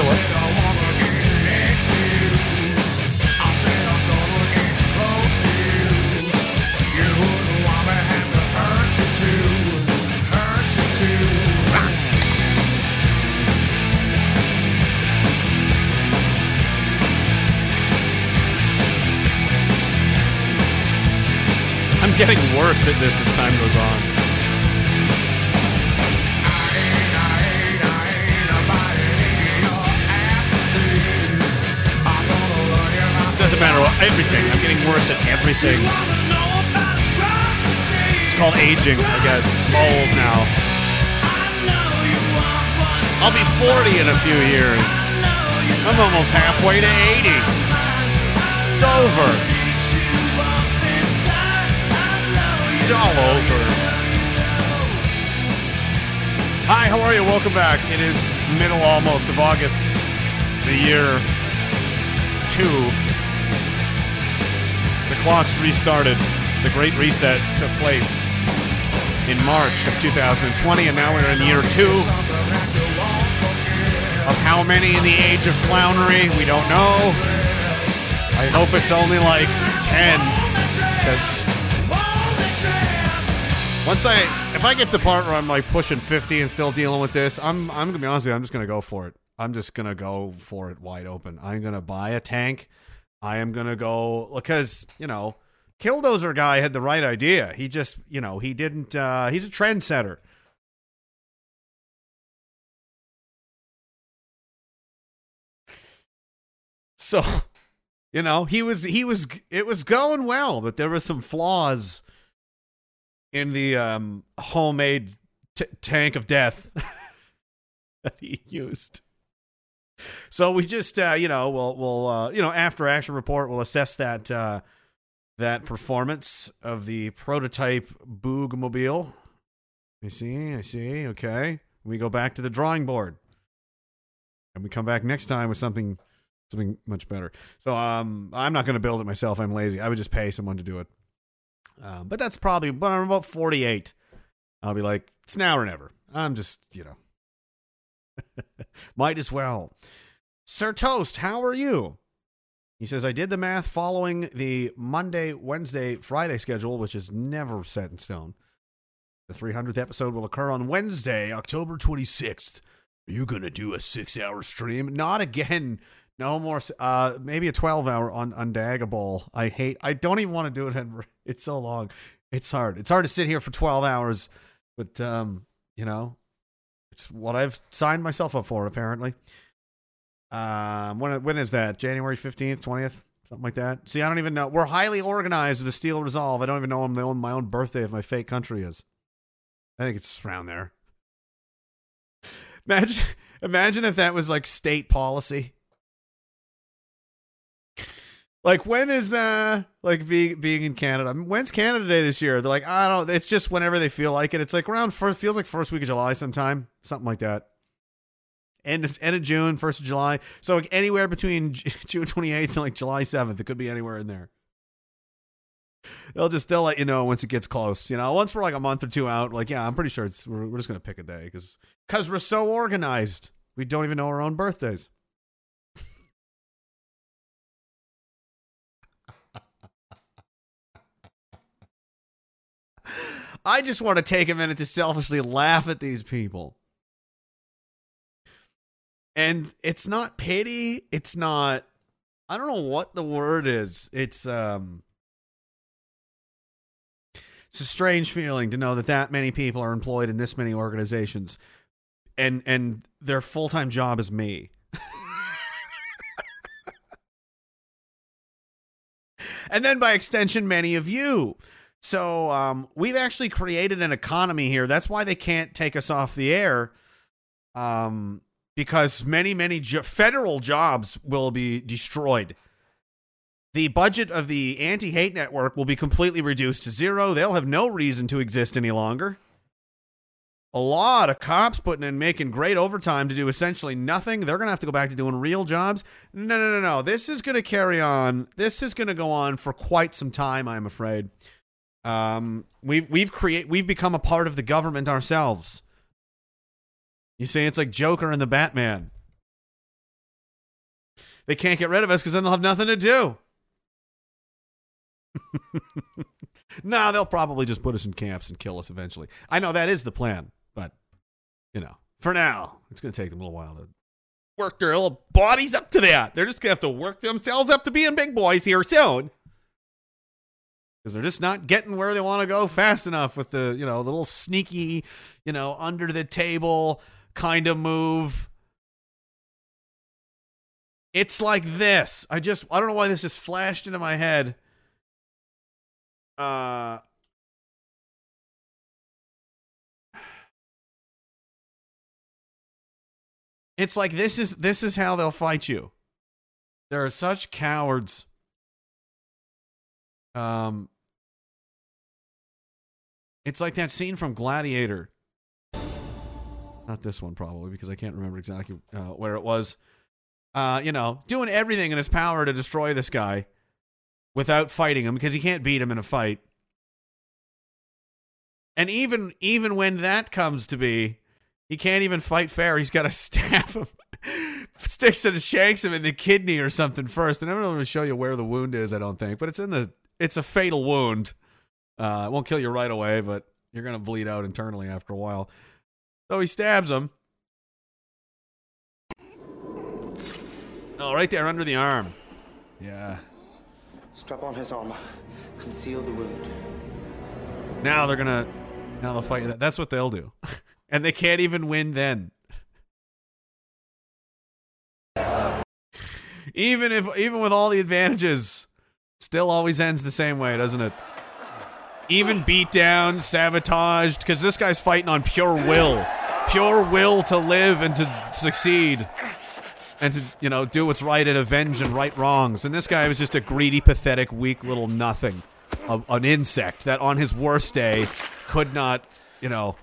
Philip. I'm getting worse at this as time goes on. Doesn't matter what, everything. I'm getting worse at everything. It's called aging, I guess. I'm old now. I'll be 40 in a few years. I'm almost halfway to 80. It's over. It's all over. Hi, how are you? Welcome back. It is middle almost of August, the year 2. The clocks restarted. The Great Reset took place in March of 2020, and now we're in year 2 of how many in the age of clownery, we don't know. I hope it's only like 10, because if I get to the part where I'm like pushing 50 and still dealing with this, I'm going to be honest with you, I'm just going to go for it. I'm just going to go for it wide open. I'm going to buy a tank. I am going to go, because, you know, Killdozer guy had the right idea. He just, you know, he didn't, he's a trendsetter. So, you know, it was going well, but there were some flaws in the homemade tank of death that he used. So we just, you know, we'll you know, after action report, we'll assess that that performance of the prototype Boogmobile. I see. Okay, we go back to the drawing board, and we come back next time with something much better. So I'm not going to build it myself. I'm lazy. I would just pay someone to do it. But that's probably. But I'm about 48. I'll be like, it's now or never. I'm just, you know. Might as well. Sir Toast, how are you? He says, I did the math following the Monday, Wednesday, Friday schedule, which is never set in stone. The 300th episode will occur on Wednesday, October 26th. Are you going to do a 6-hour stream? Not again. No more. Maybe a 12-hour on Diagilon. I don't even want to do it. It's so long. It's hard. It's hard to sit here for 12 hours. But, you know. It's what I've signed myself up for, apparently. When is that? January 15th, 20th? Something like that. See, I don't even know. We're highly organized with a Steel Resolve. I don't even know when my own birthday of my fake country is. I think it's around there. Imagine if that was like state policy. Like, when is, like, being in Canada? I mean, when's Canada Day this year? They're like, I don't know. It's just whenever they feel like it. It's like around first, feels like first week of July sometime. Something like that. End of June, 1st of July. So, like, anywhere between June 28th and, like, July 7th. It could be anywhere in there. They'll let you know once it gets close. You know, once we're, like, a month or two out, like, yeah, I'm pretty sure we're just going to pick a day. Because we're so organized. We don't even know our own birthdays. I just want to take a minute to selfishly laugh at these people. And it's not pity. It's not, I don't know what the word is. It's a strange feeling to know that many people are employed in this many organizations and their full-time job is me. And then by extension, many of you. So we've actually created an economy here. That's why they can't take us off the air, because many, many federal jobs will be destroyed. The budget of the anti-hate network will be completely reduced to zero. They'll have no reason to exist any longer. A lot of cops putting in, making great overtime to do essentially nothing. They're going to have to go back to doing real jobs. No. This is going to carry on. This is going to go on for quite some time, I'm afraid. We've become a part of the government ourselves. You see, it's like Joker and the Batman. They can't get rid of us because then they'll have nothing to do. Nah, they'll probably just put us in camps and kill us eventually. I know that is the plan, but, you know, for now, it's going to take them a little while to work their little bodies up to that. They're just going to have to work themselves up to being big boys here soon. Because they're just not getting where they want to go fast enough with the, you know, the little sneaky, you know, under the table kind of move. It's like this. I don't know why this just flashed into my head. It's like this is how they'll fight you. There are such cowards. It's like that scene from Gladiator. Not this one probably because I can't remember exactly where it was. You know, doing everything in his power to destroy this guy without fighting him because he can't beat him in a fight. And even when that comes to be, he can't even fight fair. He's got to stab him. Sticks and shanks him in the kidney or something first. And I'm not going to show you where the wound is, I don't think. But it's a fatal wound. It won't kill you right away, but you're going to bleed out internally after a while. So he stabs him. Oh, right there under the arm. Yeah. Strap on his armor. Conceal the wound. Now they'll fight you. That's what they'll do. And they can't even win then. Even with all the advantages, still always ends the same way, doesn't it? Even beat down, sabotaged, because this guy's fighting on pure will. Pure will to live and to succeed. And to, you know, do what's right and avenge and right wrongs. And this guy was just a greedy, pathetic, weak little nothing. An insect that on his worst day could not, you know...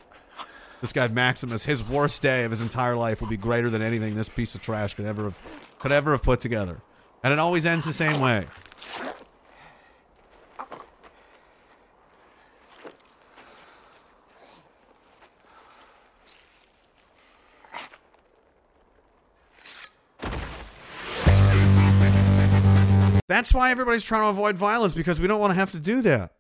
This guy Maximus, his worst day of his entire life would be greater than anything this piece of trash could ever have put together. And it always ends the same way. That's why everybody's trying to avoid violence, because we don't want to have to do that.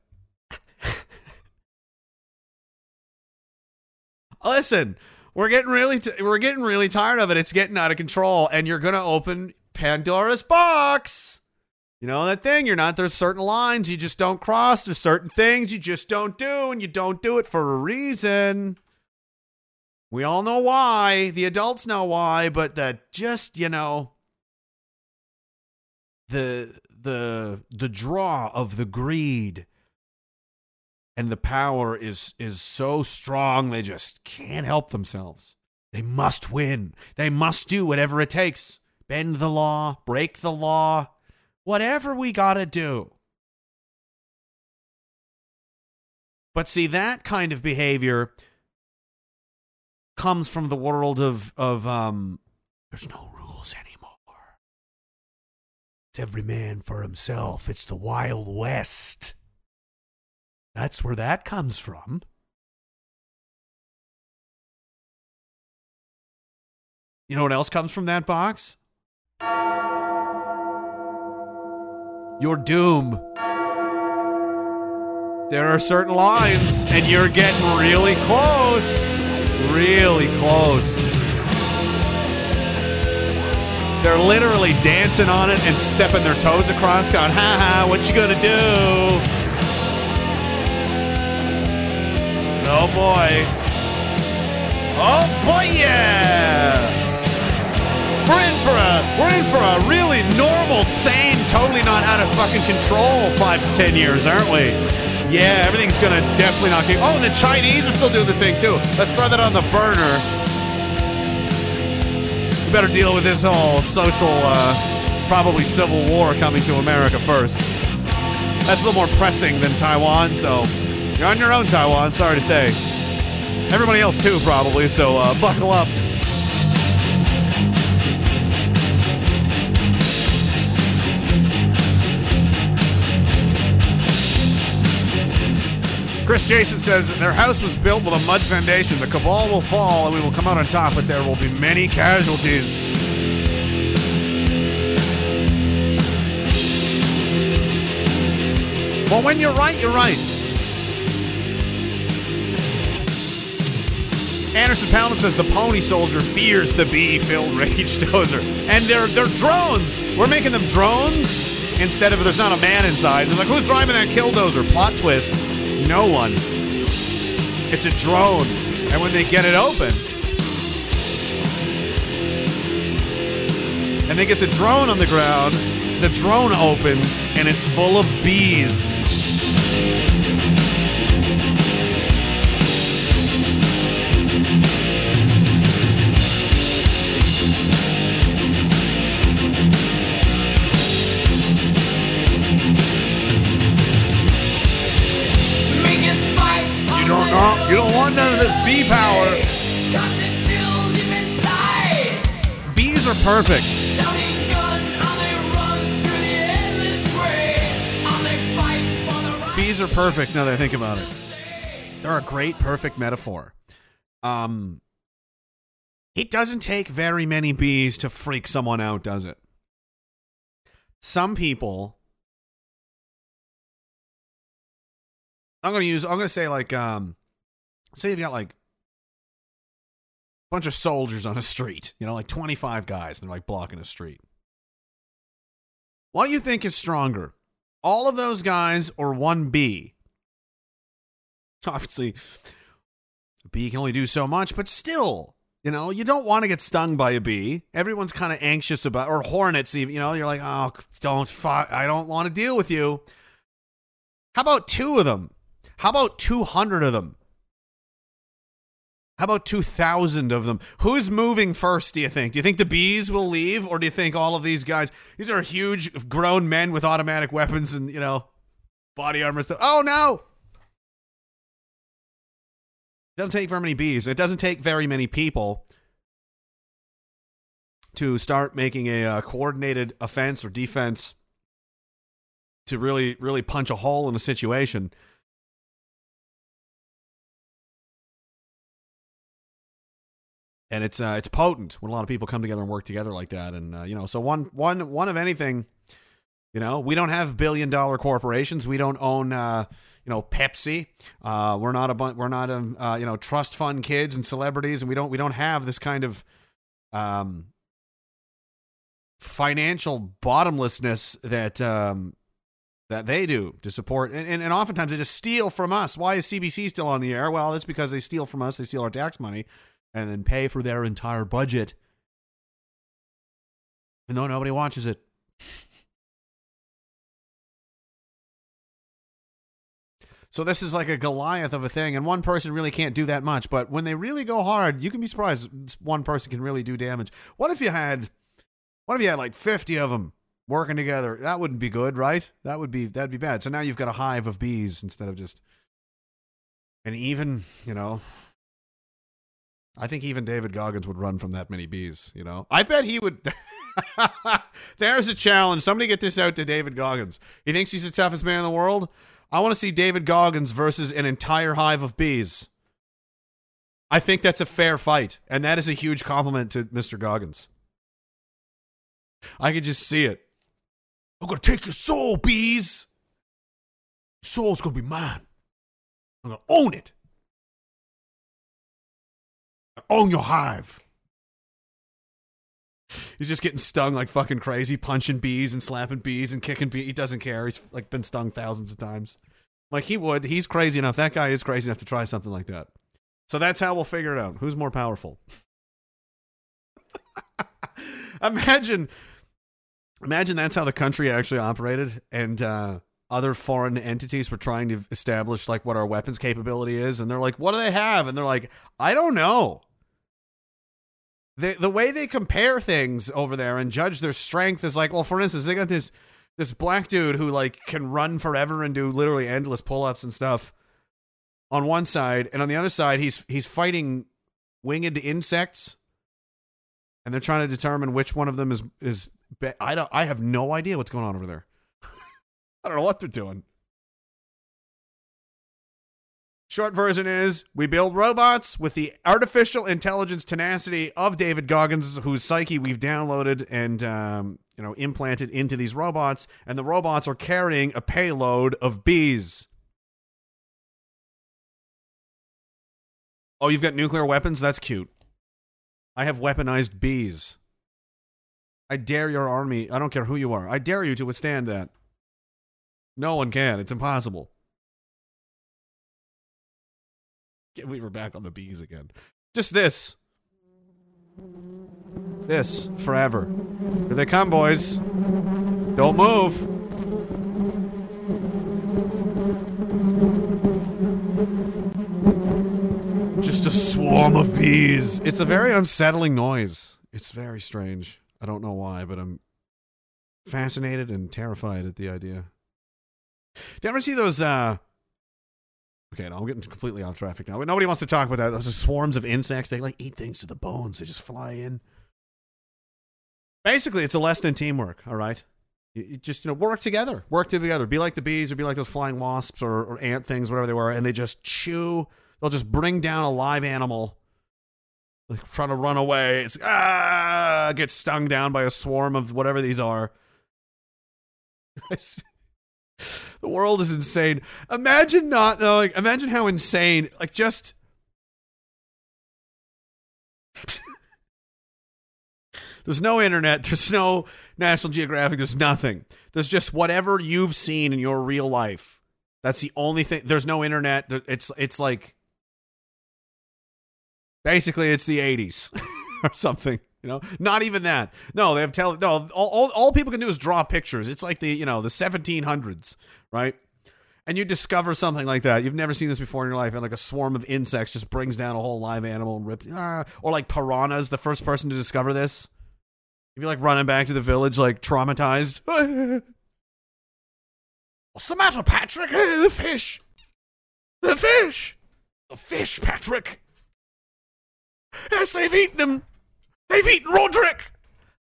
Listen, we're getting really tired of it. It's getting out of control, and you're gonna open Pandora's box. You know that thing. There's certain lines you just don't cross. There's certain things you just don't do, and you don't do it for a reason. We all know why. The adults know why, but the draw of the greed. And the power is so strong, they just can't help themselves. They must win. They must do whatever it takes. Bend the law, break the law, whatever we gotta do. But see, that kind of behavior comes from the world of there's no rules anymore. It's every man for himself. It's the Wild West. That's where that comes from. You know what else comes from that box? Your doom. There are certain lines, and you're getting really close. Really close. They're literally dancing on it and stepping their toes across, going, ha ha, what you gonna do? Oh boy. Oh boy, yeah! We're in for a really normal, sane, totally not out of fucking control 5 to 10 years, aren't we? Yeah, everything's gonna definitely not keep. Oh, and the Chinese are still doing the thing too. Let's throw that on the burner. We better deal with this whole social, probably civil war coming to America first. That's a little more pressing than Taiwan, so... You're on your own, Taiwan, sorry to say. Everybody else, too, probably, so buckle up. Chris Jason says, their house was built with a mud foundation. The cabal will fall, and we will come out on top, but there will be many casualties. But when you're right, you're right. Anderson Paladin says the pony soldier fears the bee-filled rage dozer. And they're drones. We're making them drones instead of there's not a man inside. It's like, who's driving that Killdozer? Plot twist. No one. It's a drone. And when they get it open, and they get the drone on the ground, the drone opens, and it's full of bees. You don't want none of this bee power. Bees are perfect. Bees are perfect now that I think about it. They're a great, perfect metaphor. It doesn't take very many bees to freak someone out, does it? Some people... Say you've got like a bunch of soldiers on a street, you know, like 25 guys, and they're like blocking a street. What do you think is stronger? All of those guys or one bee? Obviously, a bee can only do so much, but still, you know, you don't want to get stung by a bee. Everyone's kind of anxious about, or hornets even, you know, you're like, oh, I don't want to deal with you. How about two of them? How about 200 of them? How about 2,000 of them? Who's moving first, do you think? Do you think the bees will leave? Or do you think all of these guys, these are huge grown men with automatic weapons and, you know, body armor stuff. Oh, no! It doesn't take very many bees. It doesn't take very many people to start making a coordinated offense or defense to really, really punch a hole in a situation. And it's potent when a lot of people come together and work together like that. And, you know, so one of anything, you know, we don't have billion-dollar corporations. We don't own, you know, Pepsi. We're not trust fund kids and celebrities. And we don't have this kind of financial bottomlessness that that they do to support. And oftentimes they just steal from us. Why is CBC still on the air? Well, it's because they steal from us. They steal our tax money. And then pay for their entire budget. And though nobody watches it. So this is like a Goliath of a thing. And one person really can't do that much. But when they really go hard, you can be surprised one person can really do damage. What if you had like 50 of them working together? That wouldn't be good, right? That'd be bad. So now you've got a hive of bees instead of just... And even, you know... I think even David Goggins would run from that many bees, you know? I bet he would... There's a challenge. Somebody get this out to David Goggins. He thinks he's the toughest man in the world? I want to see David Goggins versus an entire hive of bees. I think that's a fair fight, and that is a huge compliment to Mr. Goggins. I could just see it. I'm going to take your soul, bees! Your soul's going to be mine. I'm going to own it. Own your hive. He's just getting stung like fucking crazy, punching bees and slapping bees and kicking bees. He doesn't care. He's like been stung thousands of times. Like he would. He's crazy enough. That guy is crazy enough to try something like that. So that's how we'll figure it out. Who's more powerful? Imagine that's how the country actually operated, and other foreign entities were trying to establish like what our weapons capability is. And they're like, what do they have? And they're like, I don't know. The way they compare things over there and judge their strength is like, well, for instance, they got this black dude who like can run forever and do literally endless pull-ups and stuff on one side. And on the other side, he's fighting winged insects. And they're trying to determine which one of them is I have no idea what's going on over there. I don't know what they're doing. Short version is we build robots with the artificial intelligence tenacity of David Goggins, whose psyche we've downloaded and implanted into these robots, and the robots are carrying a payload of bees. Oh, you've got nuclear weapons? That's cute. I have weaponized bees. I dare your army. I don't care who you are. I dare you to withstand that. No one can. It's impossible. We were back on the bees again. Just this. This. Forever. Here they come, boys. Don't move. Just a swarm of bees. It's a very unsettling noise. It's very strange. I don't know why, but I'm fascinated and terrified at the idea. Do you ever see those, Okay, no, I'm getting completely off traffic now. Nobody wants to talk about that. Those are swarms of insects. They, eat things to the bones. They just fly in. Basically, it's a lesson in teamwork, all right? You just, work together. Work together. Be like the bees or be like those flying wasps or ant things, whatever they were, and they just chew. They'll just bring down a live animal. Trying to run away. It's, gets stung down by a swarm of whatever these are. The world is insane. Imagine not knowing. Imagine how insane. Just. There's no internet. There's no National Geographic. There's nothing. There's just whatever you've seen in your real life. That's the only thing. There's no internet. It's like. Basically, it's the 80s or something, Not even that. No, they have all people can do is draw pictures. It's like the, the 1700s, right? And you discover something like that. You've never seen this before in your life. And a swarm of insects just brings down a whole live animal and rips. Or piranhas, the first person to discover this. If you're running back to the village, traumatized. What's the matter, Patrick? The fish. The fish. The fish, Patrick. Yes, they've eaten him. They've eaten Roderick.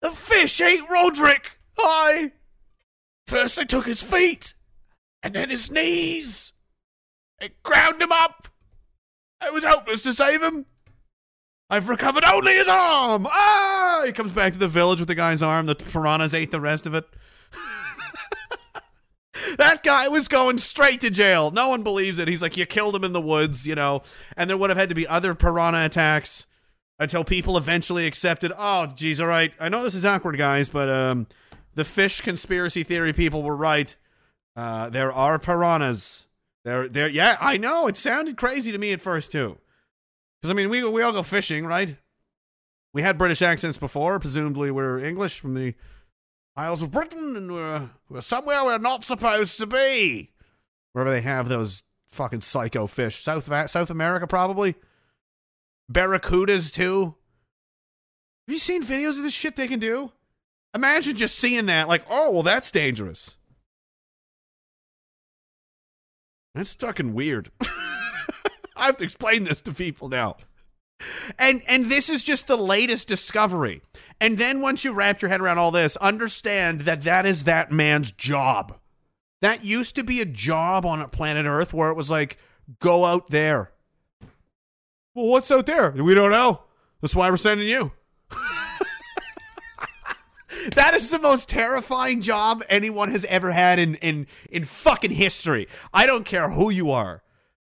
The fish ate Roderick. Hi. First they took his feet, and then his knees. It ground him up. It was hopeless to save him. I've recovered only his arm. Ah! He comes back to the village with the guy's arm. The piranhas ate the rest of it. That guy was going straight to jail. No one believes it. He's like, you killed him in the woods, and there would have had to be other piranha attacks until people eventually accepted, oh, geez, all right. I know this is awkward, guys, but the fish conspiracy theory people were right. There are piranhas. There. Yeah, I know. It sounded crazy to me at first, too. Because, we all go fishing, right? We had British accents before. Presumably we're English from the Isles of Britain, and we're somewhere we're not supposed to be. Wherever they have those fucking psycho fish. South America, probably. Barracudas, too. Have you seen videos of this shit they can do? Imagine just seeing that, that's dangerous. That's fucking weird. I have to explain this to people now. And this is just the latest discovery. And then once you wrap your head around all this, understand that is that man's job. That used to be a job on planet Earth where it was go out there. Well, what's out there? We don't know. That's why we're sending you. That is the most terrifying job anyone has ever had in fucking history. I don't care who you are.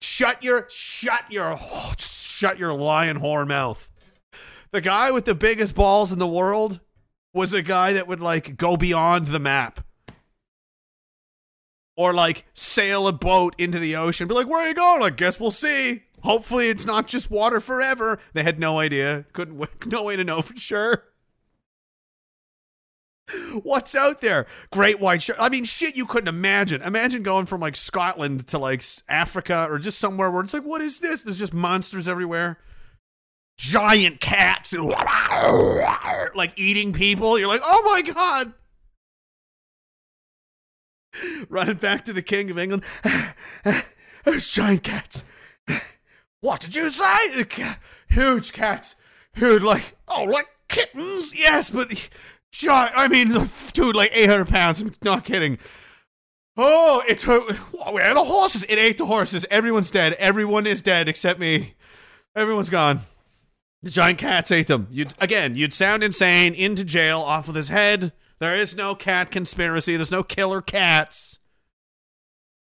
Shut your lion whore mouth. The guy with the biggest balls in the world was a guy that would go beyond the map. Or sail a boat into the ocean. Be like, where are you going? I guess we'll see. Hopefully it's not just water forever. They had no idea. No way to know for sure. What's out there? Great white shark. Shit you couldn't imagine. Imagine going from Scotland to Africa or just somewhere where it's what is this? There's just monsters everywhere. Giant cats and eating people. You're oh my God. Running back to the King of England. Those giant cats. What did you say? Huge cats. Huge, like kittens? Yes, but... They're 800 pounds. I'm not kidding. Oh, it took. Where are the horses? It ate the horses. Everyone's dead. Everyone is dead except me. Everyone's gone. The giant cats ate them. You'd sound insane. Into jail. Off with his head. There is no cat conspiracy. There's no killer cats.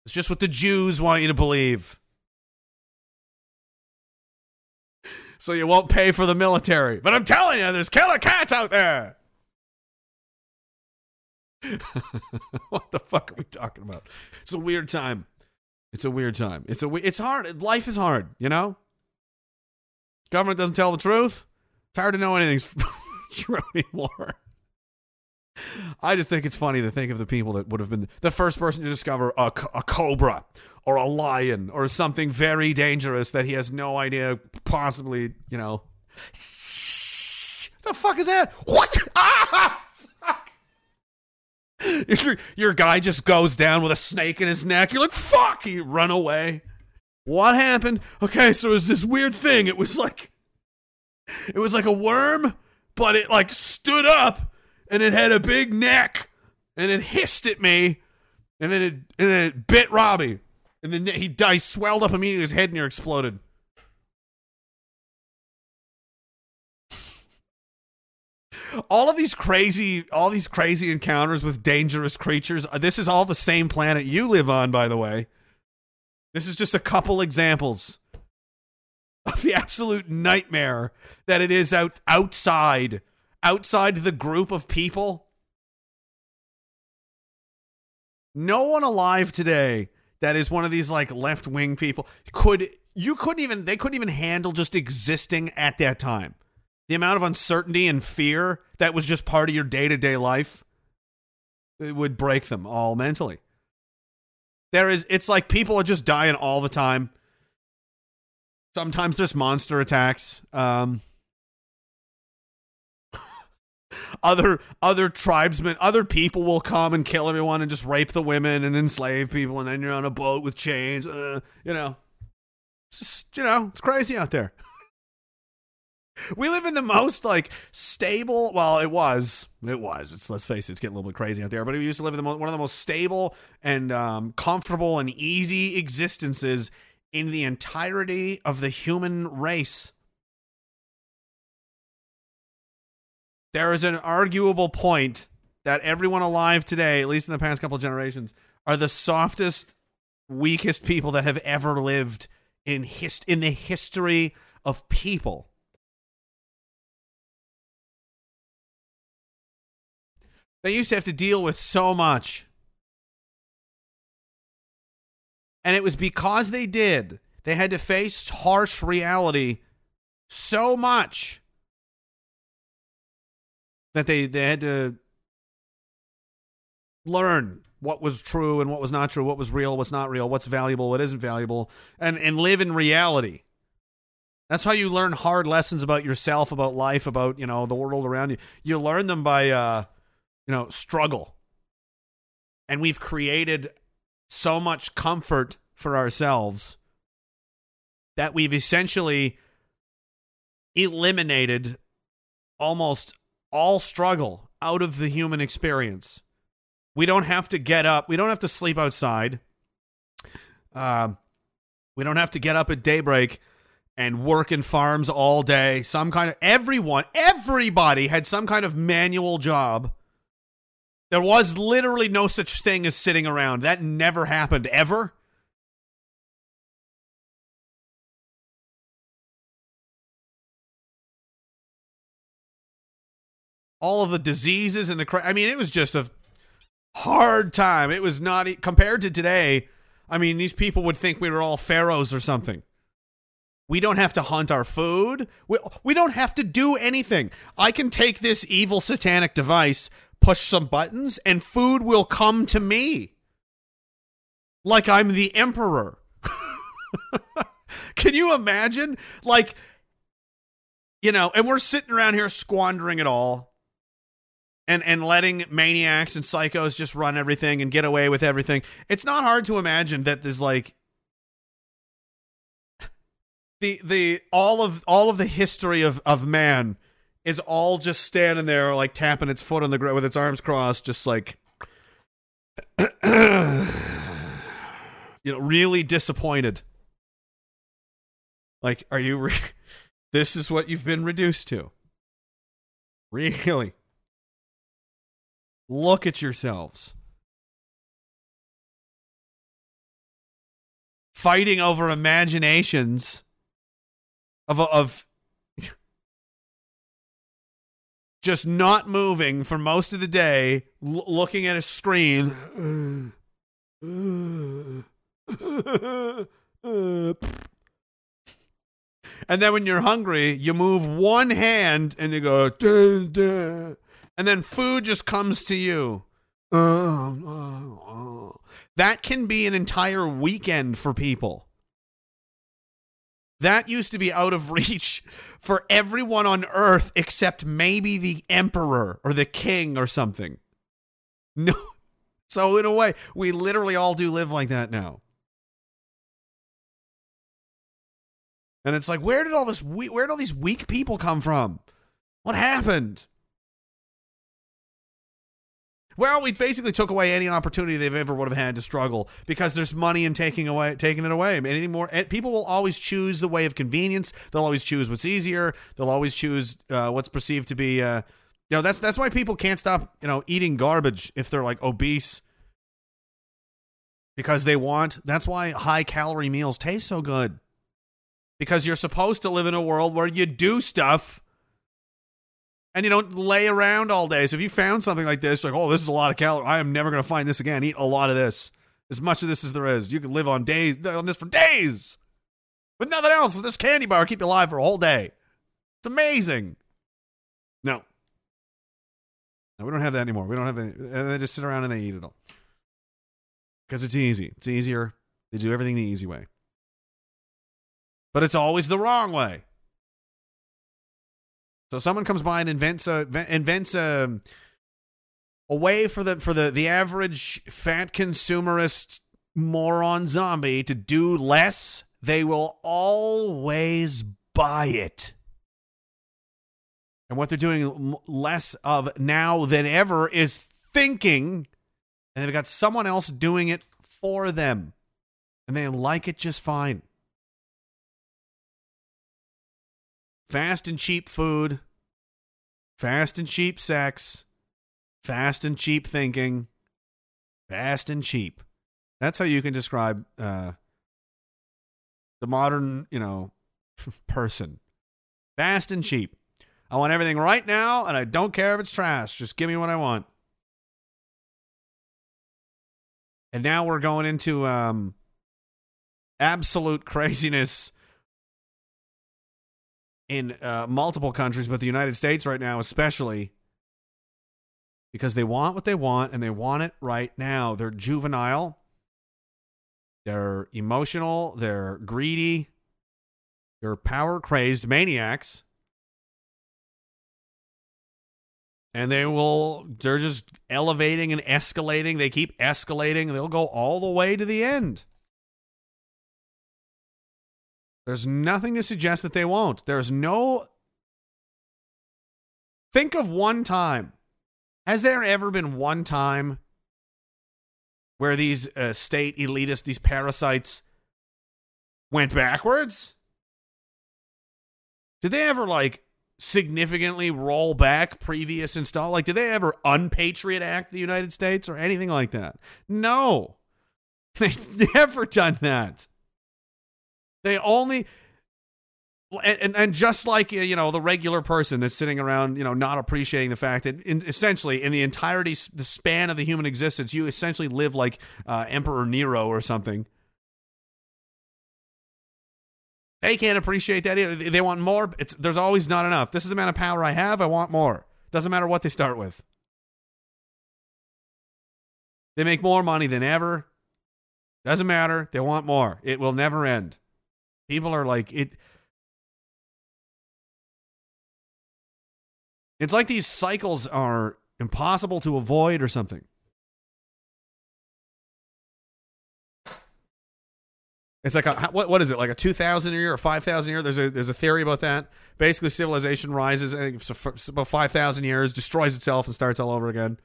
It's just what the Jews want you to believe. So you won't pay for the military. But I'm telling you, there's killer cats out there. What the fuck are we talking about? It's a weird time. It's a weird time. It's hard. Life is hard, you know? Government doesn't tell the truth. It's hard to know anything's true anymore. I just think it's funny to think of the people that would have been the first person to discover a cobra or a lion or something very dangerous that he has no idea possibly, you know. The fuck is that? What? Ah! Fuck! Your guy just goes down with a snake in his neck. You're like, fuck! You run away. What happened? Okay, so it was this weird thing. It was like a worm, but it like stood up. And it had a big neck, and it hissed at me, and then it bit Robbie, and then he died, swelled up immediately, his head near exploded. All these crazy encounters with dangerous creatures. This is all the same planet you live on, by the way. This is just a couple examples of the absolute nightmare that it is outside the group of people. No one alive today that is one of these like left-wing people couldn't even handle just existing at that time. The amount of uncertainty and fear that was just part of your day-to-day life, it would break them all mentally. It's like people are just dying all the time. Sometimes there's monster attacks. Other tribesmen, other people will come and kill everyone and just rape the women and enslave people, and then you're on a boat with chains. It's crazy out there. We live in the most like stable. Well, it was. Let's face it, it's getting a little bit crazy out there. But we used to live in one of the most stable and comfortable and easy existences in the entirety of the human race. There is an arguable point that everyone alive today, at least in the past couple of generations, are the softest, weakest people that have ever lived in the history of people. They used to have to deal with so much. And it was because they did. They had to face harsh reality so much that they had to learn what was true and what was not true, what was real, what's not real, what's valuable, what isn't valuable, and live in reality. That's how you learn hard lessons about yourself, about life, about, the world around you. You learn them by, struggle. And we've created so much comfort for ourselves that we've essentially eliminated almost all struggle out of the human experience. We don't have to get up. We don't have to sleep outside. We don't have to get up at daybreak and work in farms all day. Everybody had some kind of manual job. There was literally no such thing as sitting around. That never happened, ever. All of the diseases and it was just a hard time. It was not compared to today. These people would think we were all pharaohs or something. We don't have to hunt our food. We don't have to do anything. I can take this evil satanic device, push some buttons, and food will come to me. Like I'm the emperor. Can you imagine? And we're sitting around here squandering it all. And letting maniacs and psychos just run everything and get away with everything. It's not hard to imagine that there's like the all of the history of man is all just standing there like tapping its foot on the ground with its arms crossed, just like you know, really disappointed. Like, are you? This is what you've been reduced to. Really? Look at yourselves. Fighting over imaginations of just not moving for most of the day, looking at a screen. And then when you're hungry, you move one hand and you go, duh, duh. And then food just comes to you. That can be an entire weekend for people. That used to be out of reach for everyone on Earth except maybe the emperor or the king or something. No. So in a way, we literally all do live like that now. And it's like, where did all these weak people come from? What happened? Well, we basically took away any opportunity they've ever would have had to struggle because there's money in taking it away. I mean, anything more, people will always choose the way of convenience. They'll always choose what's easier. They'll always choose what's perceived to be, you know, that's why people can't stop, you know, eating garbage if they're like obese because they want. That's why high calorie meals taste so good, because you're supposed to live in a world where you do stuff. And you don't lay around all day. So if you found something like this, like, oh, this is a lot of calories. I am never going to find this again. Eat a lot of this. As much of this as there is. You can live on this for days. With nothing else. With this candy bar, keep you alive for a whole day. It's amazing. No. No, we don't have that anymore. We don't have any. And they just sit around and they eat it all. Because it's easy. It's easier. They do everything the easy way. But it's always the wrong way. So someone comes by and invents a way for the average fat consumerist moron zombie to do less. They will always buy it. And what they're doing less of now than ever is thinking, and they've got someone else doing it for them. And they like it just fine. Fast and cheap food, fast and cheap sex, fast and cheap thinking, fast and cheap. That's how you can describe the modern, you know, person. Fast and cheap. I want everything right now, and I don't care if it's trash. Just give me what I want. And now we're going into absolute craziness in multiple countries, but the United States right now especially, because they want what they want, and they want it right now. They're juvenile. They're emotional. They're greedy. They're power-crazed maniacs. And they're just elevating and escalating. They keep escalating. They'll go all the way to the end. There's nothing to suggest that they won't. There's no... Think of one time. Has there ever been one time where these state elitists, these parasites, went backwards? Did they ever, like, significantly roll back previous install? Like, did they ever unpatriot act the United States or anything like that? No. They've never done that. They only, and just like, you know, the regular person that's sitting around, you know, not appreciating the fact that essentially in the entirety, the span of the human existence, you essentially live like Emperor Nero or something. They can't appreciate that either. They want more. There's always not enough. This is the amount of power I have. I want more. Doesn't matter what they start with. They make more money than ever. Doesn't matter. They want more. It will never end. People are like, it's like these cycles are impossible to avoid or something. It's like, what is it? Like a 2,000 a year or 5,000 a year? There's a theory about that. Basically, civilization rises, I think, for about 5,000 years, destroys itself, and starts all over again.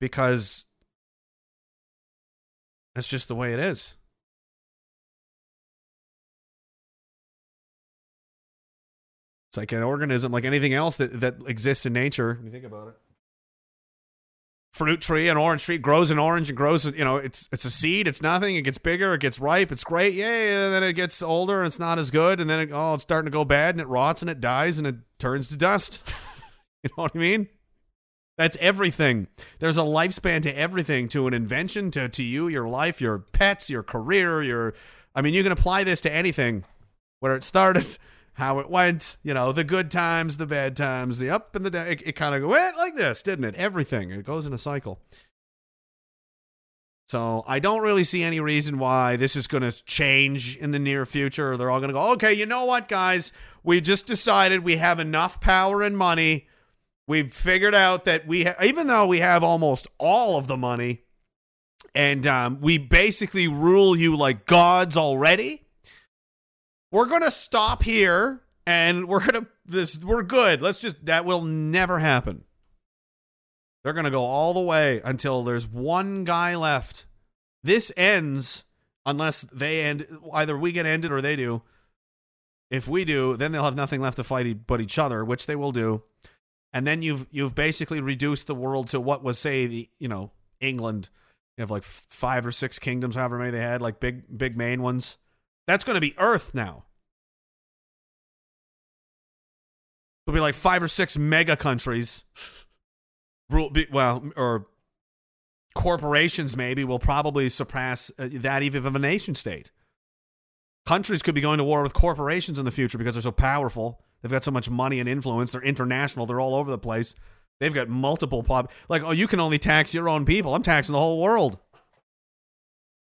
Because That's just the way it is. It's like an organism, like anything else that exists in nature. When you think about it, fruit tree, an orange tree grows an orange and grows. You know, it's a seed. It's nothing. It gets bigger. It gets ripe. It's great. Yay! And then it gets older and it's not as good. And then it's starting to go bad and it rots and it dies and it turns to dust. You know what I mean? That's everything. There's a lifespan to everything, to an invention, to you, your life, your pets, your career, I mean, you can apply this to anything, where it started, how it went, you know, the good times, the bad times, the up and the down. It kind of went like this, didn't it? Everything. It goes in a cycle. So I don't really see any reason why this is going to change in the near future. They're all going to go, okay, you know what, guys? We just decided we have enough power and money. We've figured out that even though we have almost all of the money and we basically rule you like gods already, we're going to stop here and we're good. That will never happen. They're going to go all the way until there's one guy left. This ends unless they end, either we get ended or they do. If we do, then they'll have nothing left to fight but each other, which they will do. And then you've basically reduced the world to what was, say, England. You have like 5 or 6 kingdoms, however many they had, like big main ones. That's going to be Earth now. It'll be like 5 or 6 mega countries. Or corporations maybe will probably surpass that even of a nation state. Countries could be going to war with corporations in the future because they're so powerful. They've got so much money and influence. They're international. They're all over the place. They've got multiple you can only tax your own people. I'm taxing the whole world.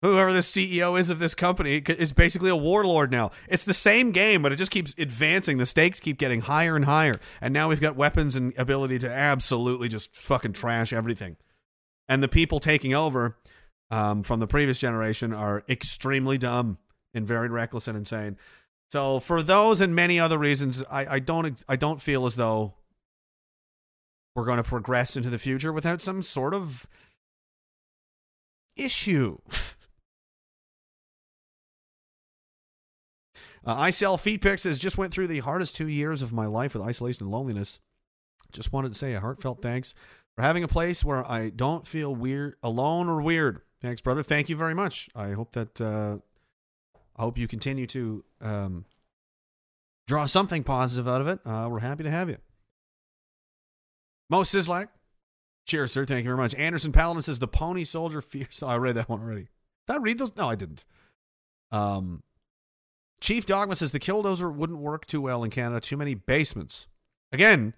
Whoever the CEO is of this company is basically a warlord now. It's the same game, but it just keeps advancing. The stakes keep getting higher and higher. And now we've got weapons and ability to absolutely just fucking trash everything. And the people taking over from the previous generation are extremely dumb and very reckless and insane. So for those and many other reasons, I don't feel as though we're going to progress into the future without some sort of issue. I sell feet pics. Just went through the hardest 2 years of my life with isolation and loneliness. Just wanted to say a heartfelt thanks for having a place where I don't feel weird, alone or weird. Thanks, brother. Thank you very much. I hope that. I hope you continue to draw something positive out of it. We're happy to have you. Mo Sislak. Cheers, sir. Thank you very much. Anderson Paladin says, the pony soldier fierce. Oh, I read that one already. Did I read those? No, I didn't. Chief Dogma says, the Killdozer wouldn't work too well in Canada. Too many basements. Again,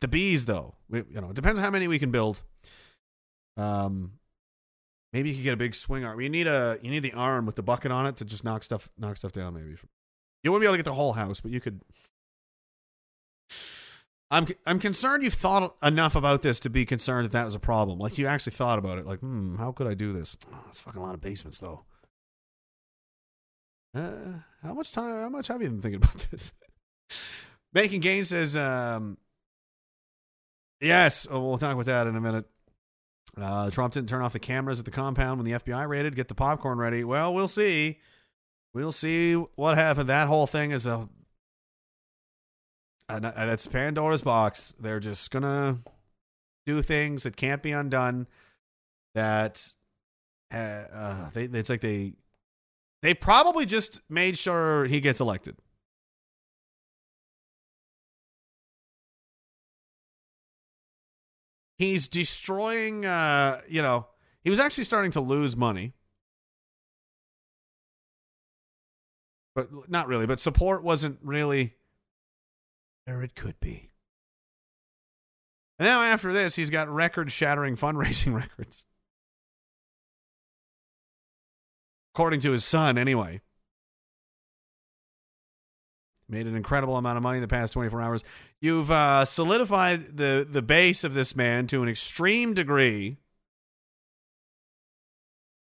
the bees, though. It depends on how many we can build. Maybe you could get a big swing arm. You need the arm with the bucket on it to just knock stuff down. Maybe you wouldn't be able to get the whole house, but you could. I'm concerned you've thought enough about this to be concerned that was a problem. Like you actually thought about it. Like, how could I do this? Oh, that's fucking a lot of basements, though. How much have you been thinking about this? Bacon Gain says, yes. Oh, we'll talk about that in a minute. Trump didn't turn off the cameras at the compound when the FBI raided. Get the popcorn ready. Well, we'll see. We'll see what happened. That whole thing is that's Pandora's box. They're just going to do things that can't be undone. That it's like they probably just made sure he gets elected. He's destroying, he was actually starting to lose money. But not really, but support wasn't really where it could be. And now after this, he's got record-shattering fundraising records. According to his son, anyway. Made an incredible amount of money in the past 24 hours. You've solidified the base of this man to an extreme degree.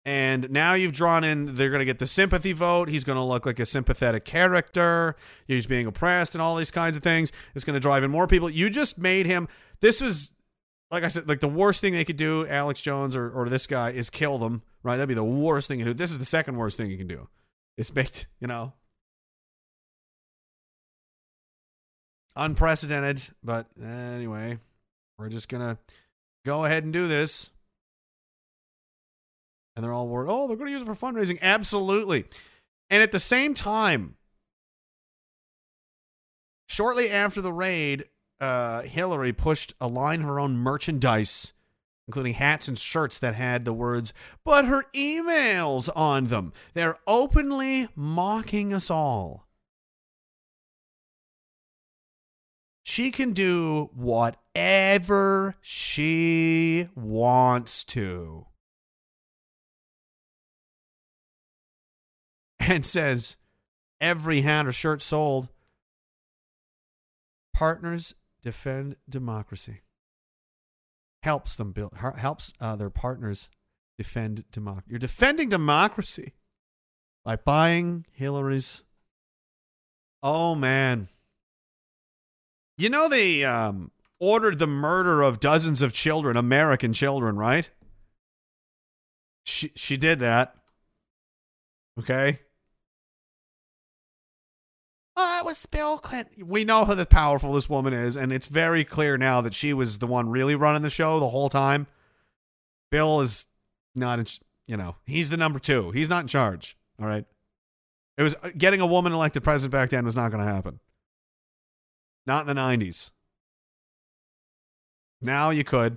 And now you've drawn in, they're going to get the sympathy vote. He's going to look like a sympathetic character. He's being oppressed and all these kinds of things. It's going to drive in more people. You just made him, this was like I said, like the worst thing they could do, Alex Jones or this guy, is kill them, right? That'd be the worst thing to do. This is the second worst thing you can do. It's baked, you know. Unprecedented, but anyway, we're just going to go ahead and do this. And they're all worried, oh, they're going to use it for fundraising. Absolutely. And at the same time, shortly after the raid, Hillary pushed a line of her own merchandise, including hats and shirts that had the words, "But her emails" on them. They're openly mocking us all. She can do whatever she wants to. And says, every hat or shirt sold, partners defend democracy. Helps them build, helps their partners defend democracy. You're defending democracy by buying Hillary's. Oh, man. You know, they ordered the murder of dozens of children, American children, right? She did that. Okay. Oh, it was Bill Clinton. We know how powerful this woman is, and it's very clear now that she was the one really running the show the whole time. Bill is not, he's the number two. He's not in charge, all right? It was getting a woman elected president back then was not going to happen. Not in the 90s. Now you could.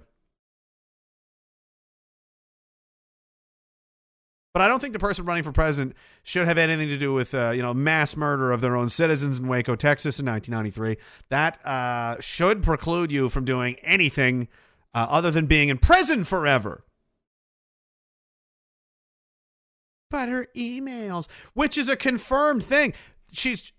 But I don't think the person running for president should have anything to do with, mass murder of their own citizens in Waco, Texas in 1993. That should preclude you from doing anything other than being in prison forever. But her emails, which is a confirmed thing. She's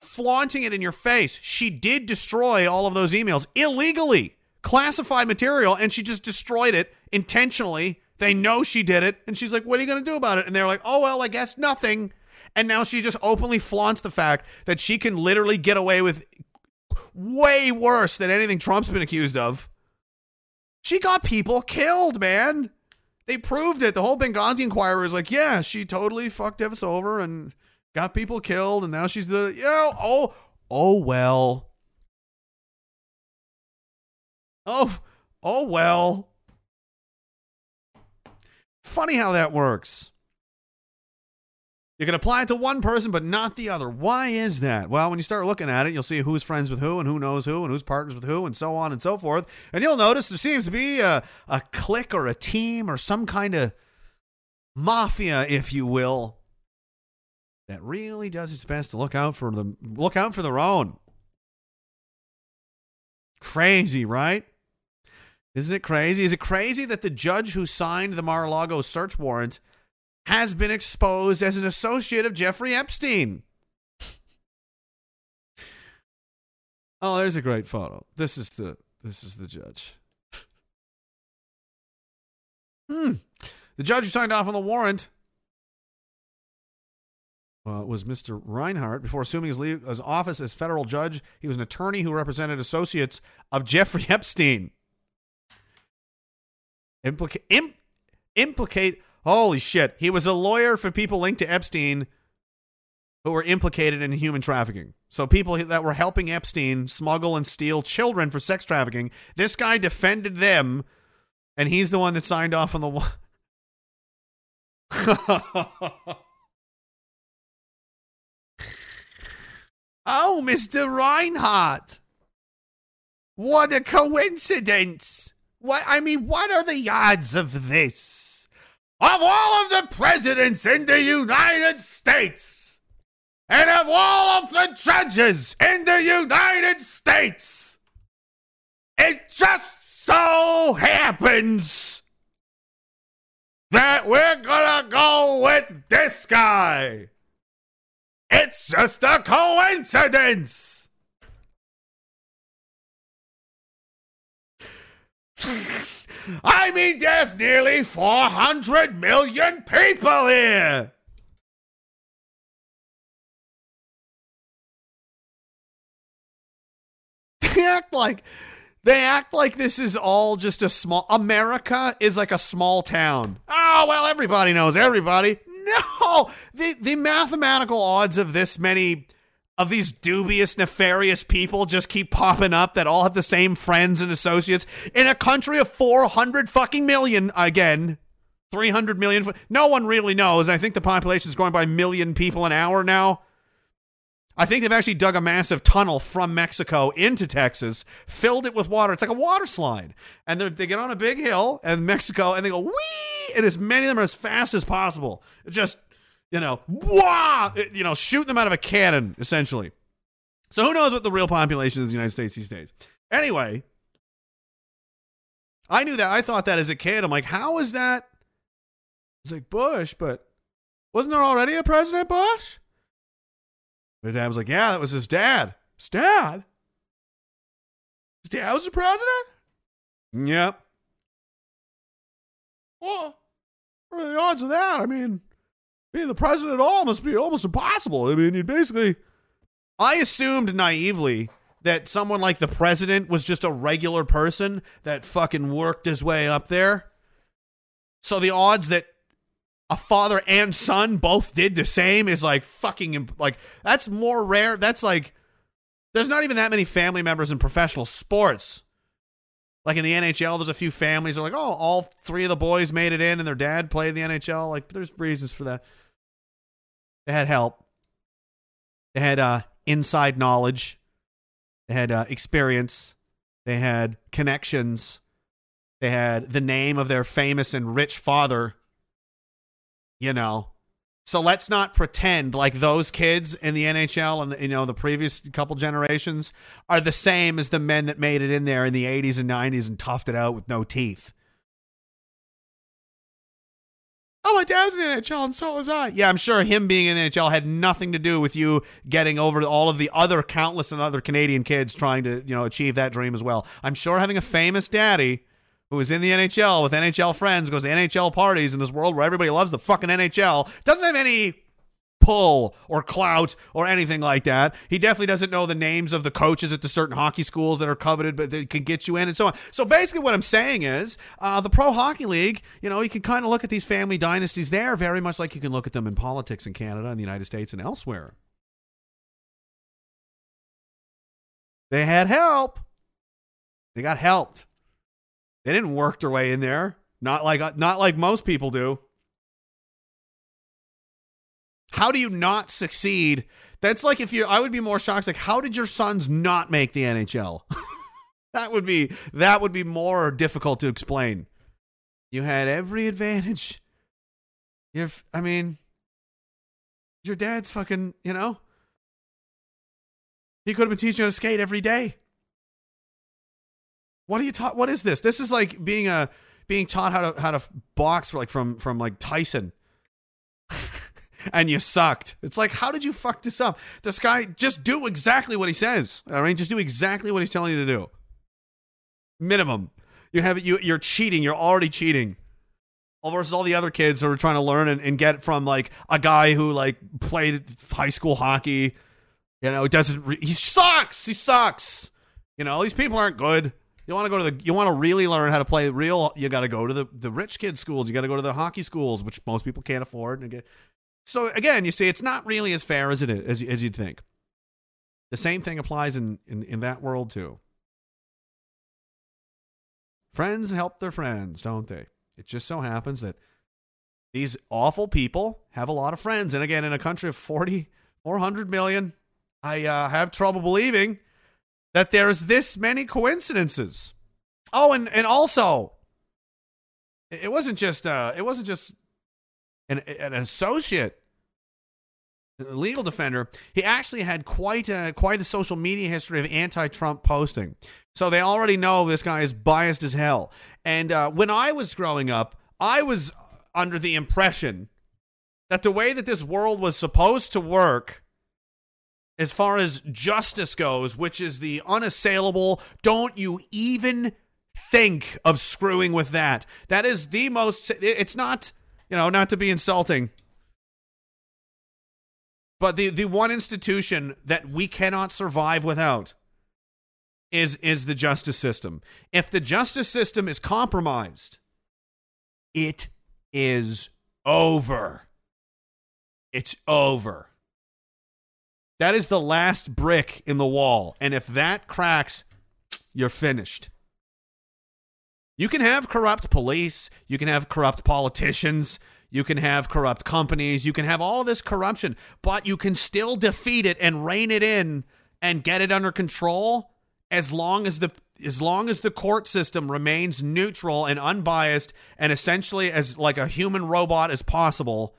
flaunting it in your face. She did destroy all of those emails illegally, classified material, and she just destroyed it intentionally. They know she did it, and she's like, what are you going to do about it? And they're like, oh, well, I guess nothing. And now she just openly flaunts the fact that she can literally get away with way worse than anything Trump's been accused of. She got people killed, man. They proved it. The whole Benghazi inquiry was like, yeah, she totally fucked us over and got people killed, and now she's the, well. Oh, well. Funny how that works. You can apply it to one person, but not the other. Why is that? Well, when you start looking at it, you'll see who's friends with who and who knows who and who's partners with who and so on and so forth. And you'll notice there seems to be a clique or a team or some kind of mafia, if you will, that really does its best to look out for their own. Crazy, right? Isn't it crazy? Is it crazy that the judge who signed the Mar-a-Lago search warrant has been exposed as an associate of Jeffrey Epstein? Oh, there's a great photo. This is the judge. The judge who signed off on the warrant was Mr. Reinhardt. Before assuming his office as federal judge, he was an attorney who represented associates of Jeffrey Epstein. Holy shit. He was a lawyer for people linked to Epstein who were implicated in human trafficking. So people that were helping Epstein smuggle and steal children for sex trafficking, this guy defended them, and he's the one that signed off on the one. Oh, Mr. Reinhardt. What a coincidence. What are the odds of this? Of all of the presidents in the United States, and of all of the judges in the United States, it just so happens that we're gonna go with this guy. It's just a coincidence. I mean, there's nearly 400 million people here. They act like They act like this is all just a small... America is like a small town. Oh, well, everybody knows everybody. No! The mathematical odds of this many... of these dubious, nefarious people just keep popping up that all have the same friends and associates in a country of 400 fucking million, again, 300 million. No one really knows. I think the population is growing by a million people an hour now. I think they've actually dug a massive tunnel from Mexico into Texas, filled it with water. It's like a water slide. And they get on a big hill in Mexico and they go, whee! And as many of them are as fast as possible. Just... you know, wah! You know, shoot them out of a cannon, essentially. So who knows what the real population is in the United States these days. Anyway, I knew that. I thought that as a kid. I'm like, how is that? It's like Bush, but wasn't there already a President Bush? My dad was like, yeah, that was his dad. His dad? His dad was the president? Yep. Well, what are the odds of that? I mean... being the president at all must be almost impossible. I mean, you basically... I assumed naively that someone like the president was just a regular person that fucking worked his way up there. So the odds that a father and son both did the same is like fucking... like, that's more rare. That's like... there's not even that many family members in professional sports. Like in the NHL, there's a few families that are like, oh, all three of the boys made it in and their dad played in the NHL. Like, there's reasons for that. They had help. They had inside knowledge. They had experience. They had connections. They had the name of their famous and rich father. You know. So let's not pretend like those kids in the NHL and, you know, the previous couple generations are the same as the men that made it in there in the 80s and 90s and toughed it out with no teeth. Oh, my dad was in the NHL and so was I. Yeah, I'm sure him being in the NHL had nothing to do with you getting over all of the other countless and other Canadian kids trying to, you know, achieve that dream as well. I'm sure having a famous daddy who is in the NHL with NHL friends, goes to NHL parties in this world where everybody loves the fucking NHL, doesn't have any pull or clout or anything like that. He definitely doesn't know the names of the coaches at the certain hockey schools that are coveted, but they can get you in and so on. So basically what I'm saying is the Pro Hockey League, you know, you can kind of look at these family dynasties there very much like you can look at them in politics in Canada and the United States and elsewhere. They had help. They got helped. They didn't work their way in there. Not like most people do. How do you not succeed? That's like if you... I would be more shocked. Like, how did your sons not make the NHL? That would be more difficult to explain. You had every advantage. Your dad's fucking, you know, he could have been teaching you how to skate every day. What are you taught? What is this? This is like being taught how to box for like from like Tyson, and you sucked. It's like, how did you fuck this up? This guy, just do exactly what he says. All right, just do exactly what he's telling you to do. Minimum. You're cheating. You're already cheating. All versus all the other kids who are trying to learn and get from like a guy who like played high school hockey. You know, he sucks. He sucks. You know, these people aren't good. You want to really learn how to play real, you got to go to the rich kids' schools. You got to go to the hockey schools, which most people can't afford. So again, you see, it's not really as fair as it is, as you'd think. The same thing applies in that world too. Friends help their friends, don't they? It just so happens that these awful people have a lot of friends. And again, in a country of 400 million, I have trouble believing that there's this many coincidences. Oh, and also, it wasn't just an associate, a legal defender. He actually had quite a social media history of anti-Trump posting. So they already know this guy is biased as hell. And when I was growing up, I was under the impression that the way that this world was supposed to work, as far as justice goes, which is the unassailable, don't you even think of screwing with that. That is the most... it's not, you know, not to be insulting, but the one institution that we cannot survive without is the justice system. If the justice system is compromised, it is over. It's over. That is the last brick in the wall. And if that cracks, you're finished. You can have corrupt police. You can have corrupt politicians. You can have corrupt companies. You can have all of this corruption, but you can still defeat it and rein it in and get it under control as long as the court system remains neutral and unbiased and essentially as like a human robot as possible.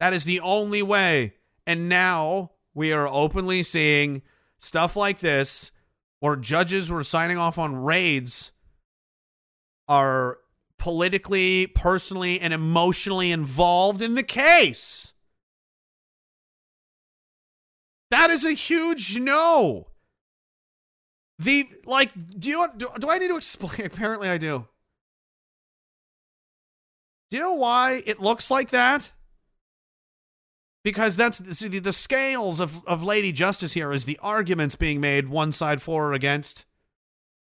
That is the only way. And now we are openly seeing stuff like this where judges were signing off on raids are politically, personally, and emotionally involved in the case. That is a huge no. Do I need to explain? Apparently I do. Do you know why it looks like that? Because that's the scales of Lady Justice here is the arguments being made one side for or against,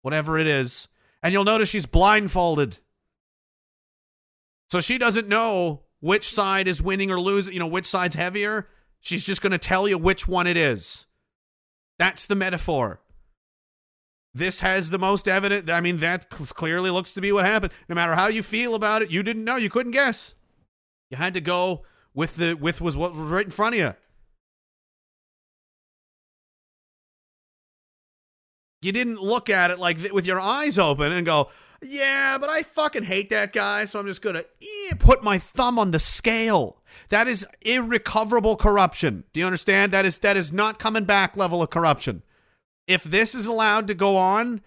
whatever it is. And you'll notice she's blindfolded. So she doesn't know which side is winning or losing, you know, which side's heavier. She's just going to tell you which one it is. That's the metaphor. This has the most evident. I mean, that clearly looks to be what happened. No matter how you feel about it, you didn't know. You couldn't guess. You had to go with what was right in front of you. You didn't look at it like with your eyes open and go, yeah, but I fucking hate that guy, so I'm just going to put my thumb on the scale. That is irrecoverable corruption. Do you understand? That is not coming back level of corruption. If this is allowed to go on,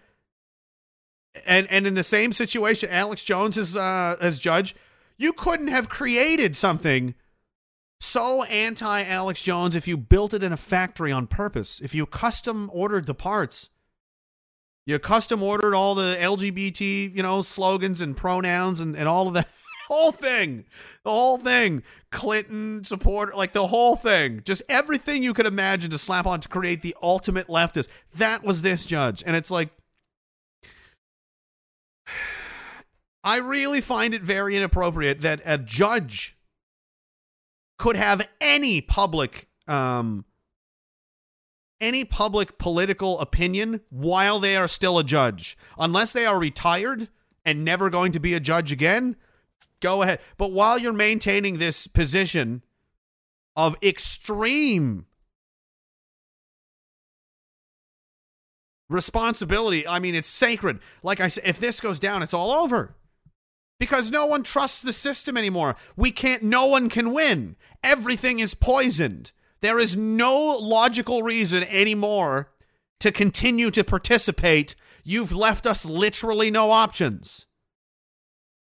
and in the same situation, Alex Jones is as judge, you couldn't have created something so anti-Alex Jones if you built it in a factory on purpose, if you custom ordered the parts. You custom ordered all the LGBT, you know, slogans and pronouns and all of that the whole thing, Clinton supporter, like the whole thing, just everything you could imagine to slap on to create the ultimate leftist. That was this judge. And it's like, I really find it very inappropriate that a judge could have any public, political opinion while they are still a judge. Unless they are retired and never going to be a judge again, go ahead. But while you're maintaining this position of extreme responsibility, I mean, it's sacred. Like I said, if this goes down, it's all over. Because no one trusts the system anymore. No one can win. Everything is poisoned. There is no logical reason anymore to continue to participate. You've left us literally no options.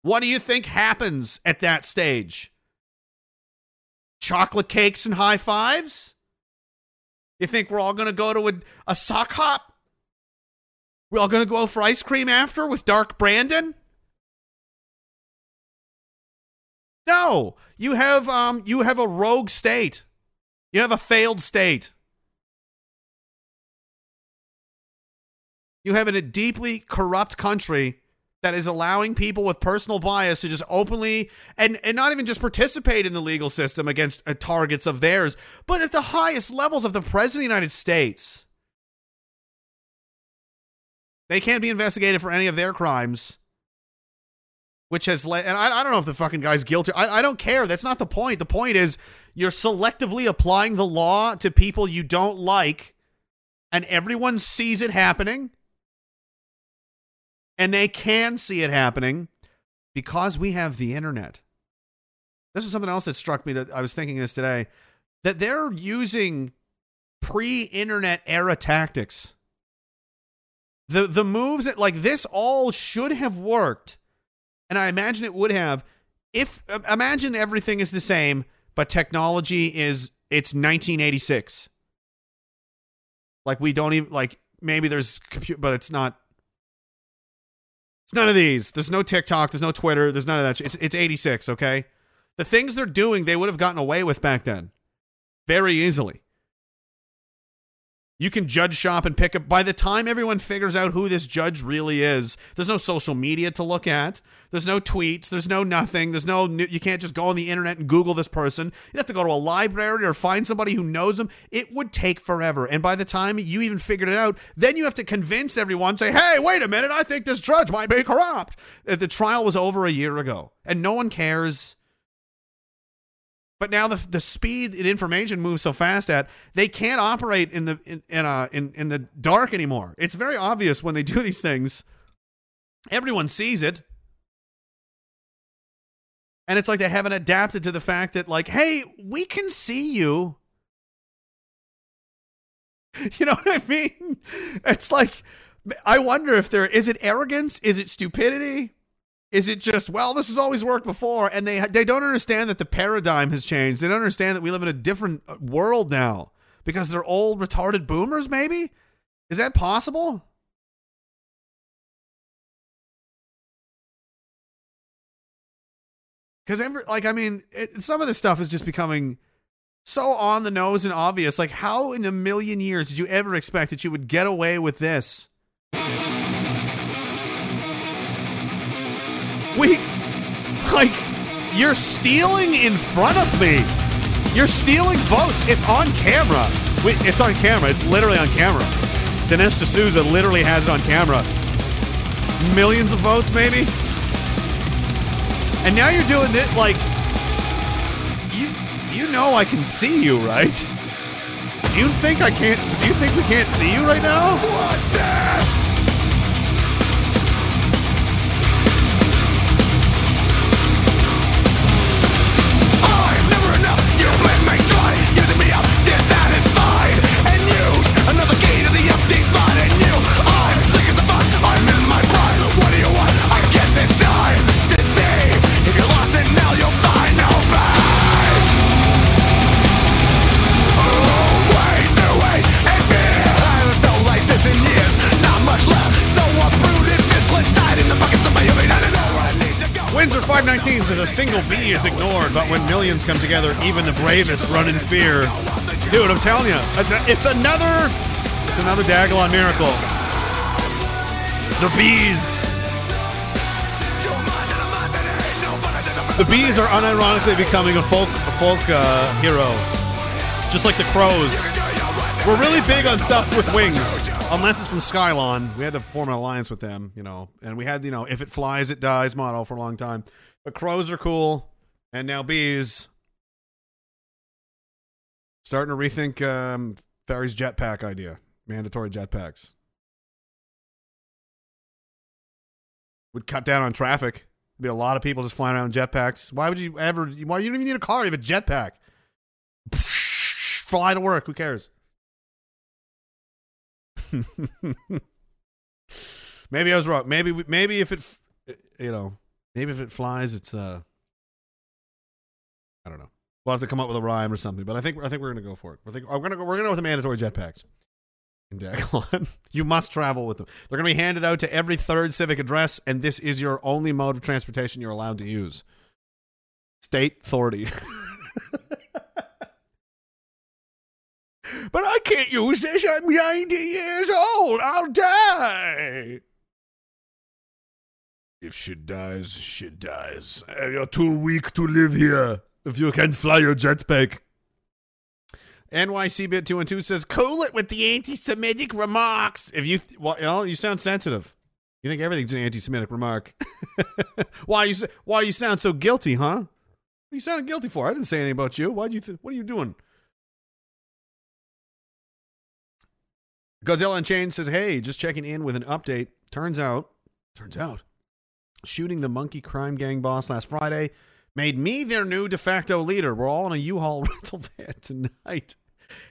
What do you think happens at that stage? Chocolate cakes and high fives? You think we're all going to go to a sock hop? We're all going to go for ice cream after with Dark Brandon? No, you have a rogue state. You have a failed state. You have a deeply corrupt country that is allowing people with personal bias to just openly and not even just participate in the legal system against targets of theirs, but at the highest levels of the President of the United States. They can't be investigated for any of their crimes, which has led, and I don't know if the fucking guy's guilty. I don't care. That's not the point. The point is, you're selectively applying the law to people you don't like, and everyone sees it happening, and they can see it happening because we have the internet. This is something else that struck me that I was thinking this today, that they're using pre-internet era tactics. The moves that like this all should have worked, and I imagine it would have if imagine everything is the same. But technology it's 1986. Like we don't even, like maybe there's compute, but it's not, it's none of these. There's no TikTok, there's no Twitter, there's none of that. It's 86, okay? The things they're doing, they would have gotten away with back then very easily. You can judge shop and pick up. By the time everyone figures out who this judge really is, there's no social media to look at. There's no tweets. There's no nothing. There's no new, you can't just go on the internet and Google this person. You'd have to go to a library or find somebody who knows them. It would take forever. And by the time you even figured it out, then you have to convince everyone, say, hey, wait a minute, I think this judge might be corrupt. The trial was over a year ago, and no one cares. But now the speed and information moves so fast that they can't operate in the dark anymore. It's very obvious when they do these things. Everyone sees it. And it's like they haven't adapted to the fact that, like, hey, we can see you. You know what I mean? It's like, I wonder if is it arrogance? Is it stupidity? Is it just, well, this has always worked before? And they don't understand that the paradigm has changed. They don't understand that we live in a different world now because they're old, retarded boomers, maybe? Is that possible? Because, some of this stuff is just becoming so on the nose and obvious. Like, how in a million years did you ever expect that you would get away with this? You're stealing in front of me. You're stealing votes. It's on camera. It's on camera. It's literally on camera. Dinesh D'Souza literally has it on camera. Millions of votes, maybe? And now you're doing it like, you know I can see you, right? Do you think we can't see you right now? What's this? I'm never enough. You let me try, using me up, dissatisfied, and use another key to the empty spot. And you, I'm sick as a fuck. I'm in my prime. What do you want? I guess it's time. If you're lost and now you'll find no fight. Oh, wait, do wait, and fear. I haven't felt like this in years, not much left. So I'm brooded, fist clenched, died in the buckets of my oven. I don't know where I need to go. Windsor 519 says a single bee is ignored, but when millions come together, even the bravest run in fear. Dude, I'm telling you, it's another Daagilon miracle. The bees. The bees are unironically becoming a folk hero, just like the crows. We're really big on stuff with wings, unless it's from Skylon. We had to form an alliance with them, you know, and we had, you know, if it flies, it dies motto for a long time. But crows are cool, and now bees. Starting to rethink Ferry's jetpack idea, mandatory jetpacks. Would cut down on traffic. Be a lot of people just flying around in jetpacks. Why you don't even need a car, you have a jetpack. Fly to work, who cares? Maybe I was wrong. Maybe if it flies, it's I don't know. We'll have to come up with a rhyme or something, but I think we're going to go for it. We're going to go with the mandatory jetpacks. You must travel with them. They're going to be handed out to every third civic address, and this is your only mode of transportation you're allowed to use. State authority. But I can't use this. I'm 90 years old. I'll die. If she dies, she dies. You're too weak to live here if you can't fly your jetpack. NYCBit212 says, cool it with the anti-Semitic remarks. If you, you sound sensitive. You think everything's an anti-Semitic remark. Why you sound so guilty, huh? What are you sounding guilty for? I didn't say anything about you. What are you doing? Godzilla Unchained says, hey, just checking in with an update. Turns out, shooting the monkey crime gang boss last Friday made me their new de facto leader. We're all in a U-Haul rental van tonight,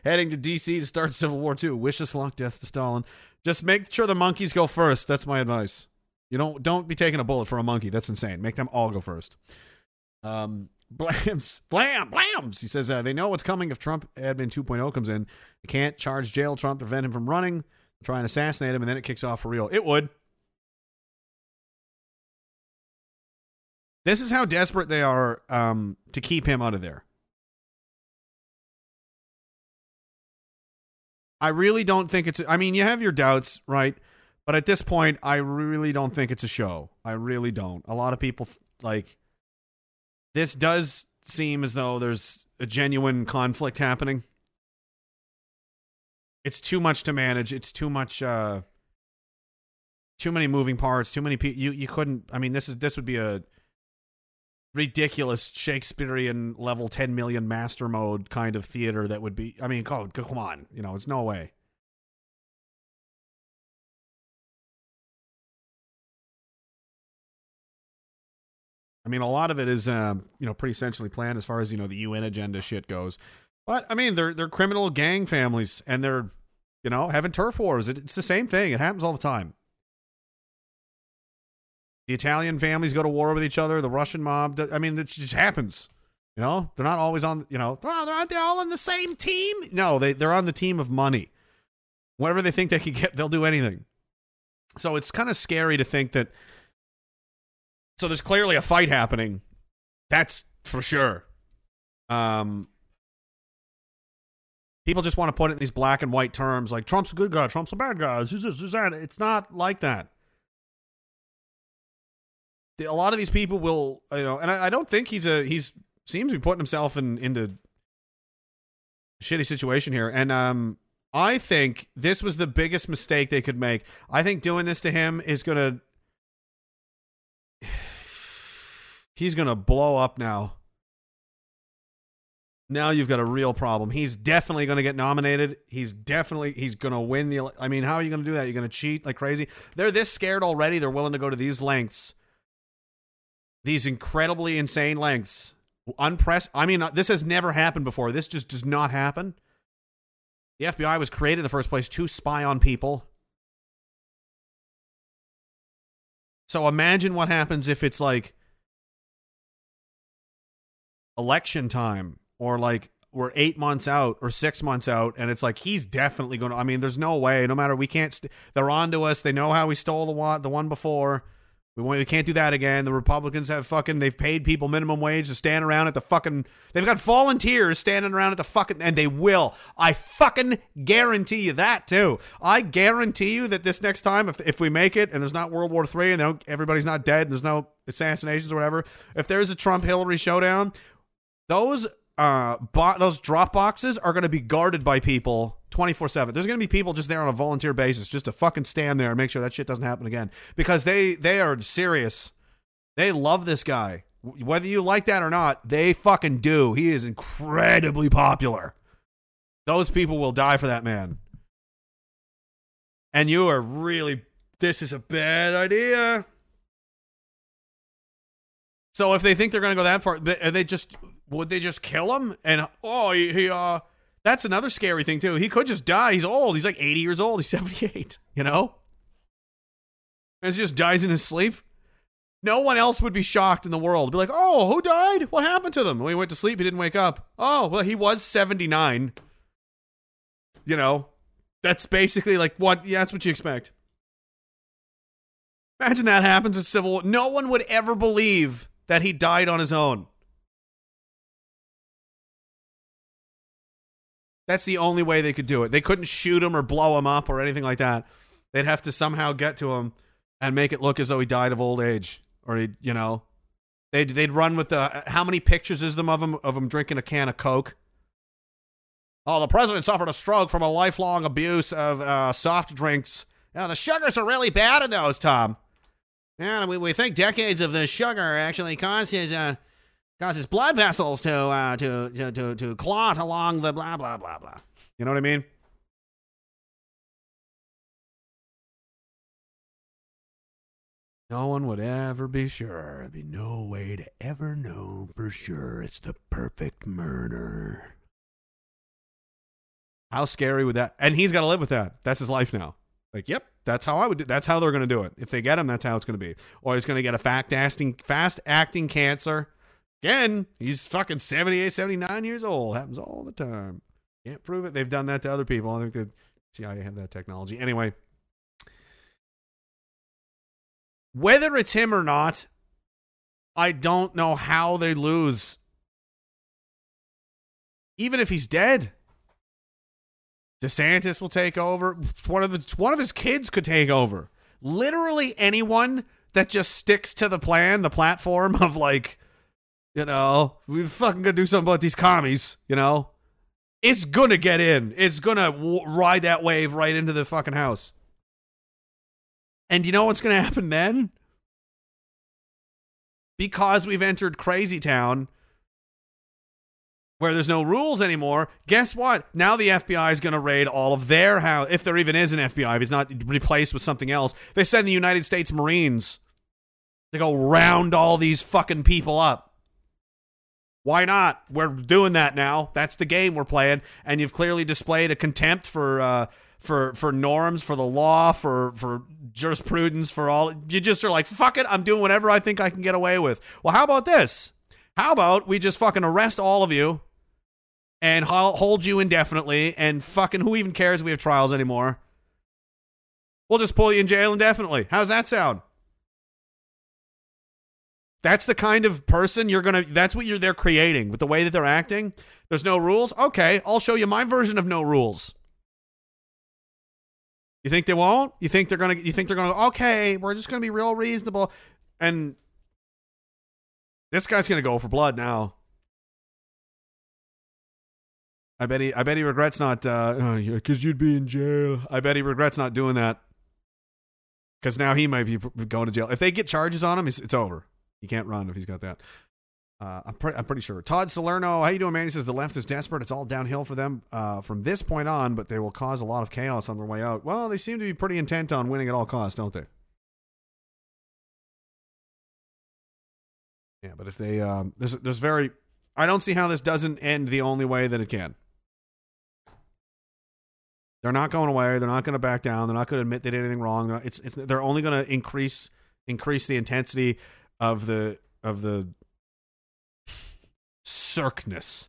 heading to D.C. to start Civil War II. Wish us luck, death to Stalin. Just make sure the monkeys go first. That's my advice. You don't be taking a bullet for a monkey. That's insane. Make them all go first. Blams. He says they know what's coming if Trump Admin 2.0 comes in. They can't charge jail Trump, prevent him from running, try and assassinate him, and then it kicks off for real. It would. This is how desperate they are to keep him out of there. I really don't think it's, I mean, you have your doubts, right? But at this point, I really don't think it's a show. I really don't. A lot of people, like, this does seem as though there's a genuine conflict happening. It's too much to manage. It's too much, too many moving parts, too many people. You couldn't, I mean, this would be a ridiculous Shakespearean level 10 million master mode kind of theater that would be, I mean, come on, you know, it's no way. I mean, a lot of it is, you know, pretty essentially planned as far as, you know, the UN agenda shit goes. But, I mean, they're criminal gang families, and they're, you know, having turf wars. It's the same thing. It happens all the time. The Italian families go to war with each other. The Russian mob, I mean, it just happens. You know, they're not always on, you know, oh, aren't they all on the same team? No, they're on the team of money. Whatever they think they can get, they'll do anything. So it's kind of scary to think that, so there's clearly a fight happening. That's for sure. People just want to put it in these black and white terms, like Trump's a good guy, Trump's a bad guy. It's not like that. A lot of these people will, you know, and I don't think he's seems to be putting himself into a shitty situation here. And I think this was the biggest mistake they could make. I think doing this to him is going to, he's going to blow up now. Now you've got a real problem. He's definitely going to get nominated. He's going to win the, I mean, how are you going to do that? You're going to cheat like crazy. They're this scared already. They're willing to go to these lengths. These incredibly insane lengths. I mean, this has never happened before. This just does not happen. The FBI was created in the first place to spy on people. So imagine what happens if it's like election time, or like we're 8 months out or 6 months out, and it's like he's definitely going to, I mean, there's no way. No matter, we can't, they're on to us. They know how we stole the one before. We can't do that again. The Republicans have fucking, they've paid people minimum wage to stand around at the fucking, they've got volunteers standing around at the fucking, and they will. I fucking guarantee you that too. I guarantee you that this next time, if we make it and there's not World War III and everybody's not dead and there's no assassinations or whatever, if there's a Trump-Hillary showdown, those drop boxes are going to be guarded by people 24/7. There's going to be people just there on a volunteer basis just to fucking stand there and make sure that shit doesn't happen again, because they are serious. They love this guy. Whether you like that or not, they fucking do. He is incredibly popular. Those people will die for that man. And you are really, this is a bad idea. So if they think they're going to go that far, would they just kill him? And, oh, he that's another scary thing too. He could just die. He's old. He's like 80 years old. He's 78, you know? And he just dies in his sleep. No one else would be shocked in the world. Be like, oh, who died? What happened to them? Well, he went to sleep. He didn't wake up. Oh, well, he was 79. You know, that's basically like what, yeah, that's what you expect. Imagine that happens at Civil War. No one would ever believe that he died on his own. That's the only way they could do it. They couldn't shoot him or blow him up or anything like that. They'd have to somehow get to him and make it look as though he died of old age, or he, you know, they'd run with how many pictures is them of him drinking a can of Coke? Oh, the president suffered a stroke from a lifelong abuse of soft drinks. Now the sugars are really bad in those, Tom. Yeah, we think decades of the sugar actually caused his causes blood vessels to clot along the blah, blah, blah, blah. You know what I mean? No one would ever be sure. There'd be no way to ever know for sure it's the perfect murder. How scary would that? And he's got to live with that. That's his life now. Like, yep, that's how I would do. That's how they're going to do it. If they get him, that's how it's going to be. Or he's going to get a fast-acting cancer. Again, he's fucking 78, 79 years old. Happens all the time. Can't prove it. They've done that to other people. I think the CIA have that technology. Anyway, whether it's him or not, I don't know how they lose. Even if he's dead, DeSantis will take over. One of his kids could take over. Literally anyone that just sticks to the plan, the platform of like, you know, we fucking gonna do something about these commies, you know, it's gonna get in. It's gonna ride that wave right into the fucking house. And you know what's gonna happen then? Because we've entered crazy town where there's no rules anymore, guess what? Now the FBI is going to raid all of their house, if there even is an FBI, if it's not replaced with something else. They send the United States Marines. They go round all these fucking people up. Why not? We're doing that now. That's the game we're playing. And you've clearly displayed a contempt for norms, for the law, for jurisprudence, for all. You just are like, fuck it, I'm doing whatever I think I can get away with. Well, how about this? How about we just fucking arrest all of you and hold you indefinitely, and fucking who even cares if we have trials anymore? We'll just pull you in jail indefinitely. How's that sound? That's the kind of person you're going to, that's what they're creating with the way that they're acting. There's no rules. Okay, I'll show you my version of no rules. You think they won't? You think they're going to, okay, we're just going to be real reasonable. And this guy's going to go for blood now. I bet he regrets not, because you'd be in jail. I bet he regrets not doing that. Because now he might be going to jail. If they get charges on him, it's over. He can't run if he's got that. I'm pretty sure. Todd Salerno, how you doing, man? He says the left is desperate. It's all downhill for them from this point on, but they will cause a lot of chaos on their way out. Well, they seem to be pretty intent on winning at all costs, don't they? Yeah, but if they there's very, I don't see how this doesn't end the only way that it can. They're not going away. They're not going to back down. They're not going to admit they did anything wrong. They're only going to increase the intensity of the circness.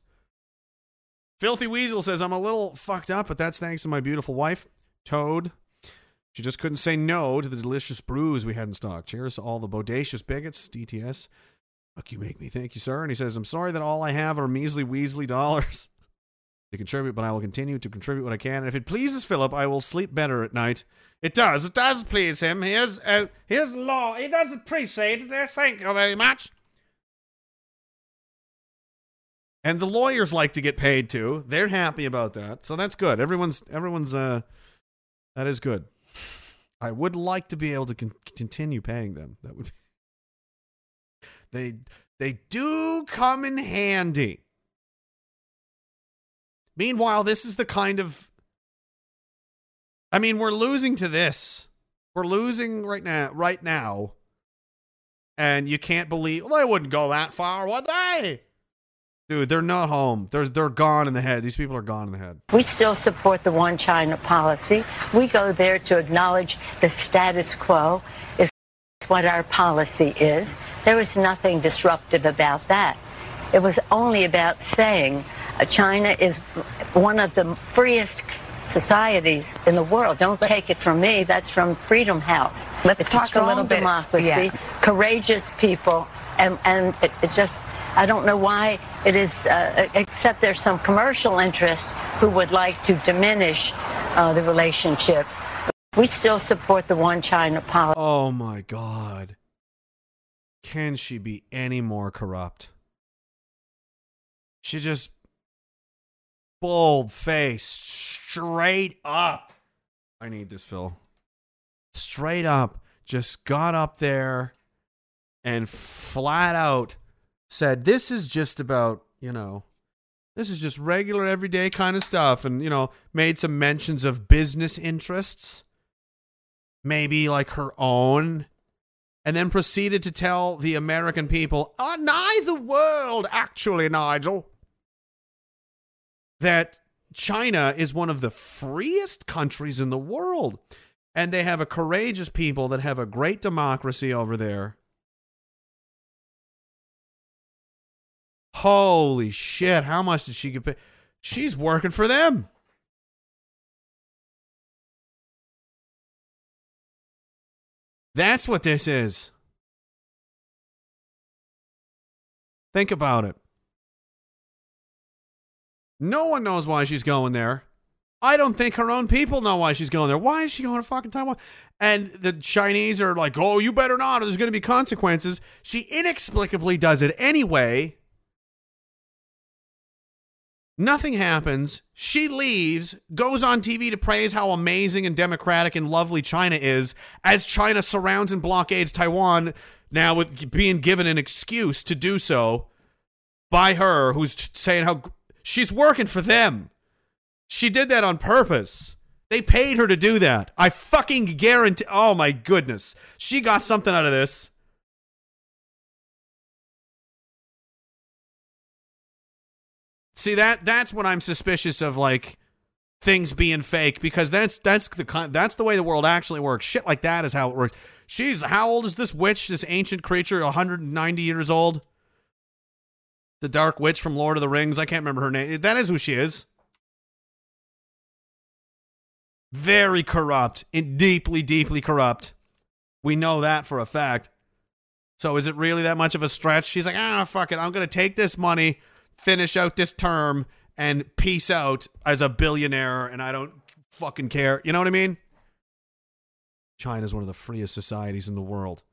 Filthy Weasel says, I'm a little fucked up, but that's thanks to my beautiful wife, Toad. She just couldn't say no to the delicious brews we had in stock. Cheers to all the bodacious bigots, DTS. Fuck you make me. Thank you, sir. And he says, I'm sorry that all I have are measly Weasley dollars to contribute, but I will continue to contribute what I can. And if it pleases Philip, I will sleep better at night. It does. It does please him. He is law. He does appreciate it. Thank you very much. And the lawyers like to get paid too. They're happy about that. So that's good. Everyone's that is good. I would like to be able to continue paying them. That would be. They do come in handy. Meanwhile, this is the kind of, I mean, we're losing to this. We're losing right now. And you can't believe, well, they wouldn't go that far, would they? Dude, they're not home. They're gone in the head. These people are gone in the head. We still support the one China policy. We go there to acknowledge the status quo is what our policy is. There was nothing disruptive about that. It was only about saying China is one of the freest societies in the world. Don't take it from me. That's from Freedom House. Let's talk a little bit. Democracy, yeah. Courageous people, and it's just, I don't know why it is, except there's some commercial interests who would like to diminish the relationship. We still support the one China policy. Oh my God. Can she be any more corrupt? She just bold-faced, straight up. I need this, Phil. Straight up, just got up there and flat out said, this is just about, you know, this is just regular everyday kind of stuff. And, you know, made some mentions of business interests. Maybe like her own, and then proceeded to tell the American people, nigh the world, actually, Nigel, that China is one of the freest countries in the world, and they have a courageous people that have a great democracy over there. Holy shit, how much did she get paid? She's working for them. That's what this is. Think about it. No one knows why she's going there. I don't think her own people know why she's going there. Why is she going to fucking Taiwan? And the Chinese are like, oh, you better not, or there's going to be consequences. She inexplicably does it anyway. Nothing happens. She leaves, goes on TV to praise how amazing and democratic and lovely China is as China surrounds and blockades Taiwan, now with being given an excuse to do so by her, who's saying how she's working for them. She did that on purpose. They paid her to do that. I fucking guarantee. Oh, my goodness. She got something out of this. See, that's when I'm suspicious of, like, things being fake, because that's the way the world actually works. Shit like that is how it works. She's, how old is this witch, this ancient creature, 190 years old? The dark witch from Lord of the Rings. I can't remember her name. That is who she is. Very corrupt, and deeply, deeply corrupt. We know that for a fact. So is it really that much of a stretch? She's like, fuck it. I'm going to take this money, finish out this term, and peace out as a billionaire, and I don't fucking care. You know what I mean? China's one of the freest societies in the world.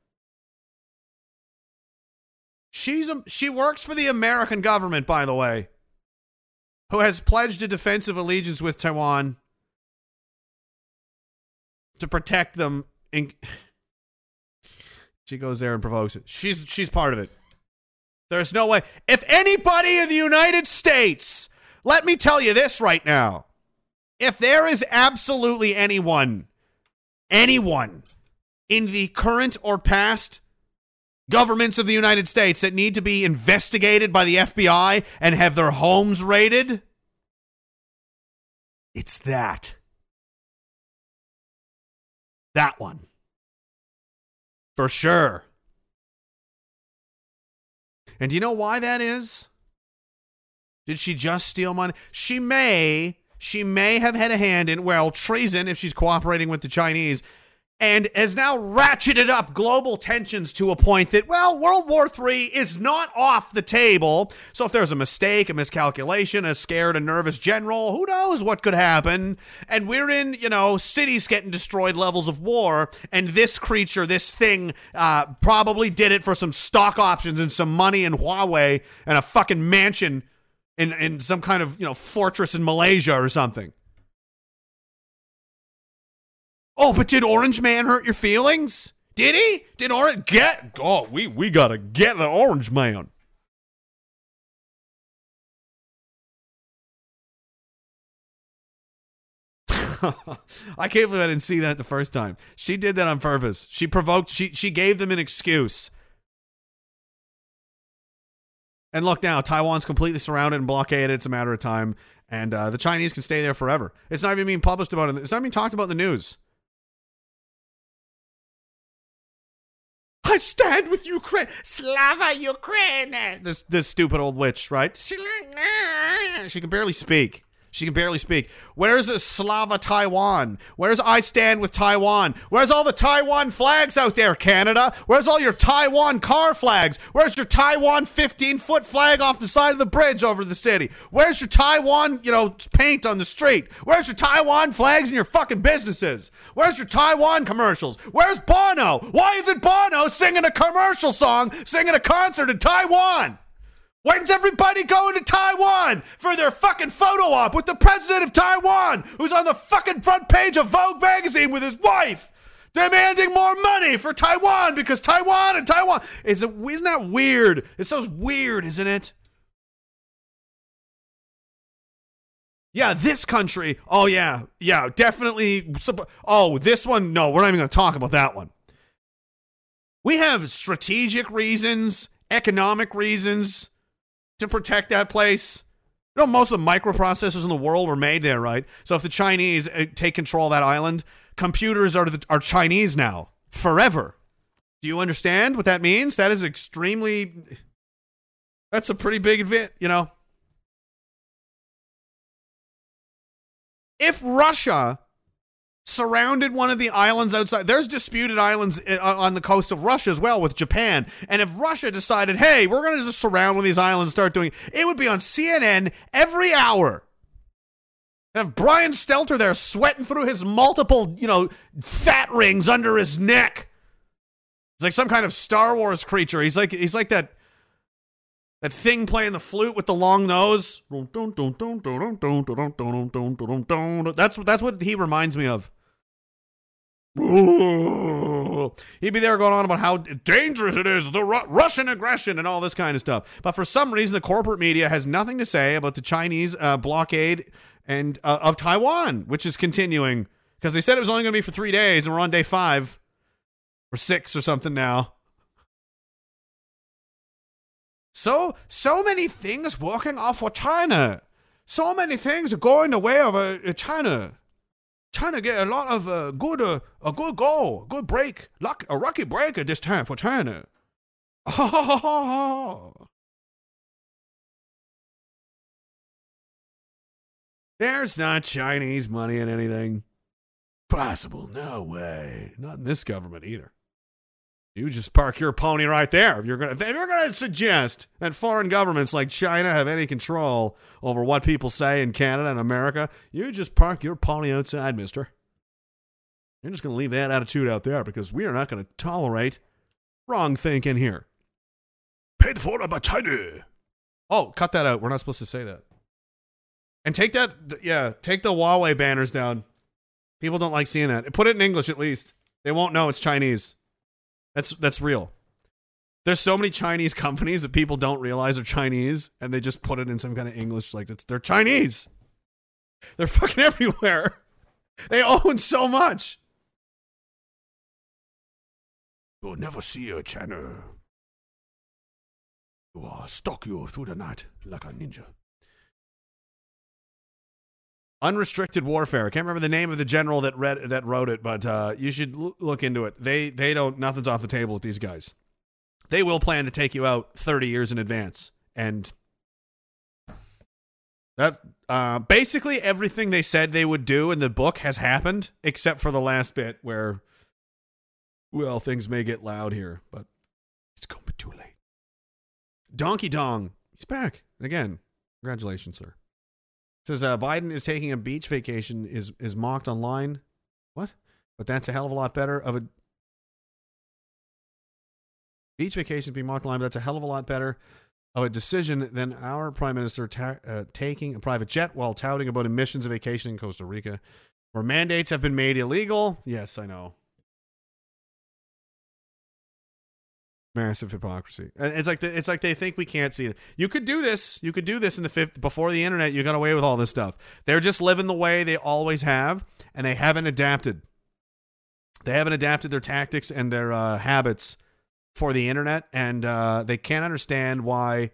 She works for the American government, by the way, who has pledged a defensive allegiance with Taiwan to protect them. She goes there and provokes it. She's part of it. There's no way. If anybody in the United States, let me tell you this right now. If there is absolutely anyone in the current or past governments of the United States that need to be investigated by the FBI and have their homes raided, it's that. That one. For sure. And do you know why that is? Did she just steal money? She may have had a hand in, well, treason if she's cooperating with the Chinese, and has now ratcheted up global tensions to a point that, well, World War III is not off the table. So if there's a mistake, a miscalculation, a scared and nervous general, who knows what could happen? And we're in, cities getting destroyed, levels of war, and this creature, this thing, probably did it for some stock options and some money in Huawei and a fucking mansion in some kind of, fortress in Malaysia or something. Oh, but did Orange Man hurt your feelings? Did he? Did Orange... we gotta get the Orange Man. I can't believe I didn't see that the first time. She did that on purpose. She provoked... She gave them an excuse. And look now, Taiwan's completely surrounded and blockaded. It's a matter of time. And the Chinese can stay there forever. It's not even being published about it. It's not being talked about in the news. I stand with Ukraine. Slava Ukraine. This stupid old witch, right? She can barely speak. Where's a Slava Taiwan? Where's I stand with Taiwan? Where's all the Taiwan flags out there, Canada? Where's all your Taiwan car flags? Where's your Taiwan 15-foot flag off the side of the bridge over the city? Where's your Taiwan, paint on the street? Where's your Taiwan flags in your fucking businesses? Where's your Taiwan commercials? Where's Bono? Why isn't Bono singing a commercial song, singing a concert in Taiwan? When's everybody going to Taiwan for their fucking photo op with the president of Taiwan, who's on the fucking front page of Vogue magazine with his wife, demanding more money for Taiwan because Taiwan... Isn't that weird? It's so weird, isn't it? Yeah, this country. Oh, yeah. Yeah, definitely. Oh, this one. No, we're not even going to talk about that one. We have strategic reasons, economic reasons, to protect that place. Most of the microprocessors in the world were made there, right? So if the Chinese take control of that island, computers are Chinese now, forever. Do you understand what that means? That is that's a pretty big event, If Russia surrounded one of the islands outside, there's disputed islands on the coast of Russia as well with Japan, and if Russia decided, hey, we're going to just surround one of these islands and start doing it, would be on CNN every hour. Have Brian Stelter there sweating through his multiple, fat rings under his neck. He's like some kind of Star Wars creature. He's like that thing playing the flute with the long nose. That's what he reminds me of. He'd be there going on about how dangerous it is, the Russian aggression and all this kind of stuff. But for some reason, the corporate media has nothing to say about the Chinese blockade and of Taiwan, which is continuing, because they said it was only going to be for 3 days, and we're on day 5 or 6 or something now. So many things working off for China. So many things are going the way of China. China get a lot of a rocky break at this time for China. Oh. There's not Chinese money in anything. Possible, no way. Not in this government either. You just park your pony right there. If you're gonna suggest that foreign governments like China have any control over what people say in Canada and America, you just park your pony outside, mister. You're just gonna leave that attitude out there, because we are not gonna tolerate wrong thinking here. Paid for by China. Oh, cut that out. We're not supposed to say that. And take the Huawei banners down. People don't like seeing that. Put it in English at least. They won't know it's Chinese. That's real. There's so many Chinese companies that people don't realize are Chinese, and they just put it in some kind of English, like they're Chinese. They're fucking everywhere. They own so much. You'll never see a China. You are stalk you through the night like a ninja. Unrestricted Warfare. I can't remember the name of the general that wrote it, but you should look into it. They don't. Nothing's off the table with these guys. They will plan to take you out 30 years in advance, and that basically everything they said they would do in the book has happened, except for the last bit where, well, things may get loud here, but it's gonna be too late. Donkey Dong, he's back again. Congratulations, sir. Says Biden is taking a beach vacation is mocked online. What? But that's a hell of a lot better of a beach vacation being mocked online. But that's a hell of a lot better of a decision than our prime minister taking a private jet while touting about emissions of vacation in Costa Rica, where mandates have been made illegal. Yes, I know. Massive hypocrisy. It's like they think we can't see it. You could do this. You could do this in the 50s before the internet. You got away with all this stuff. They're just living the way they always have, and they haven't adapted. They haven't adapted their tactics and their habits for the internet, and they can't understand why.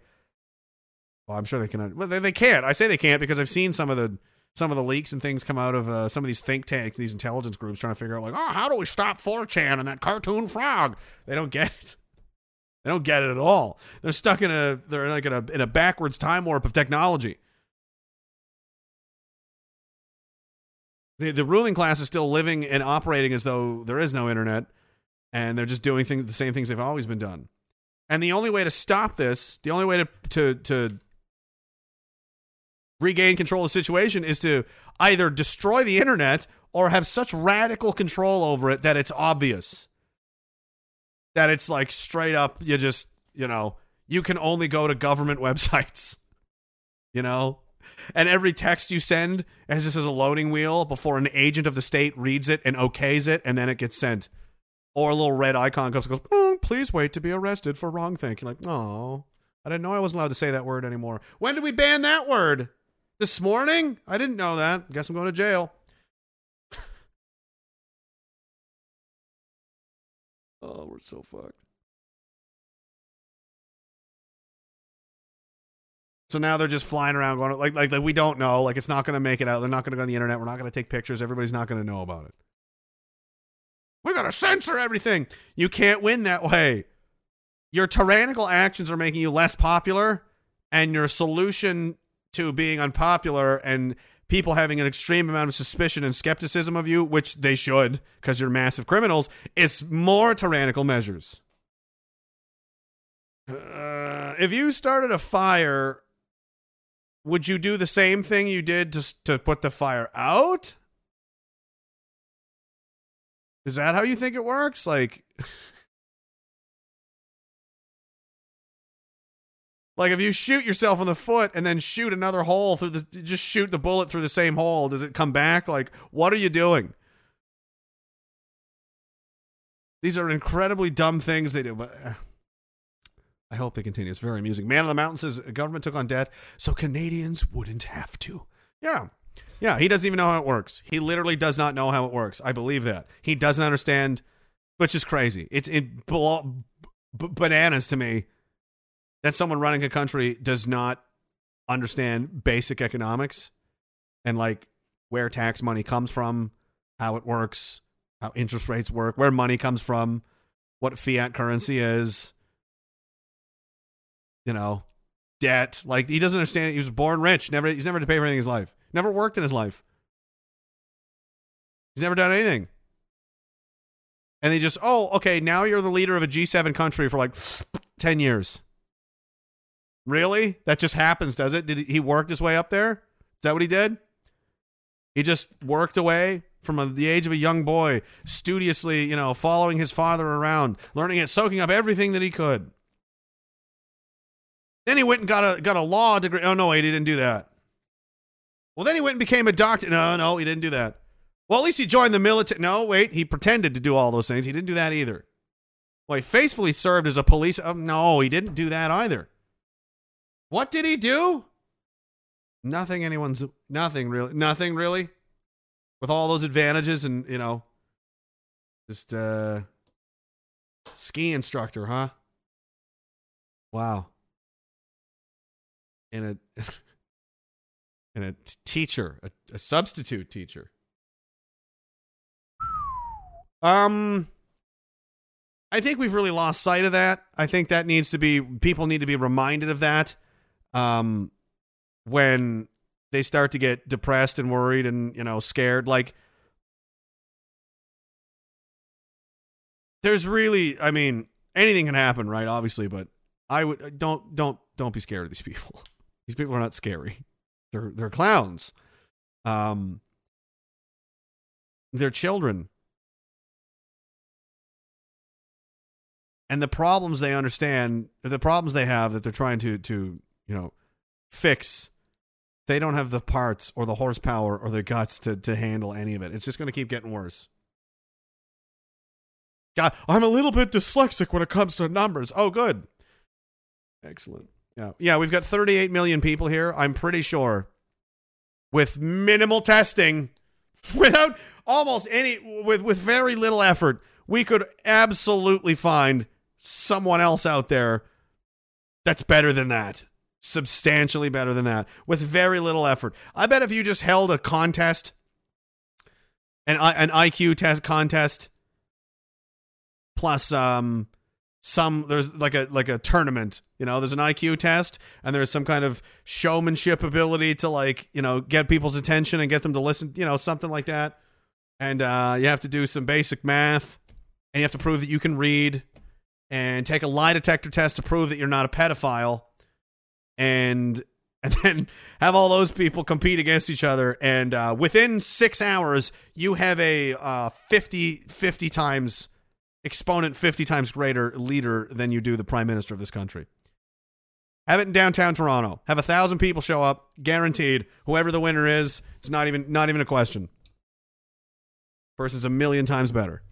Well, I'm sure they can. Well, they can't. I say they can't because I've seen some of the leaks and things come out of some of these think tanks, these intelligence groups trying to figure out like, oh, how do we stop 4chan and that cartoon frog? They don't get it. They don't get it at all. They're stuck in a backwards time warp of technology. The ruling class is still living and operating as though there is no internet, and they're just doing things, the same things they've always been done. And the only way to stop this, the only way to regain control of the situation is to either destroy the internet or have such radical control over it that it's obvious. That it's like straight up, you just, you can only go to government websites, and every text you send has just as a loading wheel before an agent of the state reads it and okays it, and then it gets sent. Or a little red icon comes and goes, please wait to be arrested for wrong thinking. Like, oh, I didn't know I wasn't allowed to say that word anymore. When did we ban that word? This morning? I didn't know that. Guess I'm going to jail. Oh, we're so fucked. So now they're just flying around going like we don't know. Like, it's not going to make it out. They're not going to go on the internet. We're not going to take pictures. Everybody's not going to know about it. We're going to censor everything. You can't win that way. Your tyrannical actions are making you less popular, and your solution to being unpopular and people having an extreme amount of suspicion and skepticism of you, which they should, because you're massive criminals, it's more tyrannical measures. If you started a fire Would you do the same thing you did to put the fire out? Is that how you think it works? Like, like if you shoot yourself in the foot and then shoot another hole through the, just shoot the bullet through the same hole, does it come back? Like, what are you doing? These are incredibly dumb things they do, but I hope they continue. It's very amusing. Man of the Mountain says, government took on debt so Canadians wouldn't have to. Yeah. Yeah, he doesn't even know how it works. He literally does not know how it works. I believe that. He doesn't understand, which is crazy. It's bananas to me that someone running a country does not understand basic economics and, like, where tax money comes from, how it works, how interest rates work, where money comes from, what fiat currency is, you know, debt. Like, he doesn't understand it. He was born rich. He's never had to pay for anything in his life. Never worked in his life. He's never done anything. And they just, oh, okay, now you're the leader of a G7 country for like 10 years. Really? That just happens, does it? Did he worked his way up there? Is that what he did? He just worked away from the age of a young boy, studiously, you know, following his father around, learning it, soaking up everything that he could. Then he went and got a law degree. Oh, no, wait, he didn't do that. Well, then he went and became a doctor. No, he didn't do that. Well, at least he joined the military. No, wait, he pretended to do all those things. He didn't do that either. Well, he faithfully served as a police. Oh, no, he didn't do that either. What did he do? Nothing really. With all those advantages and, you know, just ski instructor, huh? Wow. And a teacher, a substitute teacher. I think we've really lost sight of that. I think that needs to be, people need to be reminded of that when they start to get depressed and worried and, you know, scared. Like, there's really, I mean, anything can happen, right? Obviously, but I would, don't be scared of these people. These people are not scary. They're clowns. They're children. And the problems they understand, the problems they have that they're trying to, you know, fix, they don't have the parts or the horsepower or the guts to handle any of it. It's just going to keep getting worse. God, I'm a little bit dyslexic when it comes to numbers. Oh, good. Excellent. Yeah, we've got 38 million people here. I'm pretty sure with minimal testing, without almost any, with very little effort, we could absolutely find someone else out there that's better than that, substantially better than that, with very little effort. I bet if you just held a contest, an IQ test contest, plus there's like a tournament, you know, there's an IQ test and there's some kind of showmanship ability to, like, you know, get people's attention and get them to listen, you know, something like that. And you have to do some basic math and you have to prove that you can read and take a lie detector test to prove that you're not a pedophile. And then have all those people compete against each other. And within 6 hours, you have a 50 times exponent, 50 times greater leader than you do the prime minister of this country. Have it in downtown Toronto. Have 1,000 people show up, guaranteed. Whoever the winner is, it's not even a question. Person's a million times better.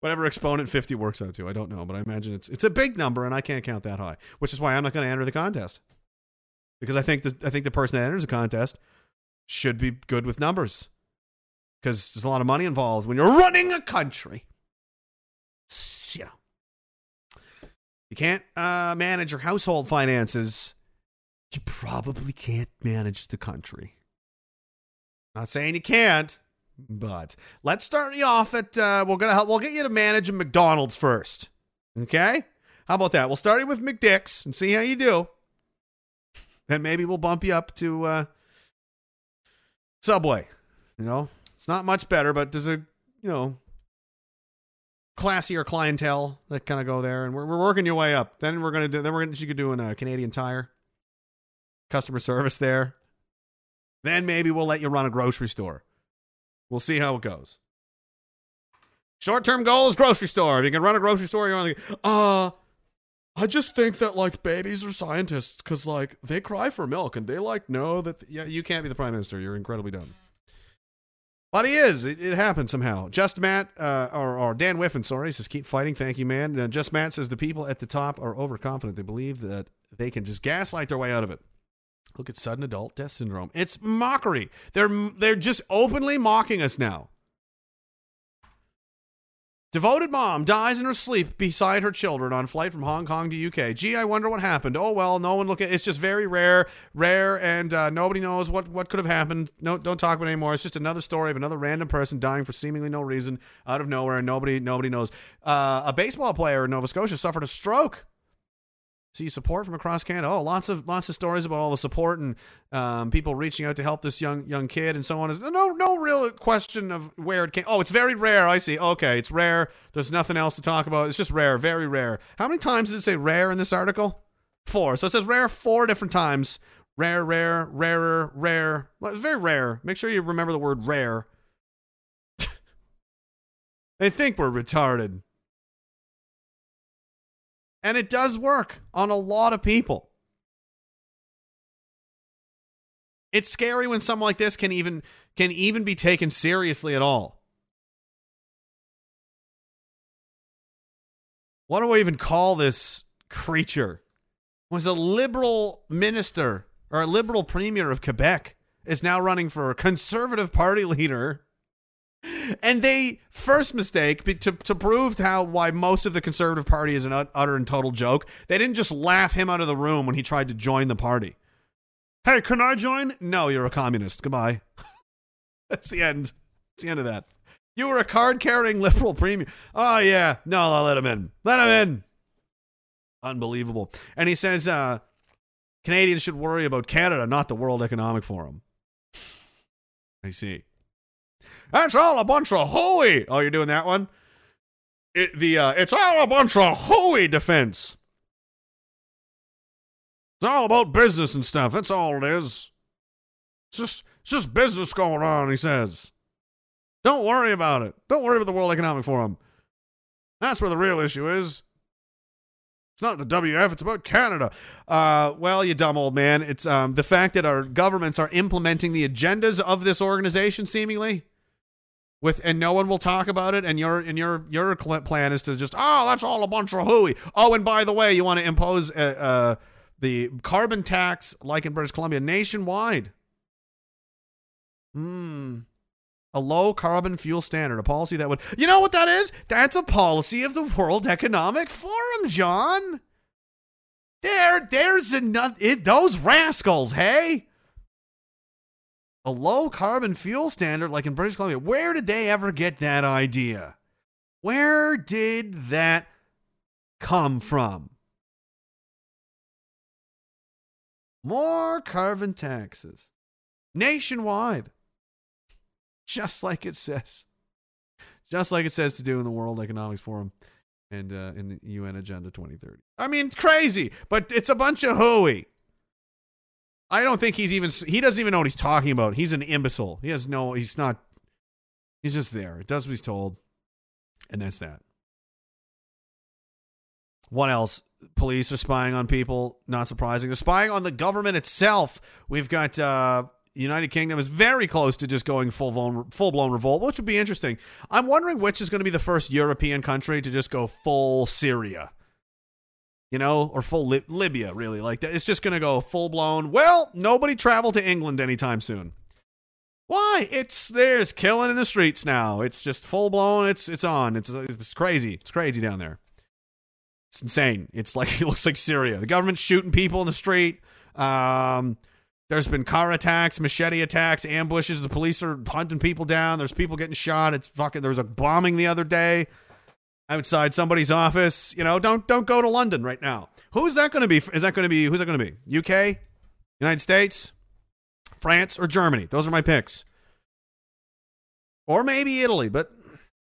Whatever exponent 50 works out to, I don't know, but I imagine it's a big number, and I can't count that high, which is why I'm not going to enter the contest, because I think the person that enters the contest should be good with numbers. Because there's a lot of money involved when you're running a country. You know, you can't manage your household finances. You probably can't manage the country. Not saying you can't, but let's start you off at. We'll get you to manage a McDonald's first. Okay, how about that? We'll start you with McDick's and see how you do. Then maybe we'll bump you up to Subway. You know. It's not much better, but there's a, you know, classier clientele that kind of go there, and we're working your way up. Then we're gonna do. Then you could do in a Canadian Tire. customer service there. Then maybe we'll let you run a grocery store. We'll see how it goes. Short-term goal is grocery store. If you can run a grocery store, you're on the... I just think that, like, babies are scientists because, like, they cry for milk and they, like, know that... Yeah, you can't be the prime minister. You're incredibly dumb. But he is. It happened somehow. Just Matt, or Dan Whiffen, sorry, says, keep fighting. Thank you, man. And Just Matt says, the people at the top are overconfident. They believe that they can just gaslight their way out of it. Look at sudden adult death syndrome. It's mockery. They're just openly mocking us now. Devoted mom dies in her sleep beside her children on flight from Hong Kong to UK. Gee, I wonder what happened. Oh, well, no one look at it. It's just very rare, and nobody knows what could have happened. No, don't talk about it anymore. It's just another story of another random person dying for seemingly no reason out of nowhere, and nobody knows. A baseball player in Nova Scotia suffered a stroke. See support from across Canada. Oh, lots of stories about all the support and people reaching out to help this young kid and so on. Is no real question of where it came. Oh, it's very rare. I see. Okay, it's rare. There's nothing else to talk about. It's just rare, very rare. How many times does it say rare in this article? 4. So it says rare 4 different times. Rare, rare, rarer, rare. Very rare. Make sure you remember the word rare. They think we're retarded. And it does work on a lot of people. It's scary when someone like this can even be taken seriously at all. What do I even call this creature? Was a liberal minister or a liberal premier of Quebec is now running for a conservative party leader. And they first mistake to prove why most of the Conservative Party is an utter and total joke. They didn't just laugh him out of the room when he tried to join the party. Hey, can I join? No, you're a communist. Goodbye. That's the end. That's the end of that. You were a card-carrying liberal premier. Oh yeah, no, I'll let him in. Let him in. Unbelievable. And he says, Canadians should worry about Canada, not the World Economic Forum. I see. That's all a bunch of hooey. Oh, you're doing that one? It's all a bunch of hooey defense. It's all about business and stuff. That's all it is. It's just business going on, he says. Don't worry about it. Don't worry about the World Economic Forum. That's where the real issue is. It's not the WF, it's about Canada. Well, you dumb old man. It's the fact that our governments are implementing the agendas of this organization, seemingly. And no one will talk about it, and your plan is to just, that's all a bunch of hooey. Oh, and by the way, you want to impose the carbon tax, like in British Columbia, nationwide. A low carbon fuel standard, a policy that would... You know what that is? That's a policy of the World Economic Forum, John. There's enough... Those rascals, hey? A low carbon fuel standard like in British Columbia. Where did they ever get that idea? Where did that come from? More carbon taxes. Nationwide. Just like it says to do in the World Economic Forum and in the UN Agenda 2030. I mean, it's crazy, but it's a bunch of hooey. I don't think he doesn't even know what he's talking about. He's an imbecile. He's just there. It does what he's told. And that's that. What else? Police are spying on people. Not surprising. They're spying on the government itself. We've got, United Kingdom is very close to just going full-blown revolt, which would be interesting. I'm wondering which is going to be the first European country to just go full Syria, or full Libya, really. Like that. It's just going to go full-blown. Well, nobody travel to England anytime soon. Why? There's killing in the streets now. It's just full-blown. It's on. It's crazy. It's crazy down there. It's insane. It looks like Syria. The government's shooting people in the street. There's been car attacks, machete attacks, ambushes. The police are hunting people down. There's people getting shot. There was a bombing the other day outside somebody's office. Don't go to London right now. Who's that going to be? Who's that going to be? UK, United States, France, or Germany? Those are my picks. Or maybe Italy, but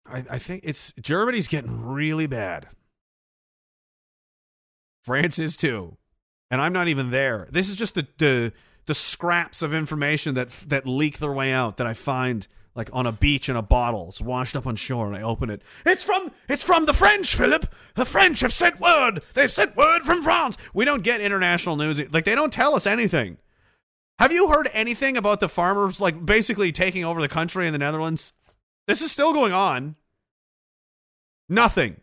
I think Germany's getting really bad. France is too. and I'm not even there. This is just the scraps of information that leak their way out that I find like on a beach in a bottle. It's washed up on shore, and I open it. It's from the French, Philip. The French have sent word. They've sent word from France. We don't get international news. Like, they don't tell us anything. Have you heard anything about the farmers, like, basically taking over the country in the Netherlands? This is still going on. Nothing.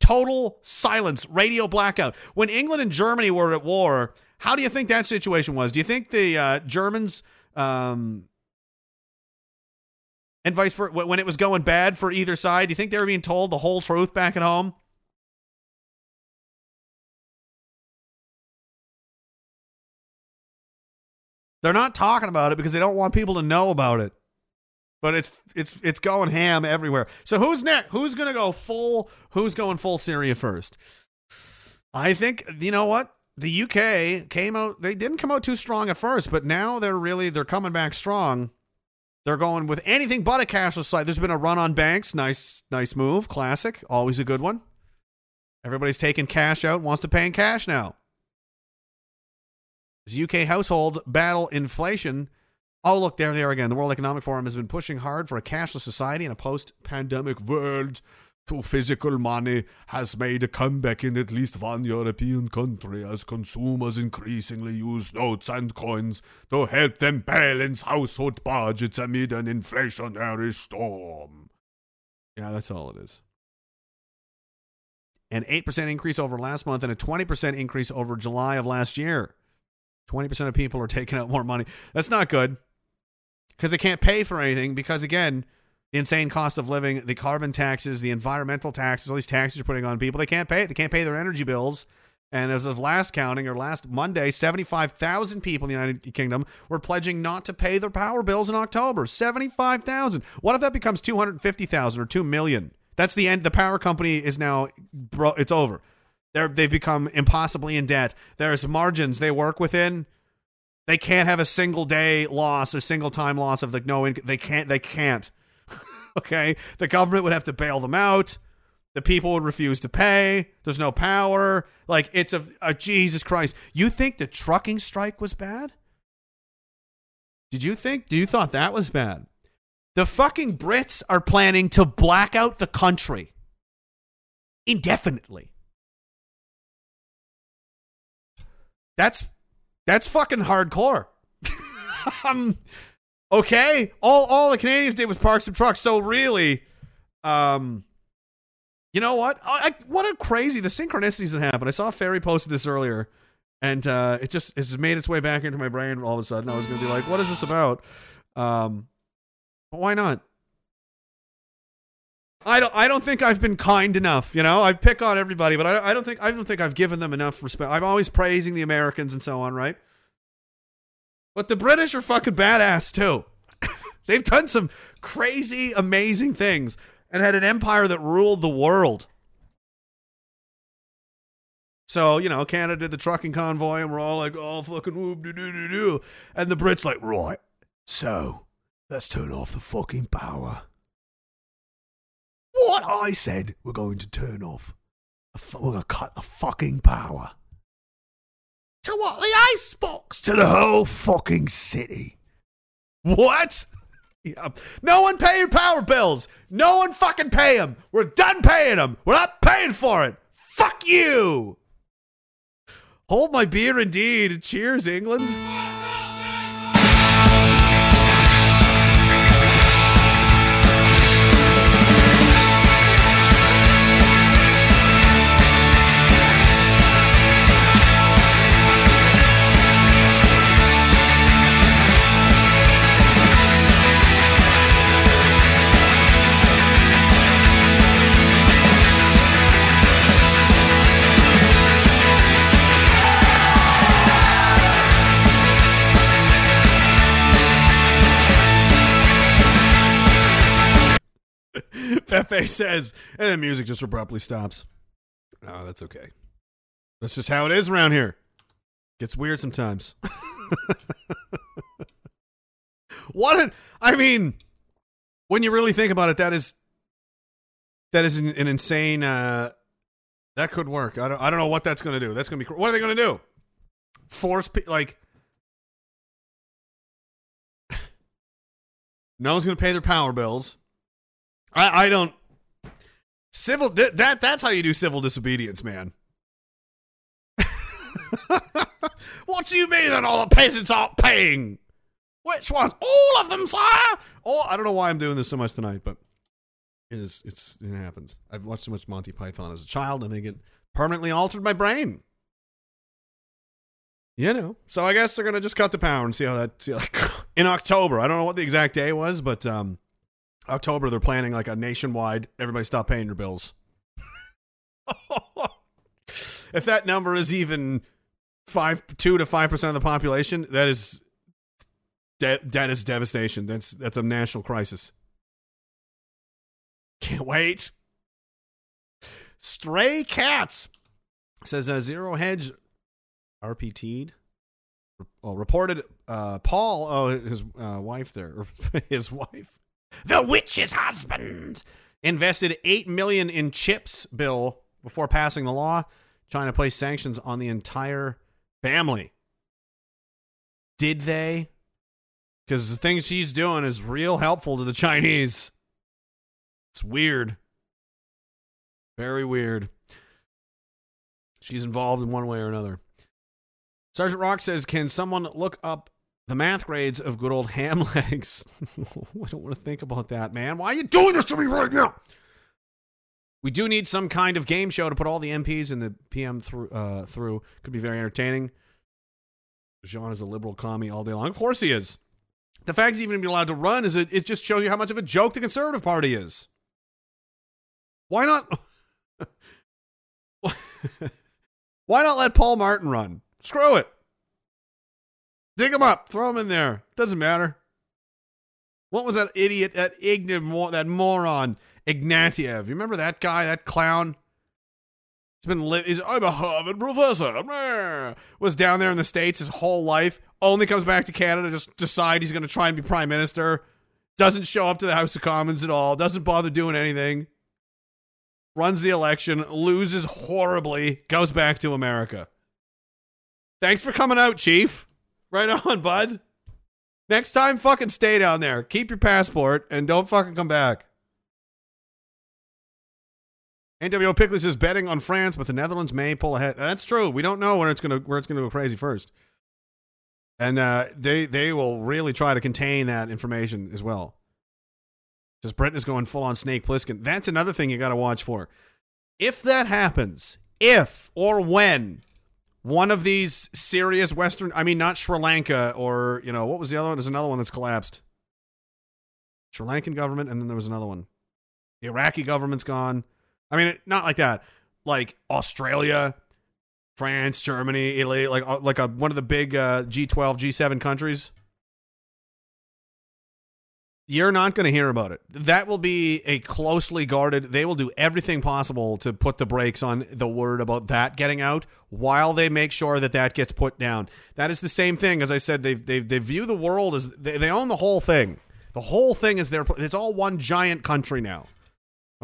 Total silence. Radio blackout. When England and Germany were at war, how do you think that situation was? Do you think the Germans... and vice versa, when it was going bad for either side, do you think they were being told the whole truth back at home? They're not talking about it because they don't want people to know about it. But it's going ham everywhere. So who's next? Who's going full Syria first? I think, you know what? The UK came out, they didn't come out too strong at first, but now they're coming back strong. They're going with anything but a cashless side. There's been a run on banks. Nice move. Classic. Always a good one. Everybody's taking cash out and wants to pay in cash now. As UK households battle inflation. Oh, look, there they are again. The World Economic Forum has been pushing hard for a cashless society in a post-pandemic world. So physical money has made a comeback in at least one European country as consumers increasingly use notes and coins to help them balance household budgets amid an inflationary storm. Yeah, that's all it is. An 8% increase over last month and a 20% increase over July of last year. 20% of people are taking out more money. That's not good because they can't pay for anything because, again, the insane cost of living, the carbon taxes, the environmental taxes, all these taxes you're putting on people, they can't pay it. They can't pay their energy bills. And as of last counting, or last Monday, 75,000 people in the United Kingdom were pledging not to pay their power bills in October. 75,000. What if that becomes 250,000 or 2 million? That's the end. The power company is now, it's over. They've become impossibly in debt. There's margins they work within. They can't have a single day loss, a single time loss of no income. They can't. Okay, the government would have to bail them out. The people would refuse to pay. There's no power. Like, it's a Jesus Christ. You think the trucking strike was bad? Do you thought that was bad? The fucking Brits are planning to black out the country indefinitely. That's fucking hardcore. Okay, all the Canadians did was park some trucks. So really, you know what? What a crazy, the synchronicities that happened. I saw Ferry posted this earlier, and it's made its way back into my brain all of a sudden. I was going to be like, what is this about? But why not? I don't think I've been kind enough, you know? I pick on everybody, but I don't think I've given them enough respect. I'm always praising the Americans and so on, right? But the British are fucking badass, too. They've done some crazy, amazing things and had an empire that ruled the world. So, you know, Canada did the trucking convoy, and we're all like, oh, fucking whoop-de-doo-doo-doo. And the Brits like, right, so let's turn off the fucking power. What I said, we're going to turn off. We're going to cut the fucking power. To what? The icebox? To the whole fucking city. What? Yeah. No one pay your power bills. No one fucking pay them. We're done paying them. We're not paying for it. Fuck you. Hold my beer indeed. Cheers, England. Pepe says, and then music just abruptly stops. Oh, that's okay. That's just how it is around here. Gets weird sometimes. I mean, when you really think about it, that is an insane, that could work. I don't know what that's going to do. What are they going to do? force people, like, no one's going to pay their power bills. I don't, civil, that's how you do civil disobedience, man. What do you mean that all the peasants aren't paying? Which ones? All of them, sire? Oh, I don't know why I'm doing this so much tonight, but it happens. I've watched so much Monty Python as a child, and I think it permanently altered my brain. You know, so I guess they're going to just cut the power and see how that in October. I don't know what the exact day was, but October, they're planning like a nationwide, everybody stop paying your bills. If that number is even 2 to 5% of the population, that is devastation. That's a national crisis. Can't wait. Stray Cats says Zero Hedge RPT'd. Well, reported Paul. Oh, his wife there. His wife, the witch's husband, invested $8 million in chips bill before passing the law. China placed sanctions on the entire family. Did they? Because the thing she's doing is real helpful to the Chinese. It's weird. Very weird. She's involved in one way or another. Sergeant Rock says, can someone look up the math grades of good old ham legs? I don't want to think about that, man. Why are you doing this to me right now? We do need some kind of game show to put all the MPs and the PM through. Could be very entertaining. Jean is a liberal commie all day long. Of course he is. The fact he's even be allowed to run is it just shows you how much of a joke the Conservative Party is. Why not? Why not let Paul Martin run? Screw it. Dig him up. Throw him in there. Doesn't matter. What was that idiot, that moron, Ignatieff? You remember that guy, that clown? He's been I'm a Harvard professor. Was down there in the States his whole life. Only comes back to Canada, just decide he's going to try and be prime minister. Doesn't show up to the House of Commons at all. Doesn't bother doing anything. Runs the election, loses horribly, goes back to America. Thanks for coming out, Chief. Right on, bud. Next time, fucking stay down there. Keep your passport and don't fucking come back. NWO Pickles is betting on France, but the Netherlands may pull ahead. That's true. We don't know where it's gonna go crazy first, and they will really try to contain that information as well. Because Britain is going full on Snake Plissken. That's another thing you got to watch for. If that happens, if or when one of these serious not Sri Lanka or what was the other one? There's another one that's collapsed. Sri Lankan government, and then there was another one. The Iraqi government's gone. I mean, not like that. Like Australia, France, Germany, Italy, like one of the big G12, G7 countries. You're not going to hear about it. That will be a closely guarded. They will do everything possible to put the brakes on the word about that getting out while they make sure that gets put down. That is the same thing as I said. They view the world as they own the whole thing. The whole thing is their. It's all one giant country now.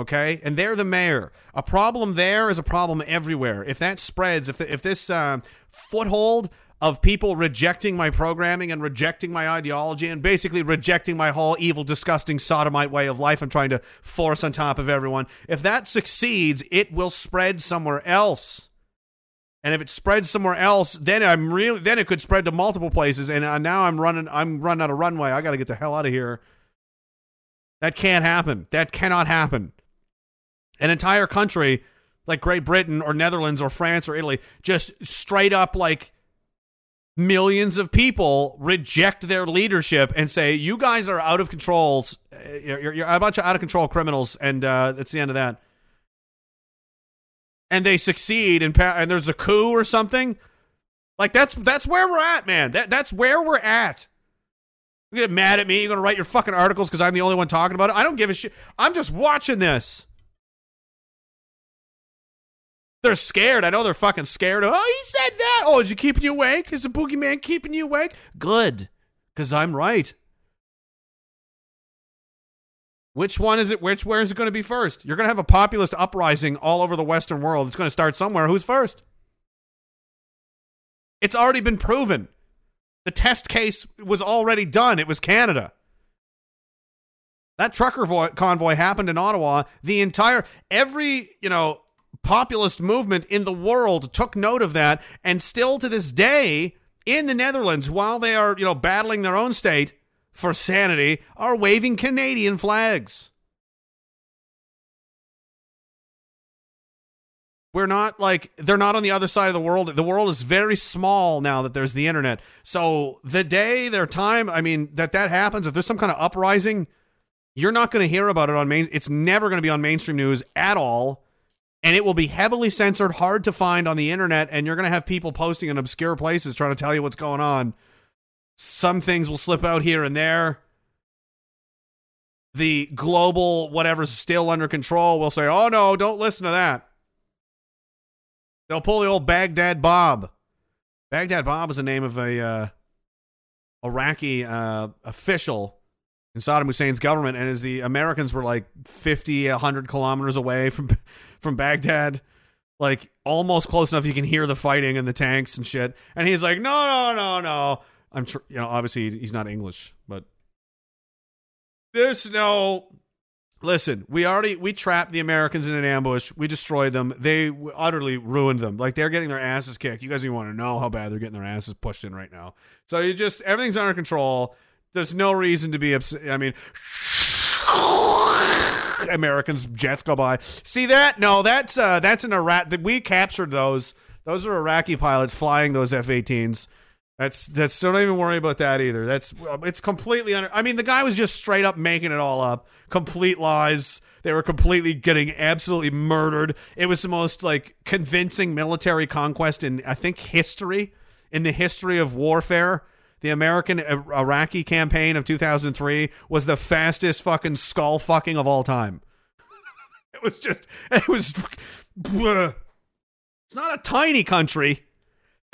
Okay, and they're the mayor. A problem there is a problem everywhere. If that spreads, if this foothold of people rejecting my programming and rejecting my ideology and basically rejecting my whole evil, disgusting, sodomite way of life I'm trying to force on top of everyone, if that succeeds, it will spread somewhere else. And if it spreads somewhere else, then it could spread to multiple places. And now I'm running out of runway. I got to get the hell out of here. That can't happen. That cannot happen. An entire country like Great Britain or Netherlands or France or Italy, just straight up like millions of people reject their leadership and say, you guys are out of control. You're a bunch of out of control criminals. And that's the end of that. And they succeed and there's a coup or something. Like that's where we're at, man. That's where we're at. You get mad at me. You're going to write your fucking articles because I'm the only one talking about it. I don't give a shit. I'm just watching this. They're scared. I know they're fucking scared. Oh, he said that. Oh, is he keeping you awake? Is the boogeyman keeping you awake? Good, because I'm right. Which one is it? Where is it going to be first? You're going to have a populist uprising all over the Western world. It's going to start somewhere. Who's first? It's already been proven. The test case was already done. It was Canada. That trucker convoy happened in Ottawa. The entire, every, you know, populist movement in the world took note of that. And still to this day, in the Netherlands, while they are, you know, battling their own state for sanity, are waving Canadian flags. We're not like, they're not on the other side of the world. The world is very small now that there's the internet. So the day, their time, I mean, that happens, if there's some kind of uprising, you're not going to hear about it on main. It's never going to be on mainstream news at all. And it will be heavily censored, hard to find on the internet. And you're going to have people posting in obscure places trying to tell you what's going on. Some things will slip out here and there. The global whatever's still under control will say, oh no, don't listen to that. They'll pull the old Baghdad Bob. Baghdad Bob is the name of a Iraqi official in Saddam Hussein's government, and as the Americans were like 50, 100 kilometers away from Baghdad, like almost close enough you can hear the fighting and the tanks and shit, and he's like, no. Obviously he's not English, but there's no. Listen, we trapped the Americans in an ambush. We destroyed them. They utterly ruined them. Like, they're getting their asses kicked. You guys don't even want to know how bad they're getting their asses pushed in right now. So you just, everything's under control. There's no reason to be upset. I mean, Americans, jets go by. See that? No, that's an Iraq. We captured those. Those are Iraqi pilots flying those F-18s. That's don't even worry about that either. It's completely under. I mean, the guy was just straight up making it all up. Complete lies. They were completely getting absolutely murdered. It was the most like convincing military conquest in, I think, history. In the history of warfare, the American Iraqi campaign of 2003 was the fastest fucking skull fucking of all time. It was. It's not a tiny country.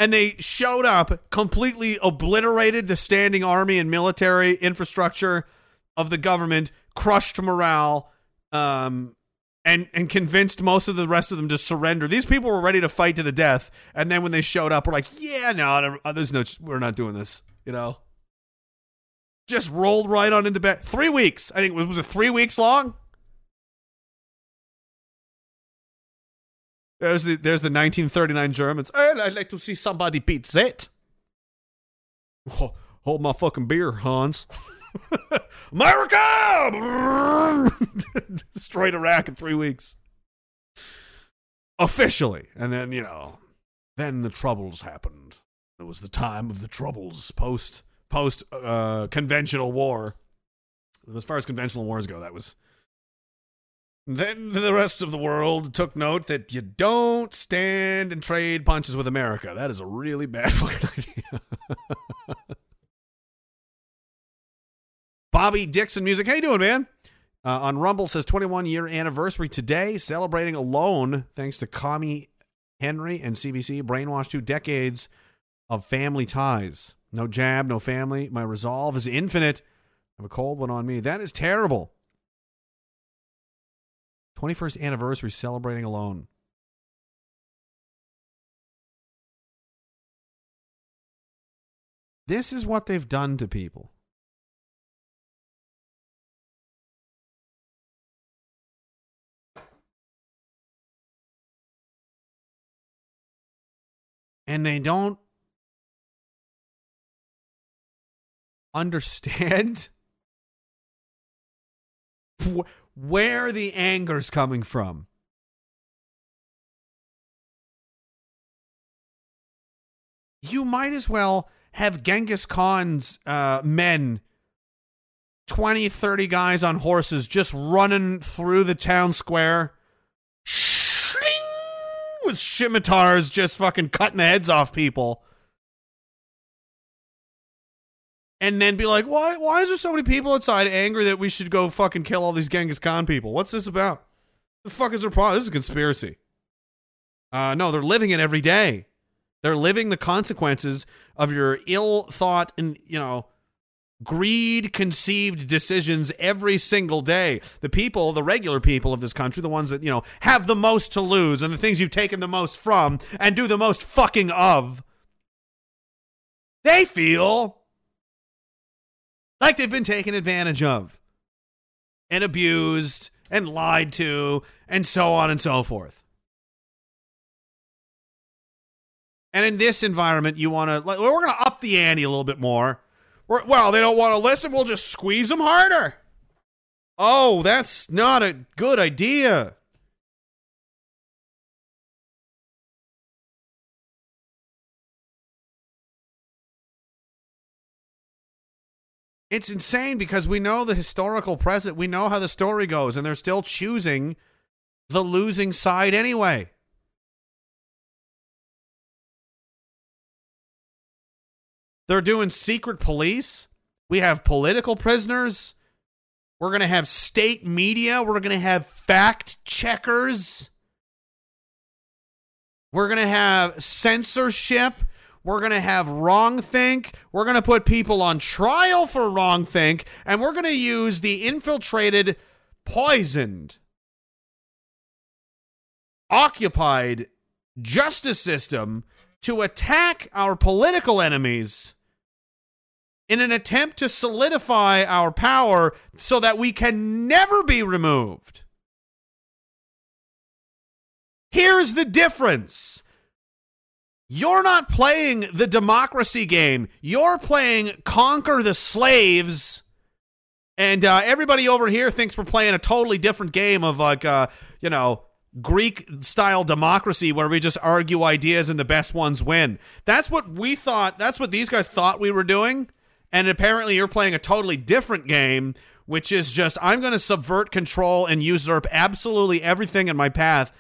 And they showed up, completely obliterated the standing army and military infrastructure of the government, crushed morale, and convinced most of the rest of them to surrender. These people were ready to fight to the death, and then when they showed up, we're like, "Yeah, no, there's no, we're not doing this." You know, just rolled right on into bed. 3 weeks, I think, was it 3 weeks long? There's the 1939 Germans. And I'd like to see somebody beat Zet. Oh, hold my fucking beer, Hans. America! Destroyed Iraq in 3 weeks. Officially. And then, you know, then the Troubles happened. It was the time of the Troubles, post conventional war. As far as conventional wars go, that was... Then the rest of the world took note that you don't stand and trade punches with America. That is a really bad fucking idea. Bobby Dixon Music, how you doing, man? On Rumble says 21-year anniversary today, celebrating alone thanks to Commie Henry and CBC, brainwashed 2 decades of family ties. No jab, no family. My resolve is infinite. I have a cold one on me. That is terrible. 21st anniversary celebrating alone. This is what they've done to people. And they don't understand where the anger's coming from. You might as well have Genghis Khan's men, 20, 30 guys on horses, just running through the town square with scimitars, just fucking cutting the heads off people. And then be like, why is there so many people outside angry that we should go fucking kill all these Genghis Khan people? What's this about? The fuck is their problem? This is a conspiracy. No, they're living it every day. They're living the consequences of your ill thought and, you know, greed-conceived decisions every single day. The people, the regular people of this country, the ones that, you know, have the most to lose and the things you've taken the most from and do the most fucking of, They feel like they've been taken advantage of and abused and lied to and so on and so forth. And in this environment, you want to, like, we're going to up the ante a little bit more. Well, they don't want to listen. We'll just squeeze them harder. Oh, that's not a good idea. It's insane because we know the historical precedent. We know how the story goes, and they're still choosing the losing side anyway. They're doing secret police. We have political prisoners. We're going to have state media. We're going to have fact checkers. We're going to have censorship. We're going to have wrongthink. We're going to put people on trial for wrongthink. And we're going to use the infiltrated, poisoned, occupied justice system to attack our political enemies in an attempt to solidify our power so that we can never be removed. Here's the difference. You're not playing the democracy game. You're playing conquer the slaves. And everybody over here thinks we're playing a totally different game of like, Greek-style democracy where we just argue ideas and the best ones win. That's what we thought. That's what these guys thought we were doing. And apparently you're playing a totally different game, which is just, I'm going to subvert, control, and usurp absolutely everything in my path.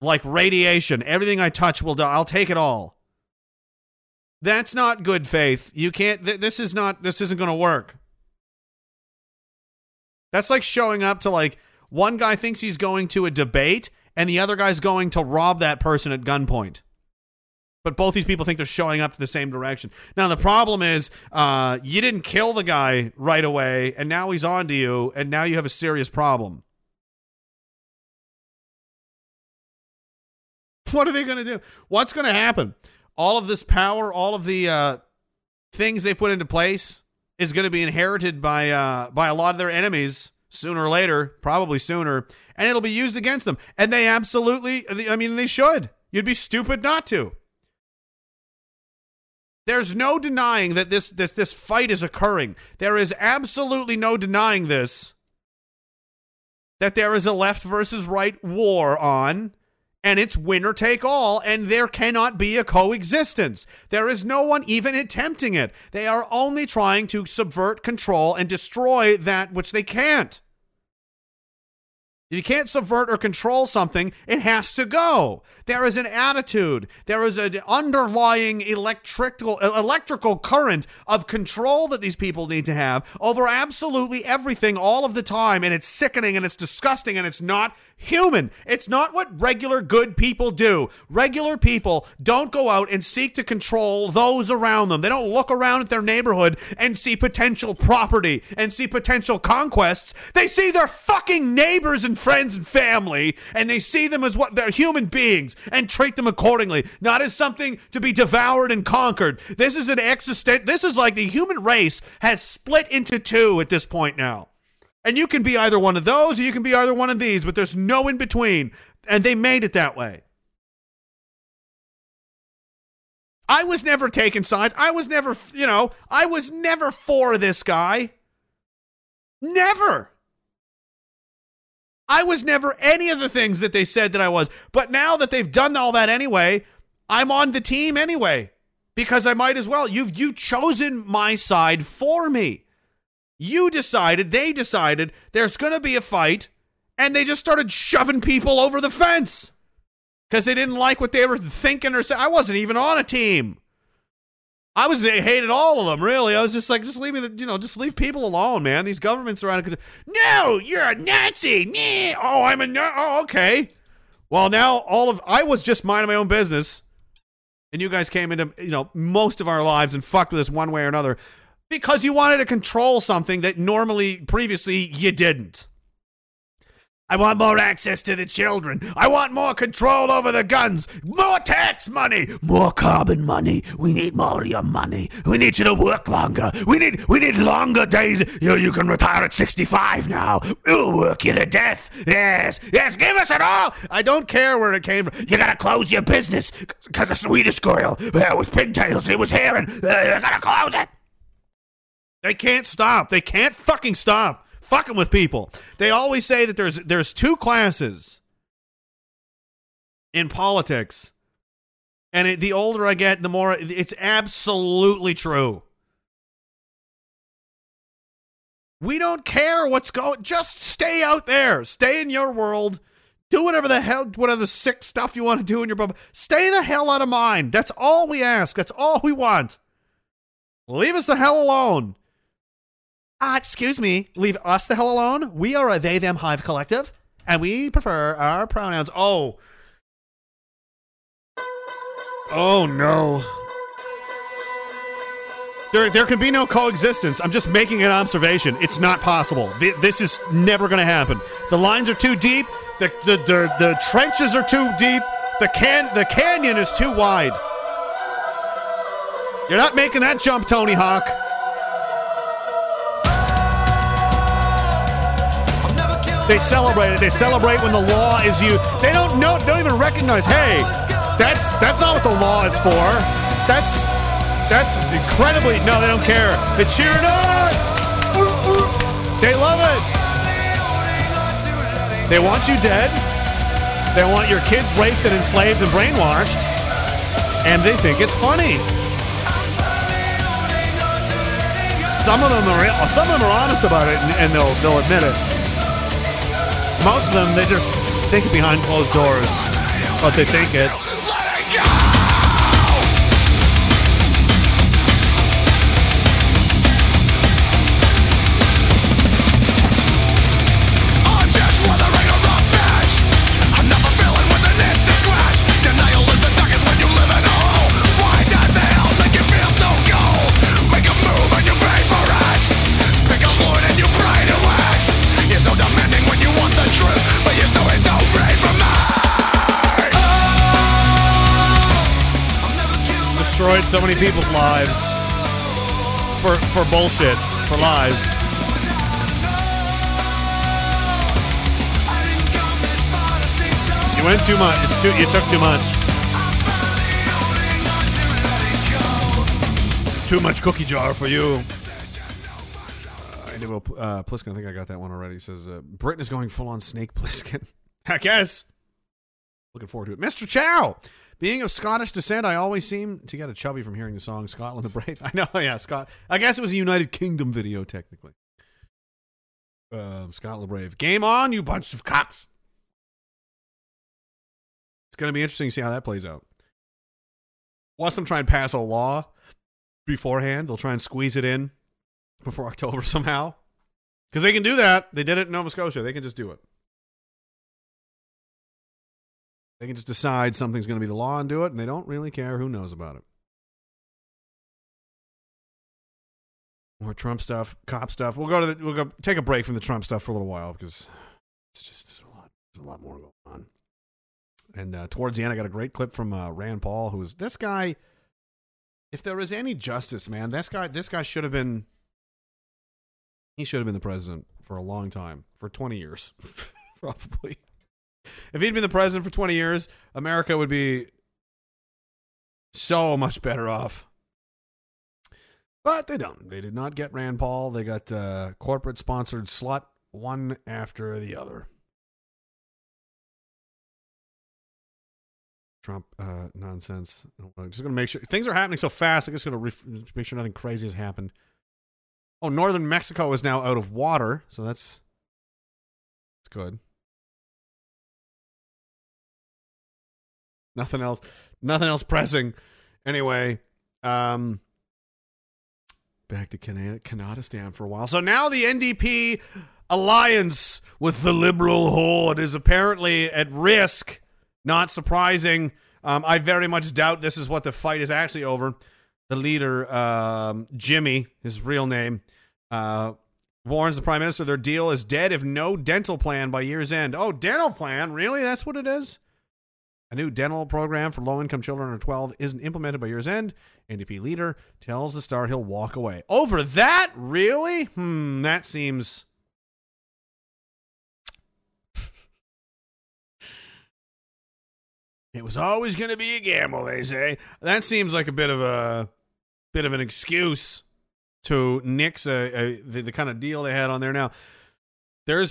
Like radiation, everything I touch will die. I'll take it all. That's not good faith. You can't, this isn't going to work. That's like showing up to like, one guy thinks he's going to a debate and the other guy's going to rob that person at gunpoint. But both these people think they're showing up to the same direction. Now, the problem is you didn't kill the guy right away and now he's on to you and now you have a serious problem. What are they going to do? What's going to happen? All of this power, all of the things they put into place is going to be inherited by a lot of their enemies sooner or later, probably sooner, and it'll be used against them. And they absolutely, I mean, they should. You'd be stupid not to. There's no denying that this fight is occurring. There is absolutely no denying this, that there is a left versus right war on. And it's winner take all, and there cannot be a coexistence. There is no one even attempting it. They are only trying to subvert, control, and destroy that which they can't. If you can't subvert or control something, it has to go. There is an attitude. There is an underlying electrical current of control that these people need to have over absolutely everything all of the time. And it's sickening and it's disgusting and it's not human. It's not what regular good people do. Regular people don't go out and seek to control those around them. They don't look around at their neighborhood and see potential property and see potential conquests. They see their fucking neighbors and friends and family, and they see them as what they're, human beings, and treat them accordingly, not as something to be devoured and conquered. This is an existent. This is like the human race has split into two at this point now, and you can be either one of those or you can be either one of these, but there's no in between, and they made it that way. I was never taking sides. I was never for this guy. Never. I was never any of the things that they said that I was. But now that they've done all that anyway, I'm on the team anyway. Because I might as well. You've chosen my side for me. You decided, they decided, there's going to be a fight. And they just started shoving people over the fence. Because they didn't like what they were thinking or saying. I wasn't even on a team. I hated all of them, really. I was just like, just leave people alone, man. These governments are out of control. No, you're a Nazi. Nah. Oh, I'm a Nazi. Oh, okay. Well, now I was just minding my own business. And you guys came into, most of our lives and fucked with us one way or another because you wanted to control something that normally previously you didn't. I want more access to the children. I want more control over the guns. More tax money. More carbon money. We need more of your money. We need you to work longer. We need longer days. You can retire at 65 now. We'll work you to death. Yes. Yes, give us it all. I don't care where it came from. You gotta close your business. Because a Swedish girl with pigtails, it was here, and you gotta close it. They can't stop. They can't fucking stop fucking with people. They always say that there's two classes in politics, and the older I get, the more it's absolutely true. We don't care what's going. Just stay out there. Stay in your world. Do whatever the hell, whatever sick stuff you want to do in your bubble. Stay the hell out of mine. That's all we ask. That's all we want. Leave us the hell alone. Excuse me, leave us the hell alone? We are a they, them, hive collective, and we prefer our pronouns. Oh. Oh, no. There can be no coexistence. I'm just making an observation. It's not possible. This is never going to happen. The lines are too deep. The trenches are too deep. The canyon is too wide. You're not making that jump, Tony Hawk. They celebrate it. They celebrate when the law is used. They don't know. They don't even recognize. Hey, that's not what the law is for. That's incredibly. No, they don't care. They cheer it on. They love it. They want you dead. They want your kids raped and enslaved and brainwashed, and they think it's funny. Some of them are honest about it, and they'll admit it. Most of them, they just think it behind closed doors, but they think it. Let it go! I'm just weathering a rough patch. I'm never feeling with an itch to scratch. Denial is the darkest when you live in a hole. Why does the hell make you feel so cold? Make a move and you pay for it. Pick a wood and you pray to it. You're so demanding. Want the truth, but you know it don't break from me. Oh, destroyed so many people's lives for bullshit, for lies. You went too much. You took too much. Too much cookie jar for you. Pliskin, I think I got that one already. He says, Britain is going full on snake Pliskin. I guess. Looking forward to it. Mr. Chow! Being of Scottish descent, I always seem to get a chubby from hearing the song Scotland the Brave. I know, yeah, Scott. I guess it was a United Kingdom video, technically. Scotland the Brave. Game on, you bunch of cocks! It's going to be interesting to see how that plays out. Watch them try and pass a law beforehand. They'll try and squeeze it in before October somehow. Because they can do that. They did it in Nova Scotia. They can just do it. They can just decide something's going to be the law and do it, and they don't really care who knows about it. More Trump stuff, cop stuff. We'll go take a break from the Trump stuff for a little while, because it's just there's a lot more going on. And towards the end, I got a great clip from Rand Paul, who is this guy. If there is any justice, man, this guy should have been. He should have been the president for a long time, for 20 years, probably. If he'd been the president for 20 years, America would be so much better off. But they don't. They did not get Rand Paul. They got corporate-sponsored slut, one after the other. Trump nonsense. I'm just going to make sure. Things are happening so fast, I'm just going to make sure nothing crazy has happened. Oh, northern Mexico is now out of water, so that's good. Nothing else pressing. Anyway, back to Kanadistan for a while. So now the NDP alliance with the liberal horde is apparently at risk. Not surprising. I very much doubt this is what the fight is actually over. The leader, Jimmy, his real name, warns the Prime Minister their deal is dead if no dental plan by year's end. Oh, dental plan? Really? That's what it is? A new dental program for low-income children under 12 isn't implemented by year's end. NDP leader tells the Star he'll walk away. Over that? Really? That seems... It was always going to be a gamble, they say. That seems like a bit of an excuse to nix the kind of deal they had on there. Now, a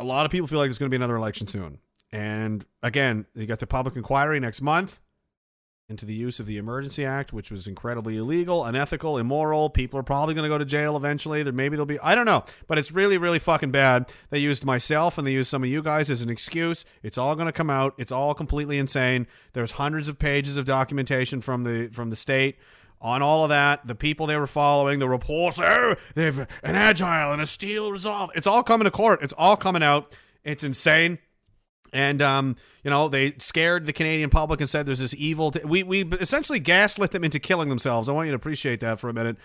lot of people feel like there's going to be another election soon. And again, you got the public inquiry next month into the use of the Emergency Act, which was incredibly illegal, unethical, immoral. People are probably going to go to jail eventually. Maybe they'll be, I don't know, but it's really, really fucking bad. They used myself and they used some of you guys as an excuse. It's all going to come out. It's all completely insane. There's hundreds of pages of documentation from the state on all of that, the people they were following, the reports. Oh, they have an agile and a steel resolve. It's all coming to court. It's all coming out. It's insane. And, they scared the Canadian public and said there's this evil... We essentially gaslit them into killing themselves. I want you to appreciate that for a minute.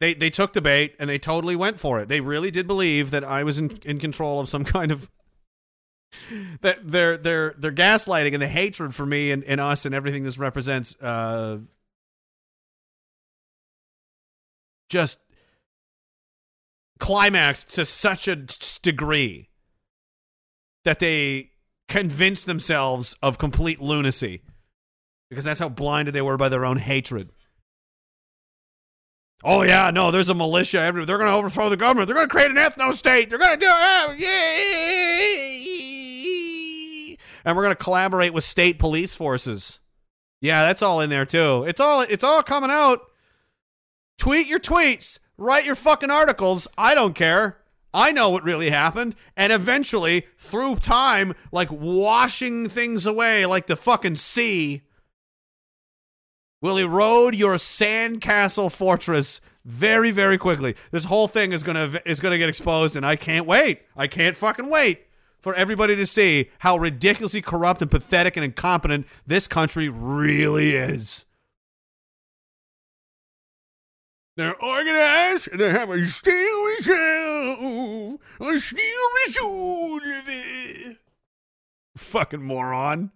They took the bait, and they totally went for it. They really did believe that I was in control of some kind of... that their gaslighting and the hatred for me and us and everything this represents... just climaxed to such a degree... that they convinced themselves of complete lunacy because that's how blinded they were by their own hatred. Oh, yeah, no, there's a militia everywhere. They're going to overthrow the government. They're going to create an ethno-state. They're going to do it. And we're going to collaborate with state police forces. Yeah, that's all in there, too. It's all coming out. Tweet your tweets. Write your fucking articles. I don't care. I know what really happened, and eventually, through time, like washing things away like the fucking sea, will erode your sandcastle fortress very, very quickly. This whole thing is gonna get exposed, and I can't wait. I can't fucking wait for everybody to see how ridiculously corrupt and pathetic and incompetent this country really is. They're organized, and they have a steel reserve. A steel reserve. Fucking moron.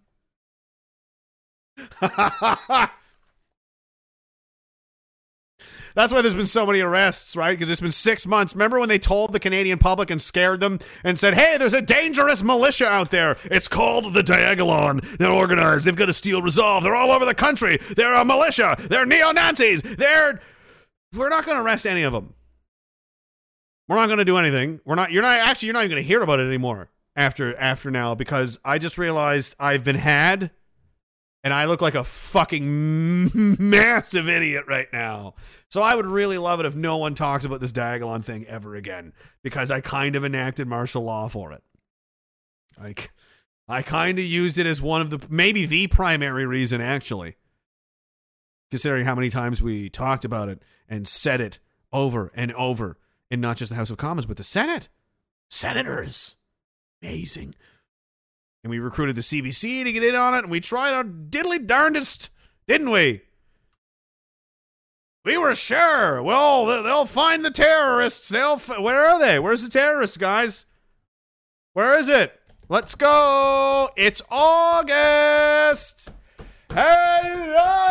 That's why there's been so many arrests, right? Because it's been 6 months. Remember when they told the Canadian public and scared them and said, hey, there's a dangerous militia out there. It's called the Diagilon. They're organized. They've got a steel resolve. They're all over the country. They're a militia. They're neo-Nazis. We're not going to arrest any of them. We're not going to do anything. You're not even going to hear about it anymore after now, because I just realized I've been had and I look like a fucking massive idiot right now. So I would really love it if no one talks about this Diagilon thing ever again, because I kind of enacted martial law for it. Like, I kind of used it as one of maybe the primary reason, actually, considering how many times we talked about it and said it over and over in not just the House of Commons, but the Senate. Senators. Amazing. And we recruited the CBC to get in on it, and we tried our diddly darndest, didn't we? We were sure. Well, they'll find the terrorists. Where are they? Where's the terrorists, guys? Where is it? Let's go. It's August. Hello!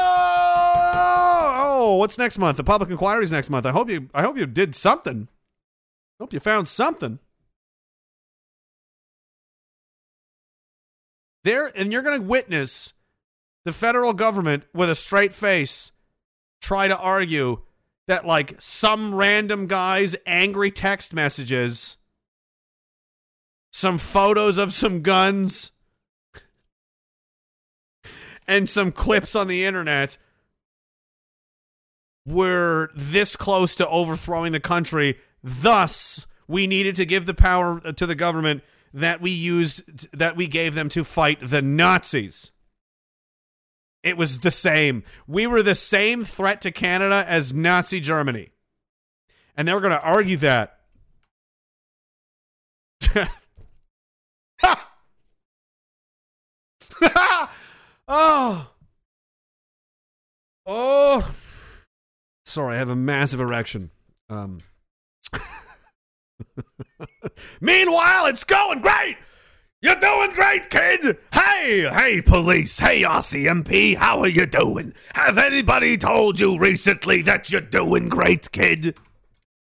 Oh, what's next month? The public inquiry's next month. I hope you did something. Hope you found something. And you're going to witness the federal government with a straight face try to argue that, like, some random guy's angry text messages, some photos of some guns, and some clips on the internet were this close to overthrowing the country. Thus, we needed to give the power to the government that we gave them to fight the Nazis. It was the same. We were the same threat to Canada as Nazi Germany. And they were going to argue that. Ha! Ha! Oh, sorry, I have a massive erection. Meanwhile, it's going great. You're doing great, kid. Hey, police. Hey, RCMP. How are you doing? Have anybody told you recently that you're doing great, kid?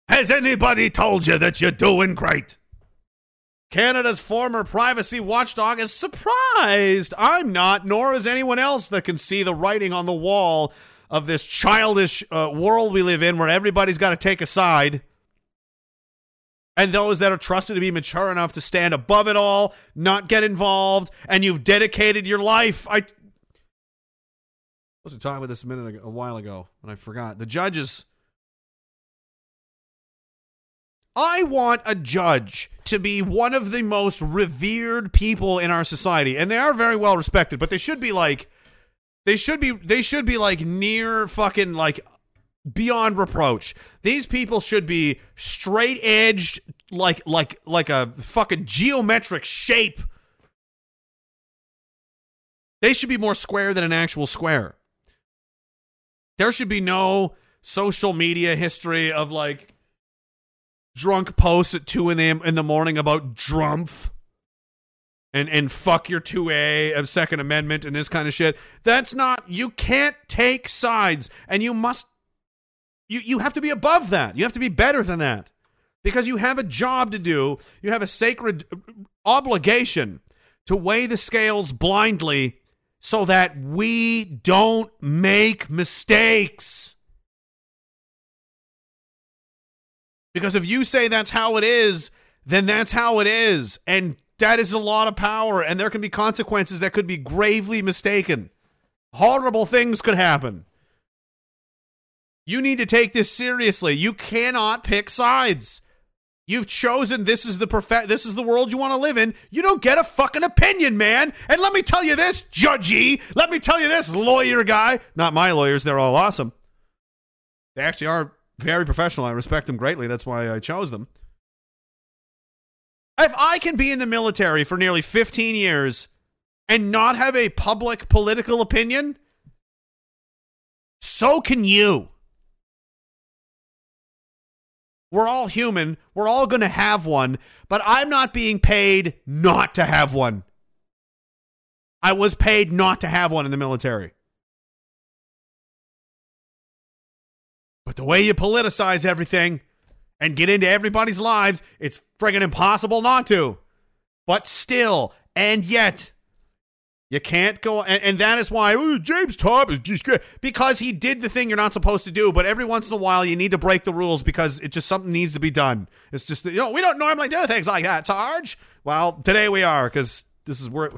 Has anybody told you that you're doing great? Canada's former privacy watchdog is surprised. I'm not, nor is anyone else that can see the writing on the wall of this childish world we live in where everybody's got to take a side. And those that are trusted to be mature enough to stand above it all, not get involved, and you've dedicated your life. I wasn't talking about this a while ago, and I forgot. The judges. I want a judge to be one of the most revered people in our society, and they are very well respected, but they should be like, they should be like near fucking like. Beyond reproach. These people should be straight edged like a fucking geometric shape. They should be more square than an actual square. There should be no social media history of like drunk posts at 2 in the morning about Drumpf and fuck your 2A of Second Amendment and this kind of shit. That's not, you can't take sides, and you must. You have to be above that. You have to be better than that. Because you have a job to do. You have a sacred obligation to weigh the scales blindly so that we don't make mistakes. Because if you say that's how it is, then that's how it is. And that is a lot of power. And there can be consequences that could be gravely mistaken. Horrible things could happen. You need to take this seriously. You cannot pick sides. You've chosen this is the world you want to live in. You don't get a fucking opinion, man. And let me tell you this, judgey. Let me tell you this, lawyer guy. Not my lawyers. They're all awesome. They actually are very professional. I respect them greatly. That's why I chose them. If I can be in the military for nearly 15 years and not have a public political opinion, so can you. We're all human. We're all going to have one, but I'm not being paid not to have one. I was paid not to have one in the military. But the way you politicize everything and get into everybody's lives, it's friggin' impossible not to. But still, and yet, you can't go, and that is why James Todd is just good, because he did the thing you're not supposed to do. But every once in a while, you need to break the rules because it just something needs to be done. It's just we don't normally do things like that, Sarge. Well, today we are, because this is where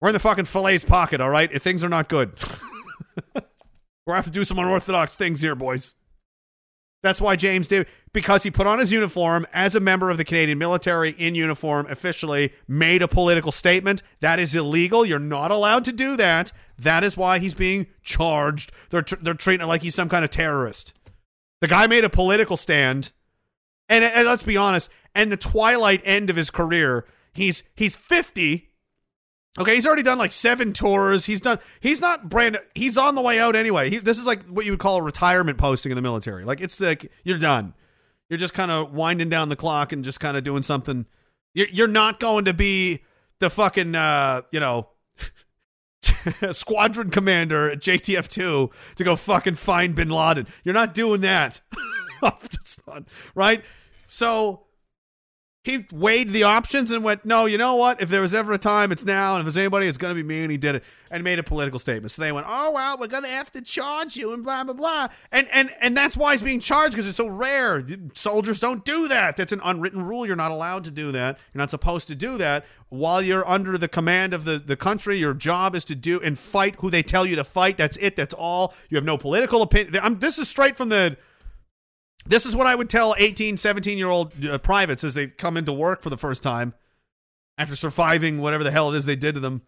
we're in the fucking fillet's pocket. All right, if things are not good, we're gonna have to do some unorthodox things here, boys. That's why James did, because he put on his uniform as a member of the Canadian military in uniform, officially made a political statement. That is illegal. You're not allowed to do that. That is why he's being charged. They're treating it like he's some kind of terrorist. The guy made a political stand. And let's be honest, and the twilight end of his career, he's 50. Okay, he's already done like 7 tours. He's not brand. He's on the way out anyway. This is like what you would call a retirement posting in the military. Like, it's like you're done. You're just kind of winding down the clock and just kind of doing something. You're not going to be the fucking squadron commander at JTF2 to go fucking find bin Laden. You're not doing that. That's not right. So. He weighed the options and went, no, you know what? If there was ever a time, it's now. And if there's anybody, it's going to be me. And he did it and made a political statement. So they went, oh, well, we're going to have to charge you and blah, blah, blah. And that's why he's being charged, because it's so rare. Soldiers don't do that. That's an unwritten rule. You're not allowed to do that. You're not supposed to do that. While you're under the command of the country, your job is to do and fight who they tell you to fight. That's it. That's all. You have no political opinion. This is straight from the... This is what I would tell 18, 17-year-old privates as they come into work for the first time after surviving whatever the hell it is they did to them.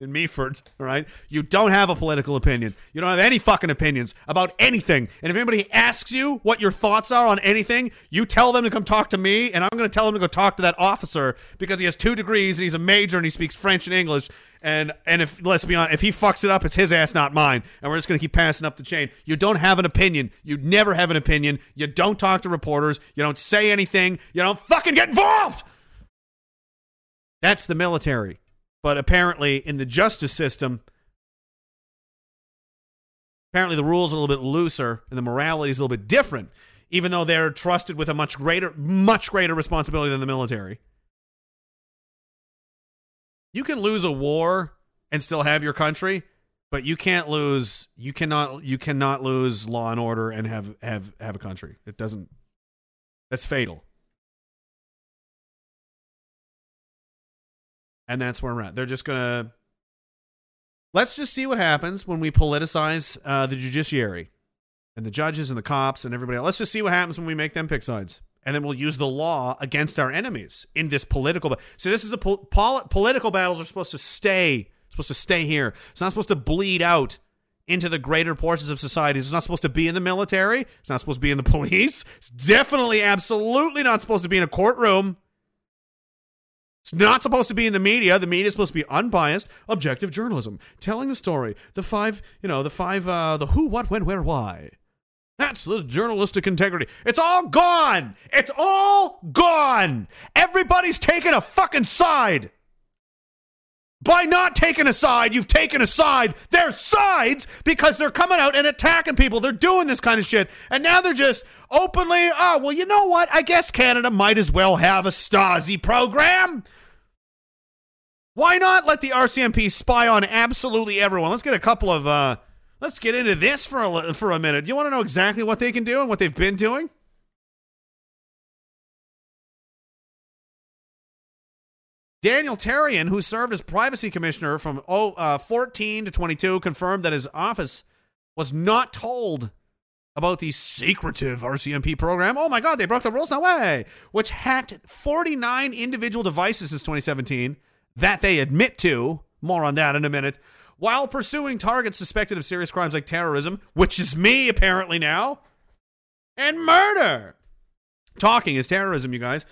in Meaford, all right? You don't have a political opinion. You don't have any fucking opinions about anything. And if anybody asks you what your thoughts are on anything, you tell them to come talk to me, and I'm going to tell them to go talk to that officer because he has 2 degrees and he's a major and he speaks French and English. And if, let's be honest, if he fucks it up, it's his ass, not mine. And we're just going to keep passing up the chain. You don't have an opinion. You never have an opinion. You don't talk to reporters. You don't say anything. You don't fucking get involved. That's the military. But apparently in the justice system, apparently the rules are a little bit looser and the morality is a little bit different, even though they're trusted with a much greater responsibility than the military. You can lose a war and still have your country, but you cannot lose law and order and have a country. It doesn't. That's fatal. And that's where we're at. They're just gonna. Let's just see what happens when we politicize the judiciary and the judges and the cops and everybody else. Let's just see what happens when we make them pick sides. And then we'll use the law against our enemies in this political. So this is a political battles are supposed to stay here. It's not supposed to bleed out into the greater portions of society. It's not supposed to be in the military. It's not supposed to be in the police. It's definitely, absolutely not supposed to be in a courtroom. It's not supposed to be in the media. The media is supposed to be unbiased, objective journalism, telling the story. The who, what, when, where, why. That's the journalistic integrity. It's all gone. It's all gone. Everybody's taking a fucking side. By not taking a side, you've taken a side. They're sides because they're coming out and attacking people. They're doing this kind of shit. And now they're just openly, oh, well, you know what? I guess Canada might as well have a Stasi program. Why not let the RCMP spy on absolutely everyone? Let's get a couple of... Let's get into this for a minute. You want to know exactly what they can do and what they've been doing? Daniel Tarian, who served as privacy commissioner from 14 to 22, confirmed that his office was not told about the secretive RCMP program. Oh my God, they broke the rules, no way! Which hacked 49 individual devices since 2017 that they admit to. More on that in a minute. While pursuing targets suspected of serious crimes like terrorism, which is me apparently now, and murder. Talking is terrorism, you guys.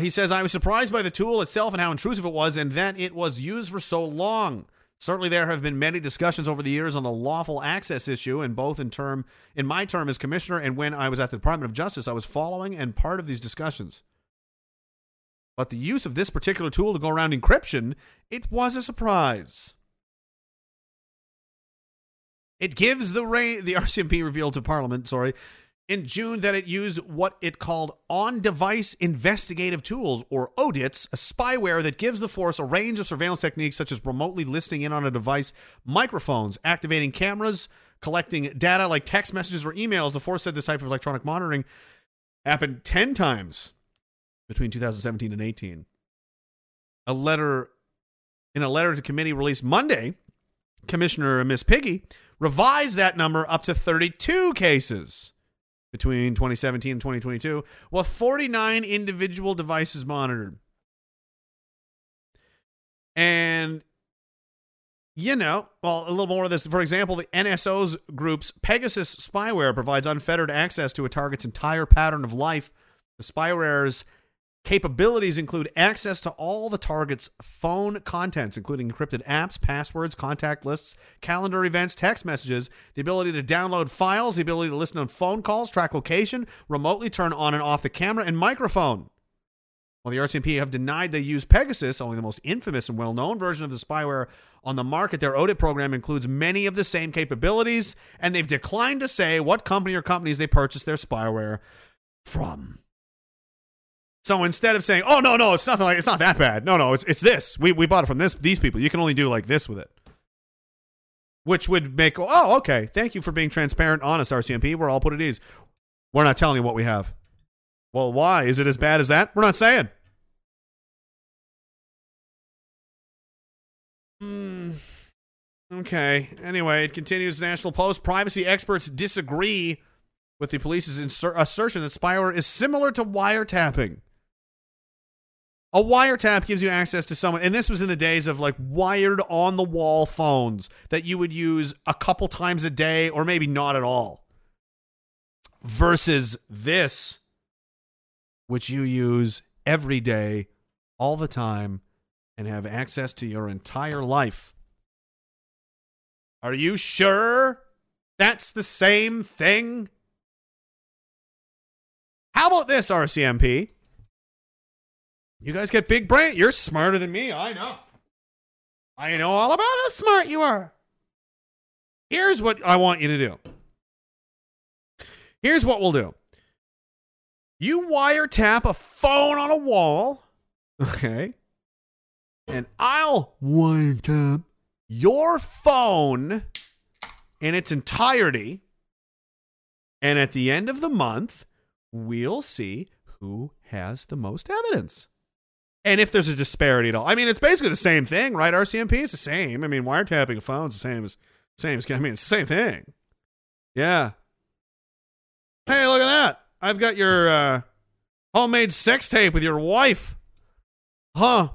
He says, I was surprised by the tool itself and how intrusive it was and that it was used for so long. Certainly there have been many discussions over the years on the lawful access issue, and both in my term as commissioner and when I was at the Department of Justice, I was following and part of these discussions. But the use of this particular tool to go around encryption, it was a surprise. It gives the RCMP revealed to Parliament, in June that it used what it called on-device investigative tools, or ODITs, a spyware that gives the force a range of surveillance techniques such as remotely listening in on a device, microphones, activating cameras, collecting data like text messages or emails. The force said this type of electronic monitoring happened 10 times between 2017 and 18. In a letter to committee released Monday, Commissioner Miss Piggy revised that number up to 32 cases between 2017 and 2022, with 49 individual devices monitored. And, a little more of this. For example, the NSO's group's Pegasus spyware provides unfettered access to a target's entire pattern of life. The spyware's capabilities include access to all the target's phone contents, including encrypted apps, passwords, contact lists, calendar events, text messages, the ability to download files, the ability to listen on phone calls, track location, remotely turn on and off the camera and microphone. While the RCMP have denied they use Pegasus, only the most infamous and well-known version of the spyware on the market, their ODIT program includes many of the same capabilities, and they've declined to say what company or companies they purchased their spyware from. So instead of saying, "Oh no, it's nothing like it's not that bad. No, it's this. We bought it from these people. You can only do like this with it," which would make, "Oh, okay. Thank you for being transparent, honest, RCMP. We're all put at ease. We're not telling you what we have." Well, why is it as bad as that? We're not saying. Okay. Anyway, it continues. National Post: privacy experts disagree with the police's assertion that spyware is similar to wiretapping. A wiretap gives you access to someone, and this was in the days of like wired on the wall phones that you would use a couple times a day or maybe not at all, versus this, which you use every day, all the time, and have access to your entire life. Are you sure that's the same thing? How about this, RCMP? You guys get big brain. You're smarter than me. I know. I know all about how smart you are. Here's what I want you to do. Here's what we'll do. You wiretap a phone on a wall. Okay. And I'll wiretap your phone in its entirety. And at the end of the month, we'll see who has the most evidence. And if there's a disparity at all, I mean, it's basically the same thing, right? RCMP is the same. I mean, wiretapping a phone is the same as, I mean, it's the same thing. Yeah. Hey, look at that. I've got your homemade sex tape with your wife. Huh.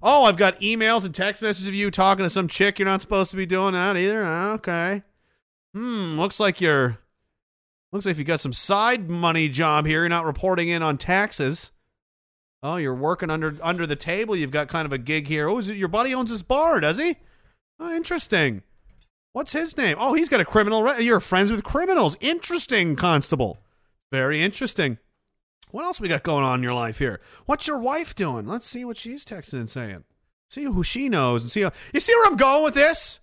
Oh, I've got emails and text messages of you talking to some chick you're not supposed to be doing that either. Okay. Looks like you got some side money job here. You're not reporting in on taxes. Oh, you're working under the table. You've got kind of a gig here. Oh, is it your buddy owns this bar, does he? Oh, interesting. What's his name? Oh, he's got a criminal record. You're friends with criminals. Interesting, Constable. Very interesting. What else we got going on in your life here? What's your wife doing? Let's see what she's texting and saying. See who she knows and see how... You see where I'm going with this?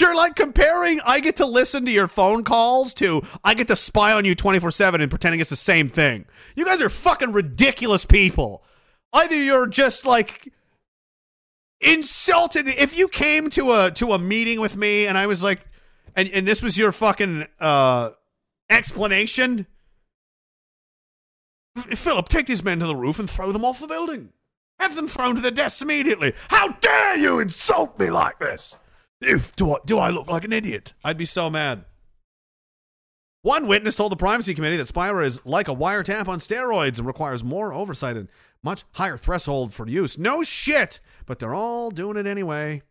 You're like comparing I get to listen to your phone calls to I get to spy on you 24/7 and pretending it's the same thing. You guys are fucking ridiculous people. Either you're just like insulted. If you came to a meeting with me and I was like, and this was your fucking explanation. Philip, take these men to the roof and throw them off the building. Have them thrown to their deaths immediately. How dare you insult me like this? Do I look like an idiot? I'd be so mad. One witness told the Privacy Committee that spyware is like a wiretap on steroids and requires more oversight and much higher threshold for use. No shit, but they're all doing it anyway.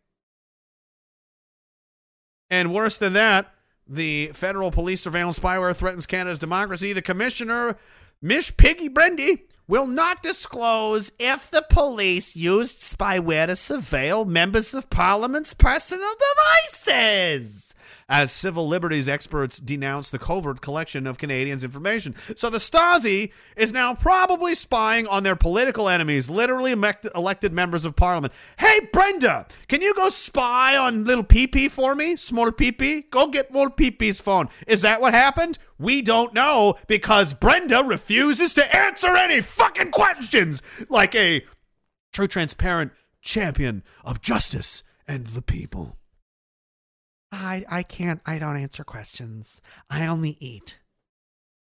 And worse than that, the federal police surveillance spyware threatens Canada's democracy. The commissioner, Mish Piggy Brendy, will not disclose if the police used spyware to surveil members of Parliament's personal devices, as civil liberties experts denounce the covert collection of Canadians' information. So the Stasi is now probably spying on their political enemies, literally elected members of Parliament. Hey, Brenda, can you go spy on little PP for me? Small PP? Go get more PP's phone. Is that what happened? We don't know because Brenda refuses to answer any fucking questions like a true, transparent champion of justice and the people. I don't answer questions. I only eat.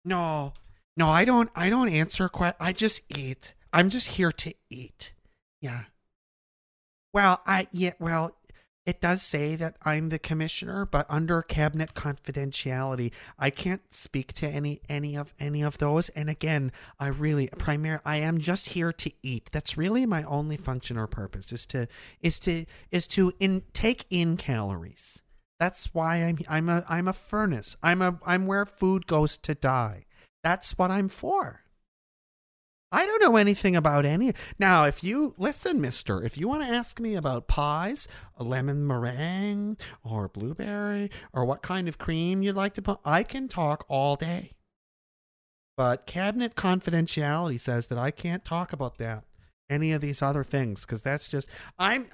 No, I don't answer questions. I just eat. I'm just here to eat. Yeah. Well, it does say that I'm the commissioner, but under cabinet confidentiality, I can't speak to any of those. And again, I am just here to eat. That's really my only function or purpose is to take in calories. That's why I'm a furnace. I'm where food goes to die. That's what I'm for. I don't know anything about any. Now, if you want to ask me about pies, a lemon meringue or blueberry or what kind of cream you'd like to put, I can talk all day. But cabinet confidentiality says that I can't talk about that, any of these other things, because that's just, I'm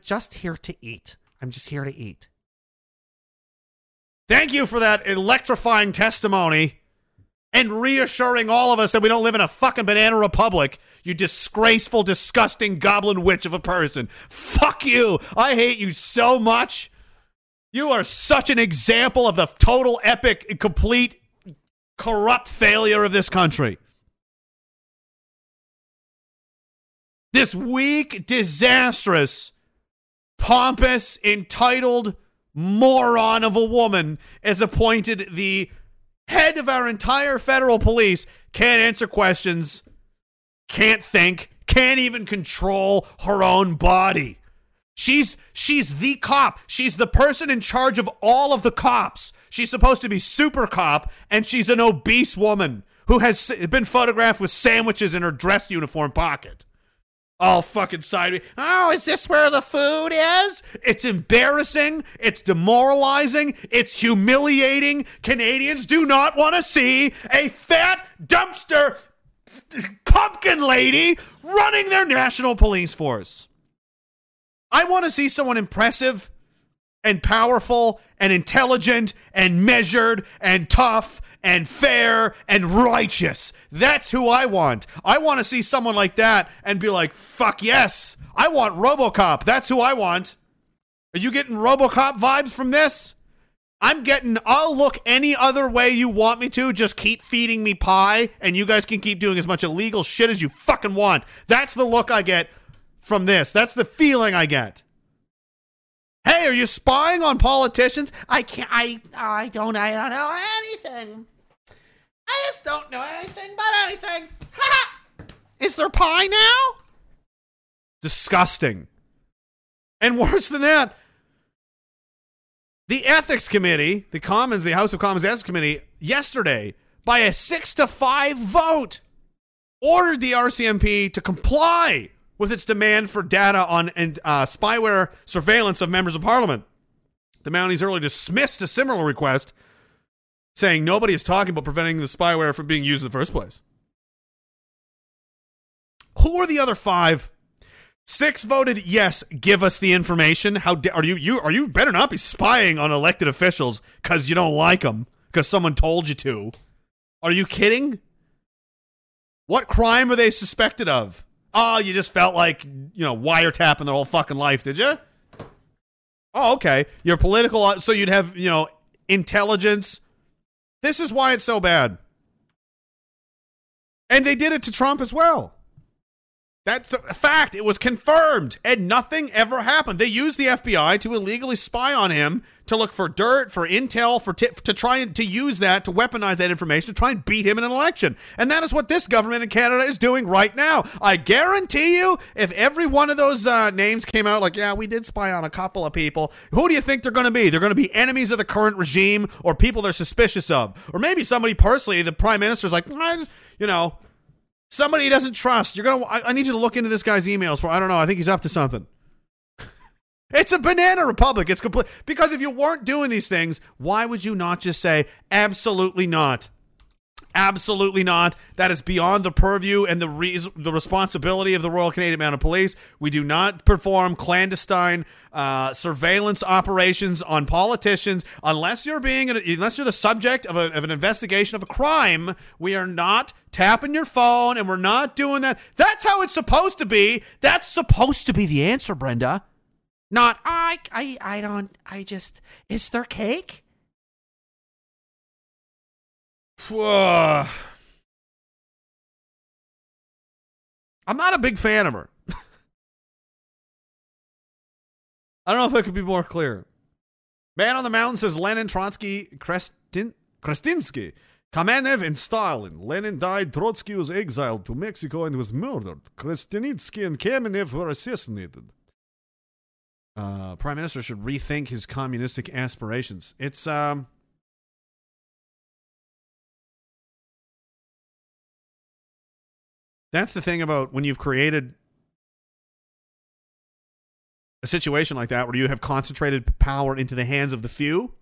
just here to eat. I'm just here to eat. Thank you for that electrifying testimony and reassuring all of us that we don't live in a fucking banana republic, you disgraceful, disgusting goblin witch of a person. Fuck you. I hate you so much. You are such an example of the total, epic, complete, corrupt failure of this country. This weak, disastrous, pompous, entitled moron of a woman is appointed the head of our entire federal police, can't answer questions, can't think, can't even control her own body. She's the cop. She's the person in charge of all of the cops. She's supposed to be super cop, and she's an obese woman who has been photographed with sandwiches in her dress uniform pocket. All fucking side. Oh, is this where the food is? It's embarrassing. It's demoralizing. It's humiliating. Canadians do not want to see a fat dumpster pumpkin lady running their national police force. I want to see someone impressive and powerful and intelligent and measured and tough and fair and righteous. That's who I want. I want to see someone like that and be like, fuck yes, I want RoboCop. That's who I want. Are you getting RoboCop vibes from this? I'm getting, I'll look any other way you want me to. Just keep feeding me pie and you guys can keep doing as much illegal shit as you fucking want. That's the look I get from this. That's the feeling I get. Hey, are you spying on politicians? I don't know anything. I just don't know anything about anything. Ha! Is there pie now? Disgusting. And worse than that, the Ethics Committee, the Commons, the House of Commons Ethics Committee, yesterday, by a 6-5 vote, ordered the RCMP to comply with its demand for data on spyware surveillance of members of parliament. The Mounties earlier dismissed a similar request, saying nobody is talking about preventing the spyware from being used in the first place. Who are the other five? Six voted yes, give us the information. How are you better not be spying on elected officials because you don't like them, because someone told you to. Are you kidding? What crime are they suspected of? Oh, you just felt like, you know, wiretapping their whole fucking life, did you? Oh, okay. Your political, so you'd have, you know, intelligence. This is why it's so bad. And they did it to Trump as well. That's a fact. It was confirmed, and nothing ever happened. They used the FBI to illegally spy on him, to look for dirt, for intel, to use that, to weaponize that information, to try and beat him in an election. And that is what this government in Canada is doing right now. I guarantee you, if every one of those names came out like, yeah, we did spy on a couple of people, who do you think they're going to be? They're going to be enemies of the current regime or people they're suspicious of. Or maybe somebody personally, the prime minister's like, you know, somebody he doesn't trust. You're gonna. I need you to look into this guy's emails for. I don't know. I think he's up to something. It's a banana republic. It's complete. Because if you weren't doing these things, why would you not just say absolutely not? Absolutely not. That is beyond the purview and the responsibility of the Royal Canadian Mounted Police. We do not perform clandestine surveillance operations on politicians unless you're the subject of an investigation of a crime. We are not tapping your phone, and we're not doing that. That's how it's supposed to be. That's supposed to be the answer, Brenda. Not, is there cake? I'm not a big fan of her. I don't know if I could be more clear. Man on the Mountain says Lenin, Trotsky, Krestinsky, Kamenev and Stalin. Lenin died, Trotsky was exiled to Mexico and was murdered. Krestinsky and Kamenev were assassinated. Prime Minister should rethink his communistic aspirations. It's, that's the thing about when you've created a situation like that where you have concentrated power into the hands of the few,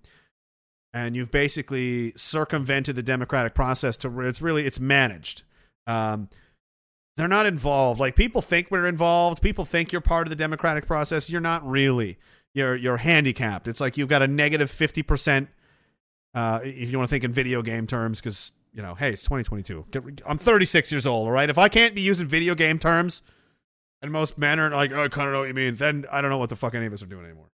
and you've basically circumvented the democratic process to where it's managed. They're not involved. Like, people think we're involved. People think you're part of the democratic process. You're not really. You're handicapped. It's like you've got a negative 50%, if you want to think in video game terms, because, you know, hey, it's 2022. I'm 36 years old, all right? If I can't be using video game terms, and most men are like, oh, I kind of know what you mean, then I don't know what the fuck any of us are doing anymore.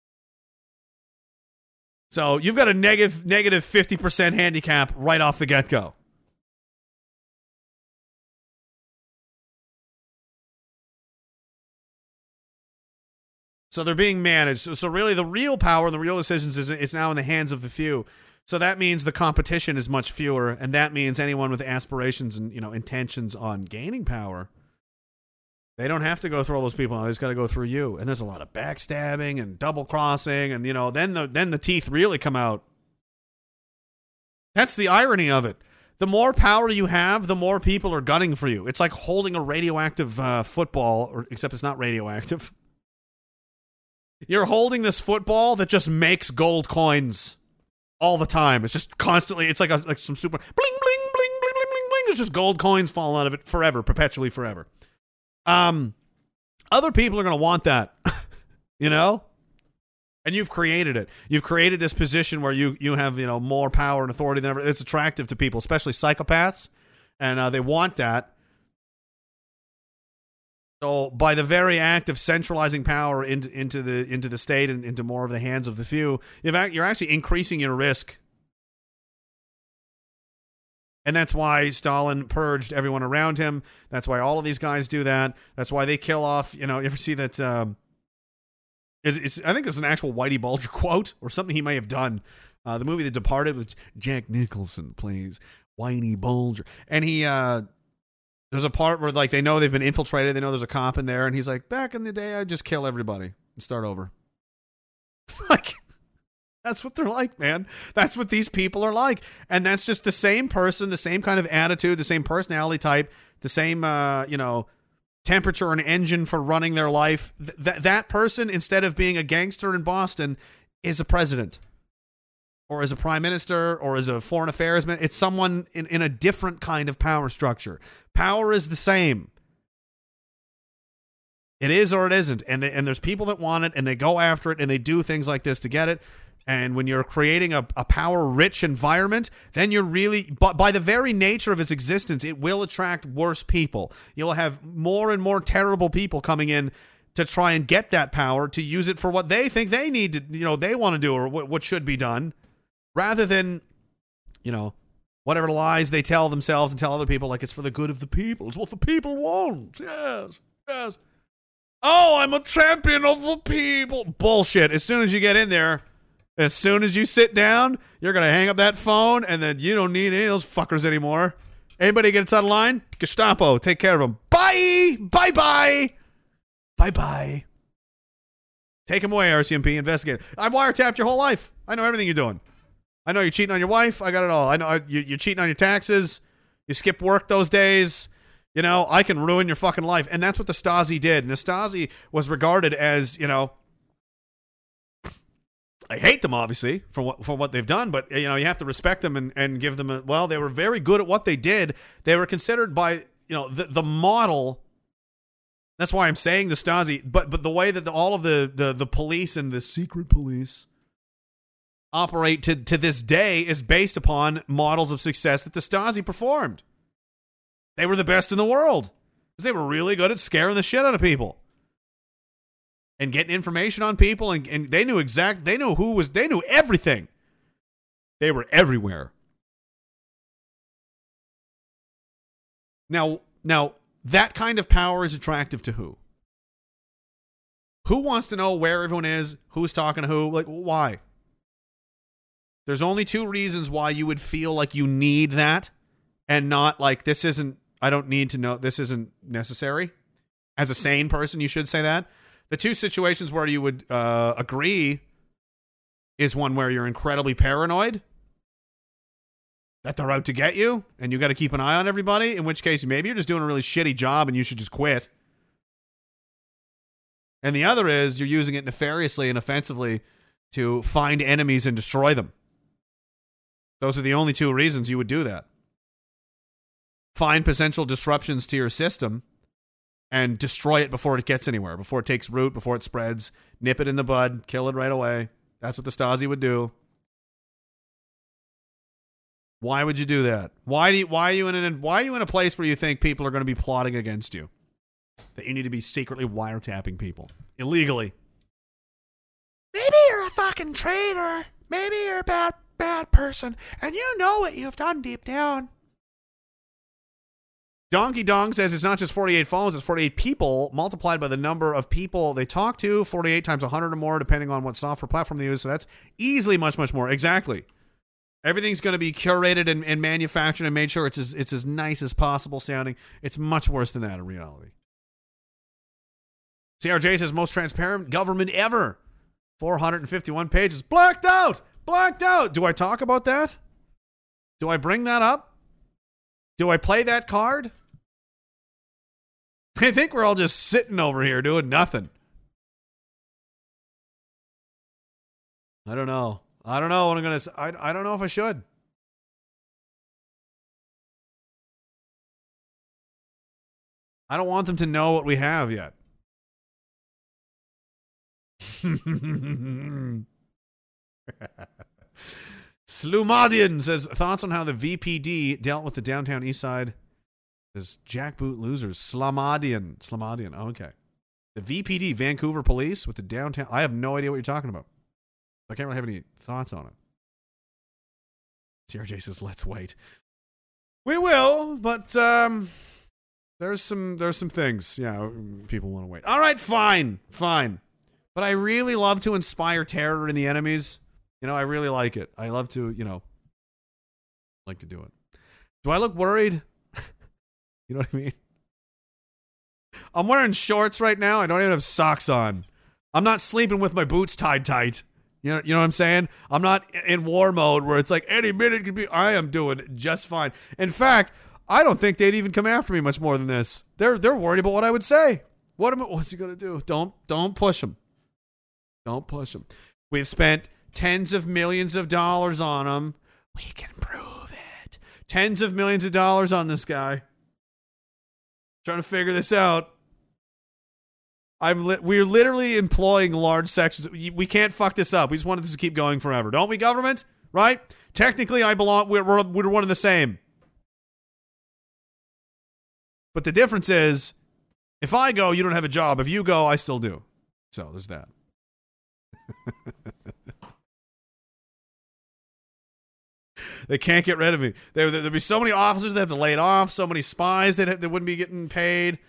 So you've got a negative 50% handicap right off the get-go. So they're being managed. So really the real power, the real decisions is now in the hands of the few. So that means the competition is much fewer, and that means anyone with aspirations and, you know, intentions on gaining power They don't have to go through all those people. They just got to go through you. And there's a lot of backstabbing and double crossing. And, you know, then the teeth really come out. That's the irony of it. The more power you have, the more people are gunning for you. It's like holding a radioactive football, except it's not radioactive. You're holding this football that just makes gold coins all the time. It's just constantly, it's like some super bling, bling, bling, bling, bling, bling, bling. There's just gold coins falling out of it forever, perpetually forever. Other people are going to want that, you know, and you've created it. You've created this position where you have, you know, more power and authority than ever. It's attractive to people, especially psychopaths, and they want that. So by the very act of centralizing power into the state and into more of the hands of the few, you're actually increasing your risk. And that's why Stalin purged everyone around him. That's why all of these guys do that. That's why they kill off, you know, you ever see that? I think it's an actual Whitey Bulger quote or something he may have done. The movie The Departed with Jack Nicholson plays Whitey Bulger. And he, there's a part where, like, they know they've been infiltrated. They know there's a cop in there. And he's like, back in the day, I'd just kill everybody and start over. Like, that's what they're like, man. That's what these people are like. And that's just the same person, the same kind of attitude, the same personality type, the same, you know, temperature and engine for running their life. That person, instead of being a gangster in Boston, is a president or is a prime minister or is a foreign affairs man. It's someone in a different kind of power structure. Power is the same. It is or it isn't. And there's people that want it and they go after it and they do things like this to get it. And when you're creating a power-rich environment, then you're really, by the very nature of its existence, it will attract worse people. You'll have more and more terrible people coming in to try and get that power, to use it for what they think they need to, you know, they want to do or what should be done, rather than, you know, whatever lies they tell themselves and tell other people, like, it's for the good of the people. It's what the people want. Yes, yes. Oh, I'm a champion of the people. Bullshit. As soon as you get in there... As soon as you sit down, you're going to hang up that phone, and then you don't need any of those fuckers anymore. Anybody gets out of line? Gestapo, take care of them. Bye! Bye-bye! Bye-bye. Take them away, RCMP. Investigate. I've wiretapped your whole life. I know everything you're doing. I know you're cheating on your wife. I got it all. I know you're cheating on your taxes. You skip work those days. You know, I can ruin your fucking life. And that's what the Stasi did. And the Stasi was regarded as, you know... I hate them, obviously, for what they've done, but, you know, you have to respect them and give them they were very good at what they did. They were considered by, you know, the model. That's why I'm saying the Stasi, but the way that all of the police and the secret police operate to this day is based upon models of success that the Stasi performed. They were the best in the world because they were really good at scaring the shit out of people. And getting information on people, and they knew everything. They were everywhere. Now, that kind of power is attractive to who? Who wants to know where everyone is, who's talking to who, like, why? There's only two reasons why you would feel like you need that, and not like, I don't need to know, this isn't necessary. As a sane person, you should say that. The two situations where you would agree is one where you're incredibly paranoid that they're out to get you and you got to keep an eye on everybody, in which case maybe you're just doing a really shitty job and you should just quit. And the other is you're using it nefariously and offensively to find enemies and destroy them. Those are the only two reasons you would do that. Find potential disruptions to your system and destroy it before it gets anywhere, before it takes root, before it spreads. Nip it in the bud, kill it right away. That's what the Stasi would do. Why would you do that? Why are you in a place where you think people are going to be plotting against you? That you need to be secretly wiretapping people illegally. Maybe you're a fucking traitor. Maybe you're a bad person, and you know what you've done deep down. Donkey Dong says it's not just 48 phones, it's 48 people multiplied by the number of people they talk to, 48 times 100 or more, depending on what software platform they use. So that's easily much, much more. Exactly. Everything's going to be curated and manufactured and made sure it's as nice as possible sounding. It's much worse than that in reality. CRJ says most transparent government ever. 451 pages. Blacked out! Blacked out! Do I talk about that? Do I bring that up? Do I play that card? I think we're all just sitting over here doing nothing. I don't know. I don't know what I'm going to say. I don't know if I should. I don't want them to know what we have yet. Slumadian says, thoughts on how the VPD dealt with the downtown east side as jackboot losers. Slumadian. Oh, okay. The VPD, Vancouver Police, with the downtown. I have no idea what you're talking about. I can't really have any thoughts on it. CRJ says, let's wait. We will, but there's some things, yeah, people want to wait. All right, fine. But I really love to inspire terror in the enemies. You know, I really like it. I love to, like to do it. Do I look worried? You know what I mean? I'm wearing shorts right now. I don't even have socks on. I'm not sleeping with my boots tied tight. You know what I'm saying? I'm not in war mode where it's like any minute could be. I am doing just fine. In fact, I don't think they'd even come after me much more than this. They're worried about what I would say. What's he gonna do? Don't push him. Don't push him. We've spent tens of millions of dollars on him. We can prove it. Tens of millions of dollars on this guy. Trying to figure this out. We're literally employing large sections. We can't fuck this up. We just wanted this to keep going forever, don't we, government? Right? Technically, We're one of the same. But the difference is, if I go, you don't have a job. If you go, I still do. So there's that. They can't get rid of me. There'd be so many officers that have to lay it off, so many spies that wouldn't be getting paid.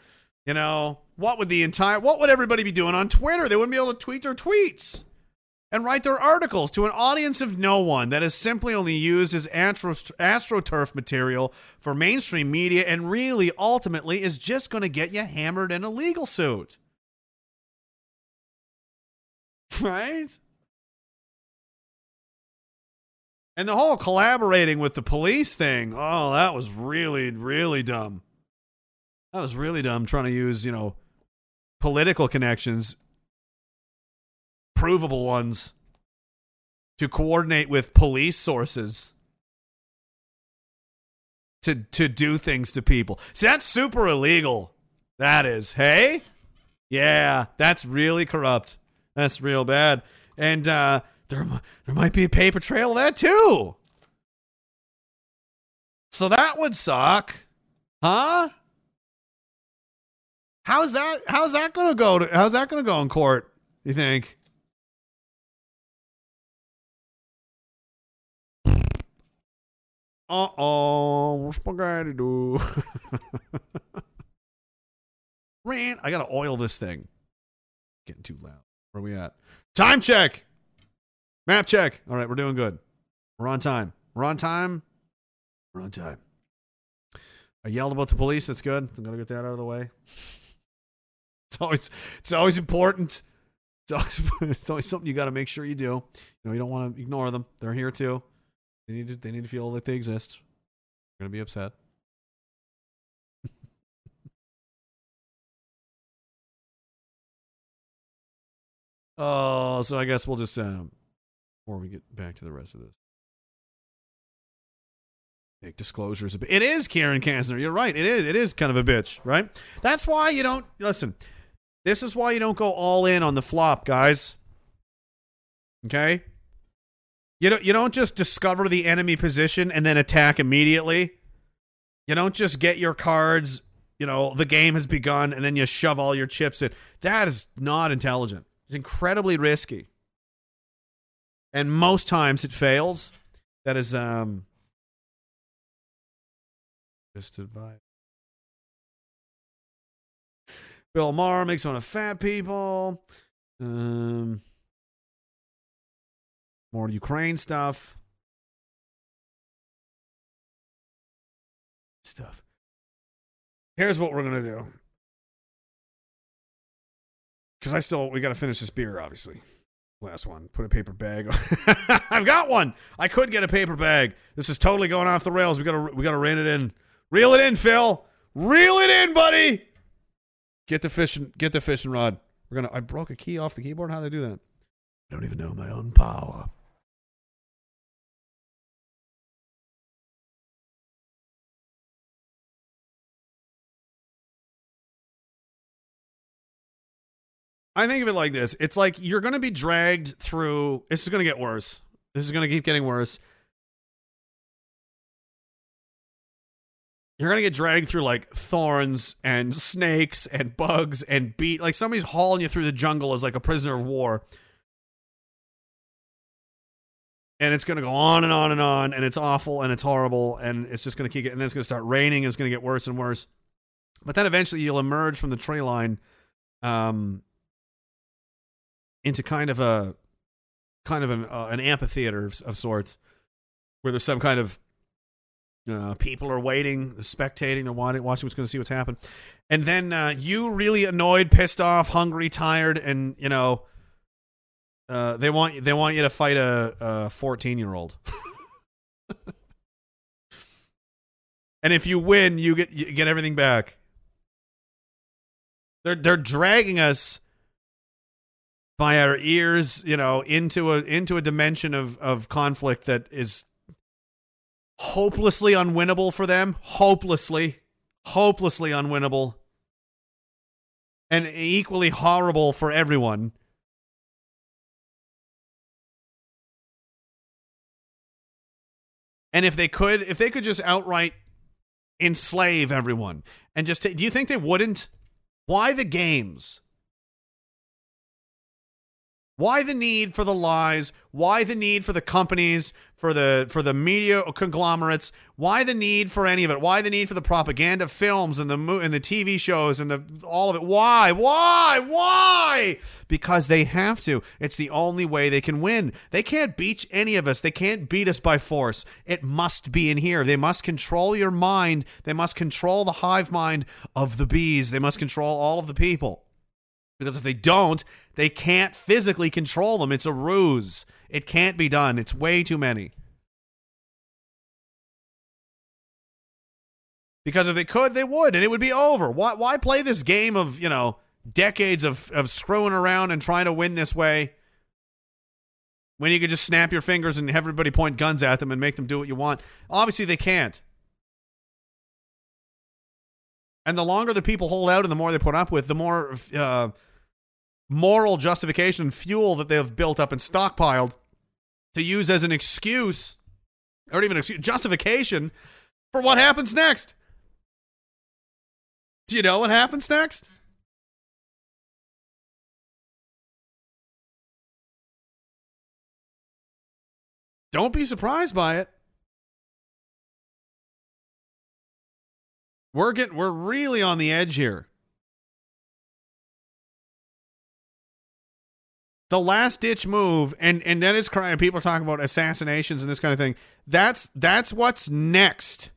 You know, what would everybody be doing on Twitter? They wouldn't be able to tweet their tweets and write their articles to an audience of no one that is simply only used as astroturf material for mainstream media and really ultimately is just going to get you hammered in a legal suit. Right? And the whole collaborating with the police thing, oh, that was really, really dumb. That was really dumb trying to use, political connections, provable ones, to coordinate with police sources to do things to people. See, that's super illegal. That is, hey? Yeah, that's really corrupt. That's real bad. And there might be a paper trail of that too. So that would suck. Huh? How's that gonna go in court, you think? Uh-oh, spaghetti do. Rand, I gotta oil this thing. Getting too loud. Where are we at? Time check. Map check. All right, we're doing good. We're on time. I yelled about the police. That's good. I'm gonna get that out of the way. It's always important. It's always something you got to make sure you do. You don't want to ignore them. They're here too. They need to feel that they exist. They're gonna be upset. Oh, so I guess we'll just before we get back to the rest of this, make disclosures a bit. It is Karen Kansner. You're right. It is kind of a bitch, right? That's why you don't listen. This is why you don't go all in on the flop, guys. Okay? You don't just discover the enemy position and then attack immediately. You don't just get your cards, the game has begun, and then you shove all your chips in. That is not intelligent. It's incredibly risky. And most times it fails. That is just advice. Bill Maher makes fun of fat people. More Ukraine stuff. Here's what we're going to do. because we got to finish this beer, obviously. Last one. Put a paper bag on. I've got one. I could get a paper bag. This is totally going off the rails. We gotta rein it in. Reel it in, Phil. Reel it in, buddy. Get the fishing rod. I broke a key off the keyboard. How'd I do that? I don't even know my own power. I think of it like this. It's like you're going to be dragged through. This is going to get worse. This is going to keep getting worse. You're going to get dragged through like thorns and snakes and bugs and beat. Like somebody's hauling you through the jungle as like a prisoner of war. And it's going to go on and on and on. And it's awful and it's horrible. And it's just going to keep getting. And then it's going to start raining. It's going to get worse and worse. But then eventually you'll emerge from the tree line. Into kind of an amphitheater of sorts, where there's some kind of people are waiting, spectating, they're watching what's going to see what's happened, and then you really annoyed, pissed off, hungry, tired, and they want you to fight a 14-year-old, and if you win, you get everything back. They're dragging us by our ears, into a dimension of conflict that is hopelessly unwinnable for them. Hopelessly unwinnable. And equally horrible for everyone. And if they could just outright enslave everyone and just do you think they wouldn't? Why the games? Why the need for the lies? Why the need for the companies, for the media conglomerates? Why the need for any of it? Why the need for the propaganda films and the TV shows and all of it? Why? Because they have to. It's the only way they can win. They can't beat any of us. They can't beat us by force. It must be in here. They must control your mind. They must control the hive mind of the bees. They must control all of the people. Because if they don't, they can't physically control them. It's a ruse. It can't be done. It's way too many. Because if they could, they would, and it would be over. Why play this game of, decades of screwing around and trying to win this way when you could just snap your fingers and have everybody point guns at them and make them do what you want? Obviously, they can't. And the longer the people hold out and the more they put up with, the more moral justification and fuel that they have built up and stockpiled to use as an excuse, or even justification for what happens next. Do you know what happens next? Don't be surprised by it. We're really on the edge here. The last ditch move, and that is crying. People are talking about assassinations and this kind of thing. That's what's next.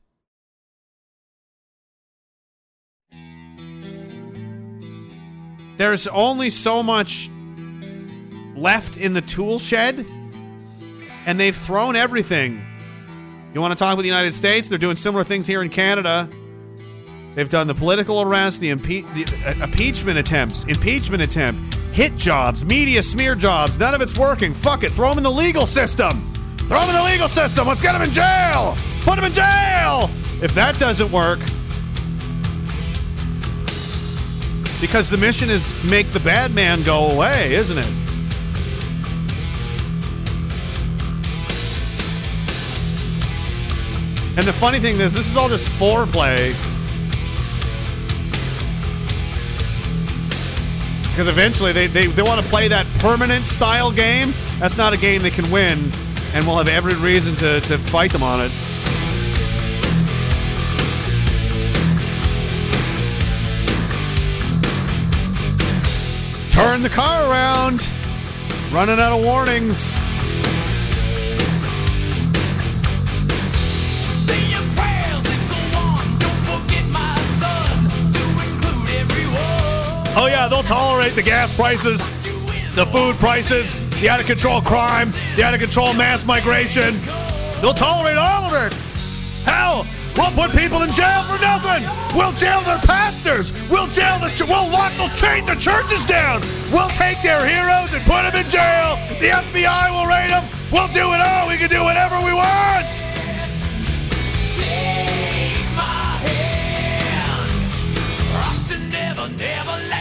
There's only so much left in the tool shed, and they've thrown everything. You want to talk about the United States? They're doing similar things here in Canada. They've done the political arrest, the impeachment attempt, hit jobs, media smear jobs. None of it's working. Fuck it. Throw them in the legal system. Let's get them in jail. Put them in jail. If that doesn't work, because the mission is make the bad man go away, isn't it? And the funny thing is, this is all just foreplay. Because eventually they want to play that permanent style game. That's not a game they can win, and we'll have every reason to fight them on it. Turn the car around. Running out of warnings. Oh yeah, they'll tolerate the gas prices, the food prices, the out-of-control crime, the out-of-control mass migration. They'll tolerate all of it. Hell, we'll put people in jail for nothing. We'll jail their pastors. We'll chain the churches down. We'll take their heroes and put them in jail. The FBI will raid them. We'll do it all. We can do whatever we want. Take my hand off to Neverland.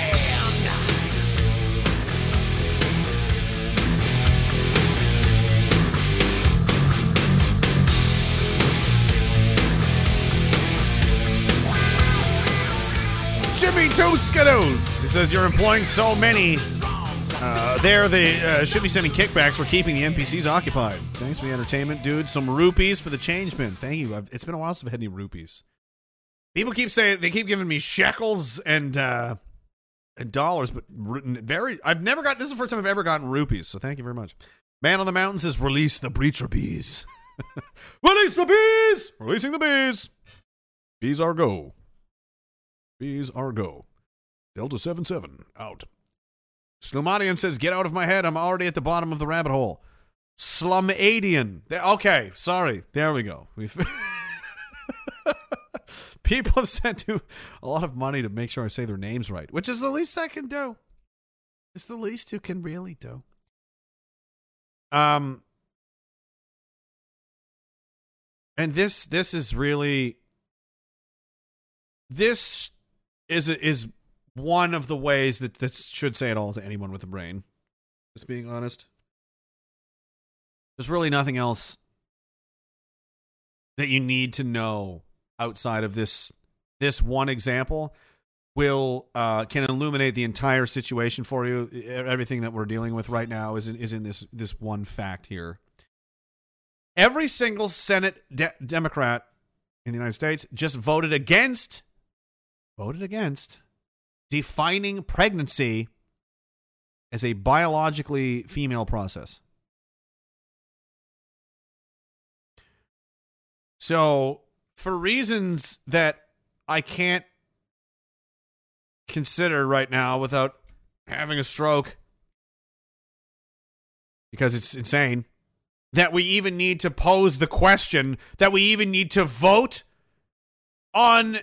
Jimmy Two Skittles. He says, you're employing so many. They should be sending kickbacks for keeping the NPCs occupied. Thanks for the entertainment, dude. Some rupees for the change bin. Thank you. It's been a while since I've had any rupees. People keep saying, they keep giving me shekels and dollars, but I've never gotten, this is the first time I've ever gotten rupees, so thank you very much. Man on the Mountain says, release the breacher bees. Release the bees! Releasing the bees. Bees are go. Bees are go. Delta 7-7, out. Slumadian says, get out of my head. I'm already at the bottom of the rabbit hole. Slumadian. Okay, sorry. There we go. People have sent you a lot of money to make sure I say their names right, which is the least I can do. It's the least you can really do. And this is really... This... is one of the ways that this should say it all to anyone with a brain. Just being honest. There's really nothing else that you need to know outside of this one example can illuminate the entire situation for you. Everything that we're dealing with right now is in this one fact here. Every single Senate Democrat in the United States just voted against defining pregnancy as a biologically female process. So, for reasons that I can't consider right now without having a stroke, because it's insane, that we even need to pose the question, that we even need to vote on...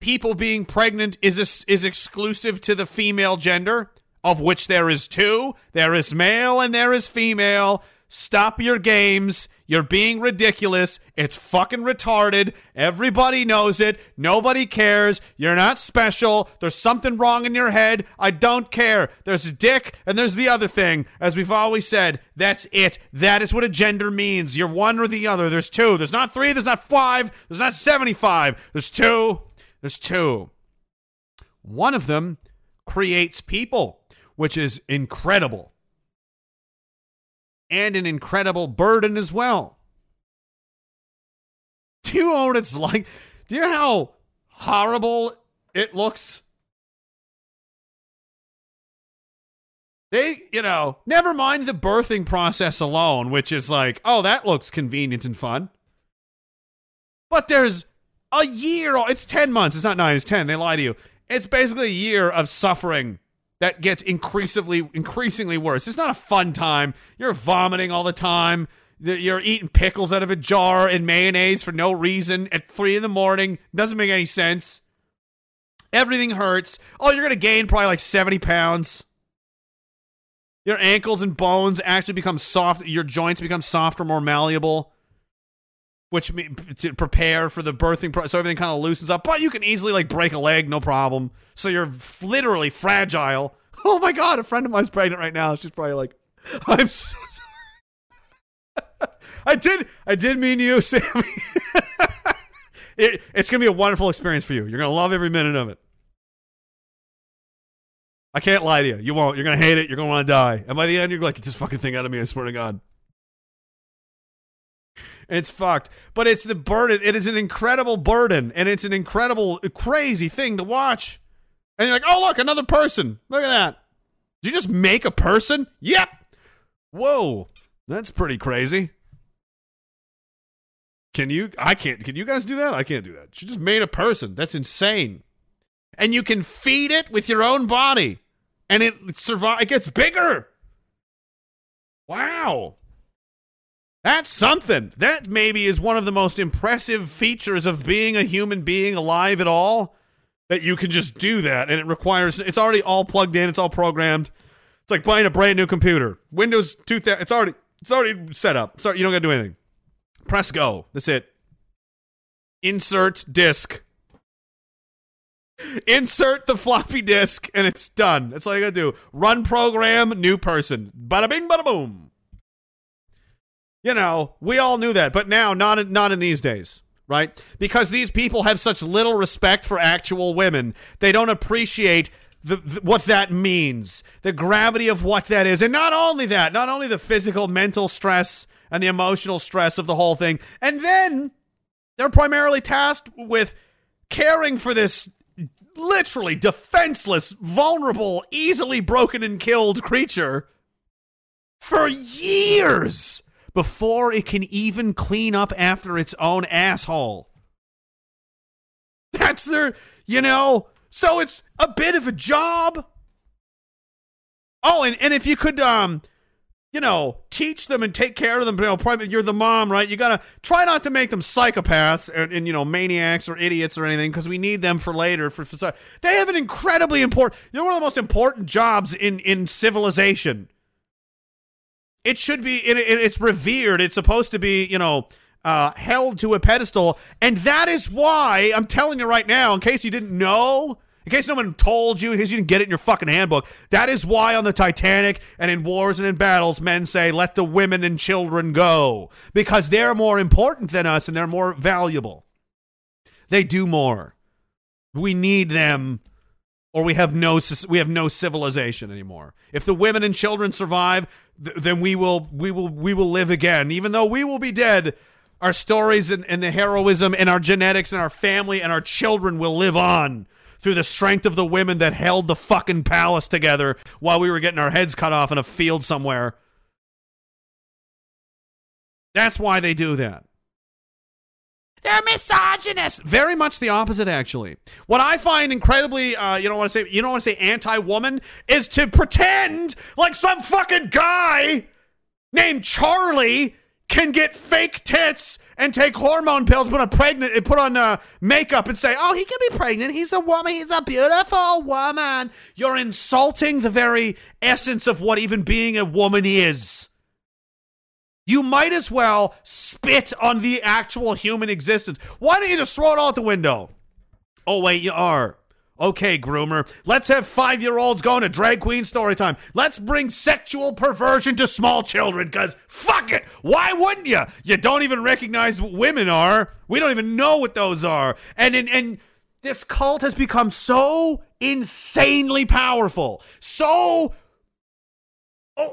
people being pregnant is exclusive to the female gender, of which there is two. There is male and there is female. Stop your games. You're being ridiculous. It's fucking retarded. Everybody knows it. Nobody cares. You're not special. There's something wrong in your head. I don't care. There's a dick and there's the other thing. As we've always said, that's it. That is what a gender means. You're one or the other. There's two. There's not three. There's not five. There's not 75. There's two. There's two. One of them creates people, which is incredible. And an incredible burden as well. Do you know what it's like? Do you know how horrible it looks? Never mind the birthing process alone, which is like, oh, that looks convenient and fun. But there's... a year, it's 10 months, it's not 9, it's 10, they lie to you. It's basically a year of suffering that gets increasingly worse. It's not a fun time. You're vomiting all the time. You're eating pickles out of a jar and mayonnaise for no reason at 3 in the morning. Doesn't make any sense. Everything hurts. Oh, you're going to gain probably like 70 pounds. Your ankles and bones actually become soft. Your joints become softer, more malleable. Which means to prepare for the birthing process, so everything kind of loosens up. But you can easily like break a leg, no problem. So you're literally fragile. Oh my God, a friend of mine's pregnant right now. She's probably like, I'm so sorry. I did mean you, Sammy. It's going to be a wonderful experience for you. You're going to love every minute of it. I can't lie to you. You won't. You're going to hate it. You're going to want to die. And by the end, you're like, get this fucking thing out of me, I swear to God. It's fucked, but it's the burden. It is an incredible burden, and it's an incredible, crazy thing to watch. And you're like, oh, look, another person. Look at that. Did you just make a person? Yep. Whoa, that's pretty crazy. Can you guys do that? I can't do that. She just made a person. That's insane. and you can feed it with your own body, and it gets bigger. Wow. That's something. That maybe is one of the most impressive features of being a human being alive at all, that you can just do that, and it's already all plugged in, it's all programmed. It's like buying a brand new computer. Windows 2000, it's already set up. Sorry, you don't got to do anything. Press go. That's it. Insert disk. Insert the floppy disk, and it's done. That's all you got to do. Run program, new person. Bada bing, bada boom. You know, we all knew that, but now not in these days, right? Because these people have such little respect for actual women. They don't appreciate what that means, the gravity of what that is. And not only the physical, mental stress and the emotional stress of the whole thing. And then they're primarily tasked with caring for this literally defenseless, vulnerable, easily broken and killed creature for years before it can even clean up after its own asshole. That's so it's a bit of a job. Oh, and if you could, teach them and take care of them, you're the mom, right? You got to try not to make them psychopaths and maniacs or idiots or anything, because we need them for later. For they have an incredibly important, one of the most important jobs in civilization. It should be, it's revered. It's supposed to be, held to a pedestal. And that is why, I'm telling you right now, in case you didn't know, in case no one told you, in case you didn't get it in your fucking handbook, that is why on the Titanic and in wars and in battles, men say, let the women and children go. Because they're more important than us and they're more valuable. They do more. We need them, or we have no civilization anymore. If the women and children survive, then we will live again, even though we will be dead. Our stories and the heroism and our genetics and our family and our children will live on through the strength of the women that held the fucking palace together while we were getting our heads cut off in a field somewhere. That's why they do that. They're misogynists. Very much the opposite, actually. What I find incredibly, you don't want to say anti-woman, is to pretend like some fucking guy named Charlie can get fake tits and take hormone pills, put on makeup and say, oh, he can be pregnant. He's a woman. He's a beautiful woman. You're insulting the very essence of what even being a woman is. You might as well spit on the actual human existence. Why don't you just throw it all out the window? Oh, wait, you are. Okay, groomer, let's have 5-year-olds going to drag queen story time. Let's bring sexual perversion to small children, because fuck it. Why wouldn't you? You don't even recognize what women are. We don't even know what those are. And this cult has become so insanely powerful. I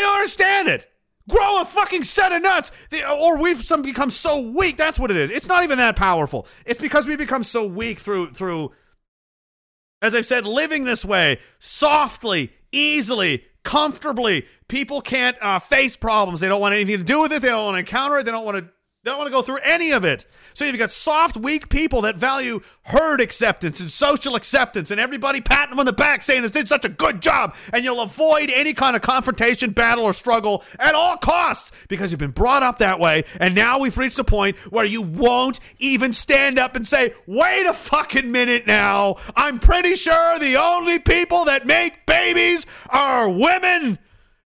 don't understand it. Grow a fucking set of nuts, or we've become so weak. That's what it is. It's not even that powerful. It's because we become so weak through, as I've said, living this way, softly, easily, comfortably. People can't face problems. They don't want anything to do with it. They don't want to encounter it. They don't want to go through any of it. So you've got soft, weak people that value herd acceptance and social acceptance, and everybody patting them on the back saying this did such a good job, and you'll avoid any kind of confrontation, battle, or struggle at all costs because you've been brought up that way, and now we've reached a point where you won't even stand up and say, wait a fucking minute now. I'm pretty sure the only people that make babies are women.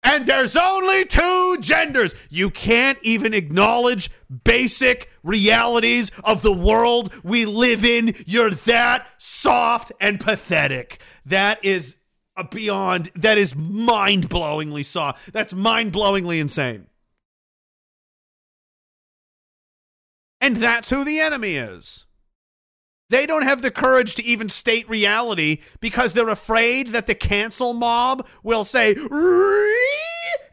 And there's only 2 genders. You can't even acknowledge basic realities of the world we live in. You're that soft and pathetic. That is beyond, that is mind-blowingly soft. That's mind-blowingly insane. And that's who the enemy is. They don't have the courage to even state reality because they're afraid that the cancel mob will say,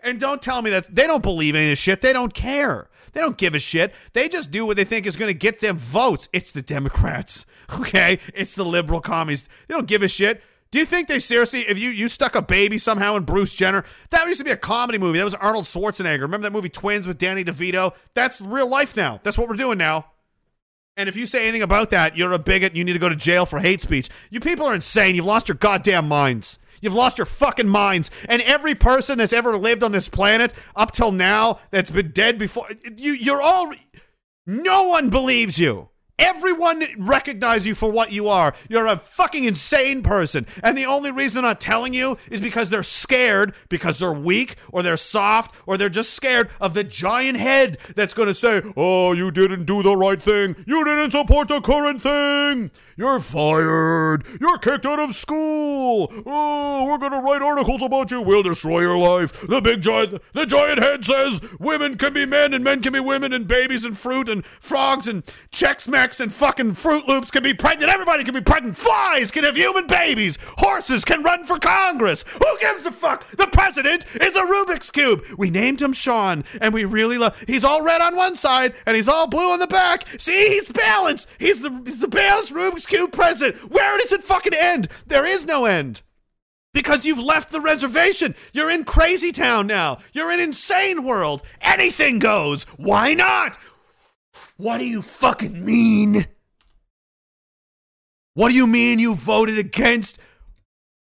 and don't tell me that they don't believe any of this shit. They don't care. They don't give a shit. They just do what they think is going to get them votes. It's the Democrats. Okay. It's the liberal commies. They don't give a shit. Do you think they seriously, if you stuck a baby somehow in Bruce Jenner, that used to be a comedy movie. That was Arnold Schwarzenegger. Remember that movie Twins with Danny DeVito? That's real life now. That's what we're doing now. And if you say anything about that, you're a bigot. You need to go to jail for hate speech. You people are insane. You've lost your goddamn minds. You've lost your fucking minds. And every person that's ever lived on this planet up till now that's been dead before, you're all... No one believes you. Everyone recognizes you for what you are. You're a fucking insane person. And the only reason they're not telling you is because they're scared, because they're weak, or they're soft, or they're just scared of the giant head that's going to say, oh, you didn't do the right thing. You didn't support the current thing. You're fired. You're kicked out of school. Oh, we're going to write articles about you. We'll destroy your life. The giant head says women can be men and men can be women and babies and fruit and frogs and Chex Mix and fucking Fruit Loops can be pregnant. Everybody can be pregnant. Flies can have human babies. Horses can run for Congress. Who gives a fuck? The president is a Rubik's Cube. We named him Sean, and we really love... He's all red on one side, and he's all blue on the back. See, he's balanced. He's the balanced Rubik's Cube president. Where does it fucking end? There is no end. Because you've left the reservation. You're in crazy town now. You're in insane world. Anything goes. Why not? What do you fucking mean? What do you mean you voted against?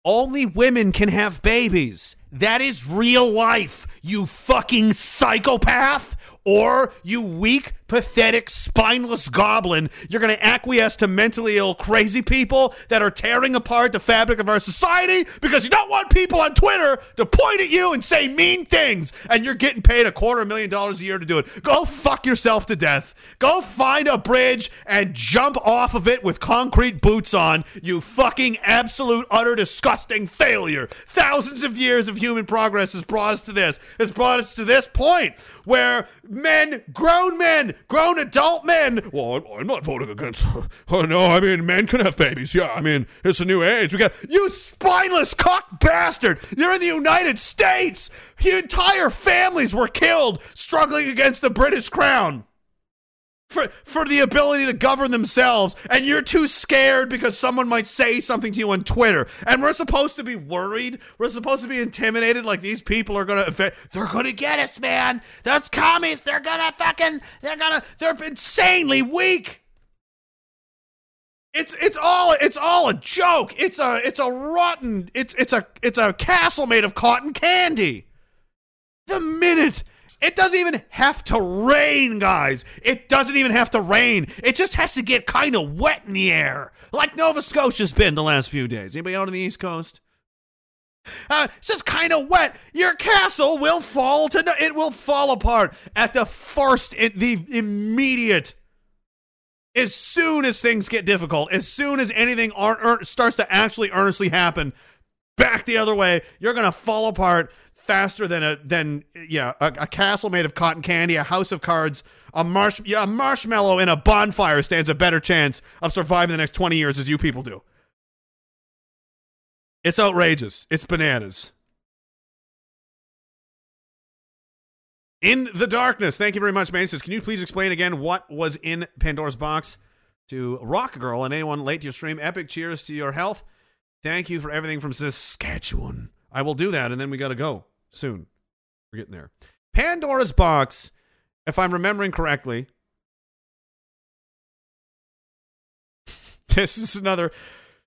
Only women can have babies. That is real life, you fucking psychopath. Or you weak, pathetic, spineless goblin. You're going to acquiesce to mentally ill, crazy people that are tearing apart the fabric of our society because you don't want people on Twitter to point at you and say mean things. And you're getting paid $250,000 a year to do it. Go fuck yourself to death. Go find a bridge and jump off of it with concrete boots on. You fucking absolute, utter, disgusting failure. Thousands of years of human progress has brought us to this. Has brought us to this point where men, grown adult men. Well, I'm not voting against. Oh no, I mean, men can have babies. Yeah, I mean, it's a new age. We got you, spineless cock bastard. You're in the United States. Your entire families were killed struggling against the British crown for the ability to govern themselves, and you're too scared because someone might say something to you on Twitter, and we're supposed to be worried, we're supposed to be intimidated, like these people are gonna they're gonna get us, man. Those commies, they're insanely weak. It's all a joke. It's a castle made of cotton candy. The minute It doesn't even have to rain, guys. It doesn't even have to rain. It just has to get kind of wet in the air, like Nova Scotia's been the last few days. Anybody out on the East Coast? It's just kind of wet. Your castle will fall it will fall apart at the first, the immediate. As soon as things get difficult, as soon as anything starts to actually earnestly happen, back the other way, you're gonna fall apart. Faster than a castle made of cotton candy, a house of cards, a marshmallow in a bonfire stands a better chance of surviving the next 20 years as you people do. It's outrageous. It's bananas. In the darkness. Thank you very much, man. He says, can you please explain again what was in Pandora's box to Rock Girl and anyone late to your stream? Epic cheers to your health. Thank you for everything from Saskatchewan. I will do that, and then we got to go. Soon. We're getting there. Pandora's box, if I'm remembering correctly. This is another.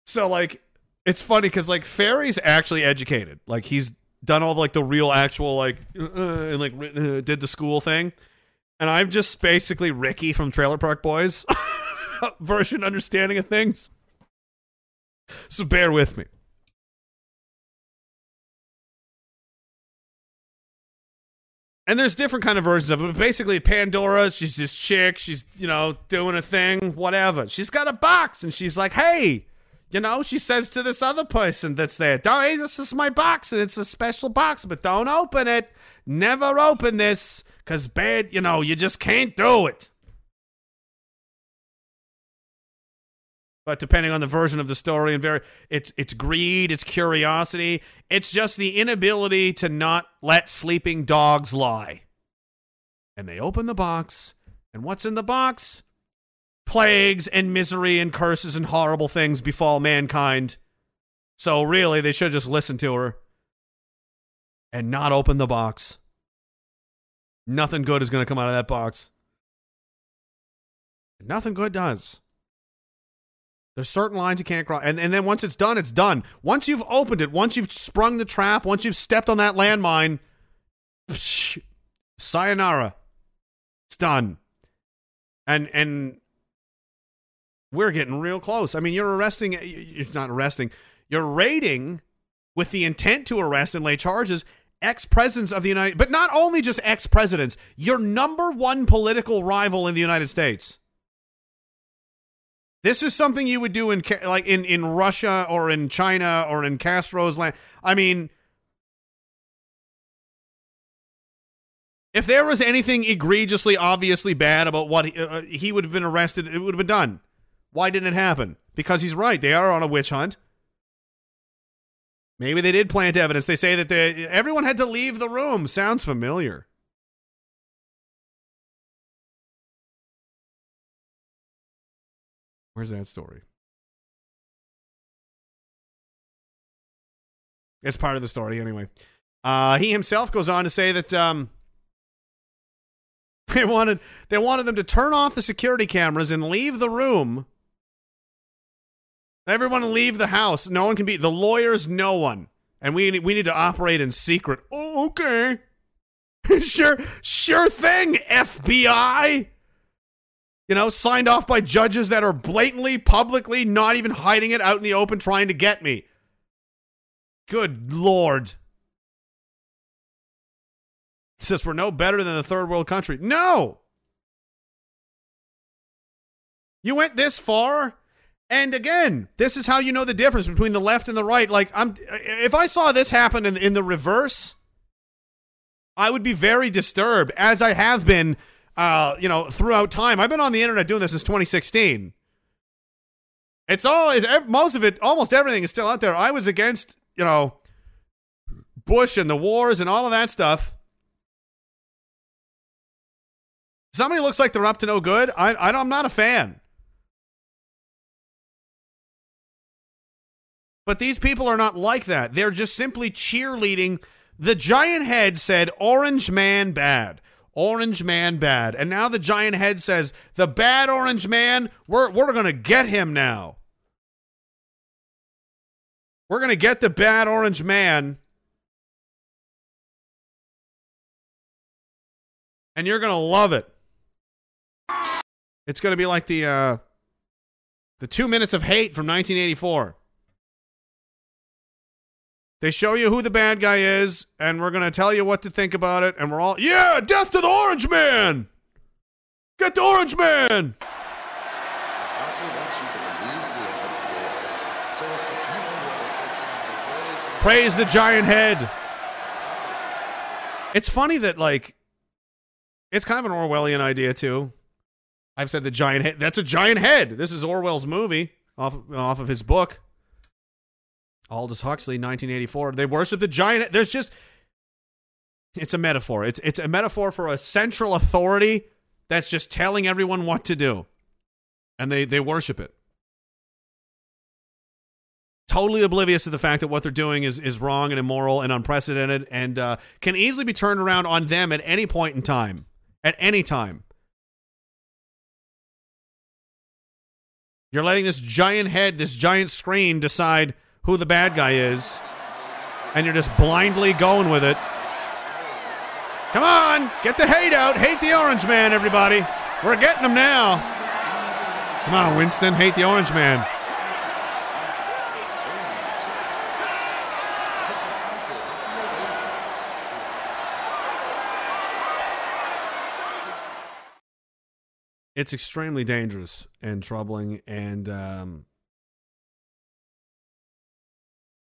So, like, it's funny because, like, Ferry's actually educated. Like, he's done all, like, the real actual, like, and, like, did the school thing. And I'm just basically Ricky from Trailer Park Boys version understanding of things. So bear with me. And there's different kind of versions of it, but basically Pandora, she's this chick, she's, you know, doing a thing, whatever. She's got a box, and she's like, hey, you know, she says to this other person that's there, hey, this is my box, and it's a special box, but don't open it. Never open this, because bad, you know, you just can't do it. But depending on the version of the story, it's greed, it's curiosity. It's just the inability to not let sleeping dogs lie. And they open the box, and what's in the box? Plagues and misery and curses and horrible things befall mankind. So really, they should just listen to her and not open the box. Nothing good is going to come out of that box. Nothing good does. There's certain lines you can't cross. And then once it's done, it's done. Once you've opened it, once you've sprung the trap, once you've stepped on that landmine, psh, sayonara. It's done. And we're getting real close. I mean, you're raiding with the intent to arrest and lay charges ex-presidents of the United, but not only just ex-presidents, your number one political rival in the United States. This is something you would do in Russia or in China or in Castro's land. I mean, if there was anything egregiously, obviously bad about what he would have been arrested, it would have been done. Why didn't it happen? Because he's right. They are on a witch hunt. Maybe they did plant evidence. They say that everyone had to leave the room. Sounds familiar. Where's that story? It's part of the story anyway. He himself goes on to say that they wanted them to turn off the security cameras and leave the room. Everyone leave the house. No one can be... The lawyers, no one. And we need to operate in secret. Oh, okay. Sure thing, FBI. You know, signed off by judges that are blatantly, publicly, not even hiding it out in the open, trying to get me. Good Lord. It says we're no better than the third world country. No! You went this far... And again, this is how you know the difference between the left and the right. Like, if I saw this happen in the reverse, I would be very disturbed, as I have been, throughout time. I've been on the internet doing this since 2016. Most of it, almost everything is still out there. I was against, Bush and the wars and all of that stuff. Somebody looks like they're up to no good. I'm not a fan. But these people are not like that. They're just simply cheerleading. The giant head said, orange man bad. Orange man bad. And now the giant head says, the bad orange man, we're going to get him now. We're going to get the bad orange man. And you're going to love it. It's going to be like the 2 minutes of hate from 1984. They show you who the bad guy is, and we're going to tell you what to think about it, and we're all, yeah, death to the orange man! Get the orange man! Praise the giant head. It's funny that, it's kind of an Orwellian idea, too. I've said the giant head. That's a giant head. This is Orwell's movie off of his book. Aldous Huxley, 1984. They worship the giant. There's just... It's a metaphor. It's a metaphor for a central authority that's just telling everyone what to do. And they worship it. Totally oblivious to the fact that what they're doing is wrong and immoral and unprecedented and can easily be turned around on them at any point in time. At any time. You're letting this giant head, this giant screen decide... who the bad guy is, and you're just blindly going with it. Come on, get the hate out. Hate the orange man, everybody. We're getting him now. Come on, Winston, hate the orange man. It's extremely dangerous and troubling, and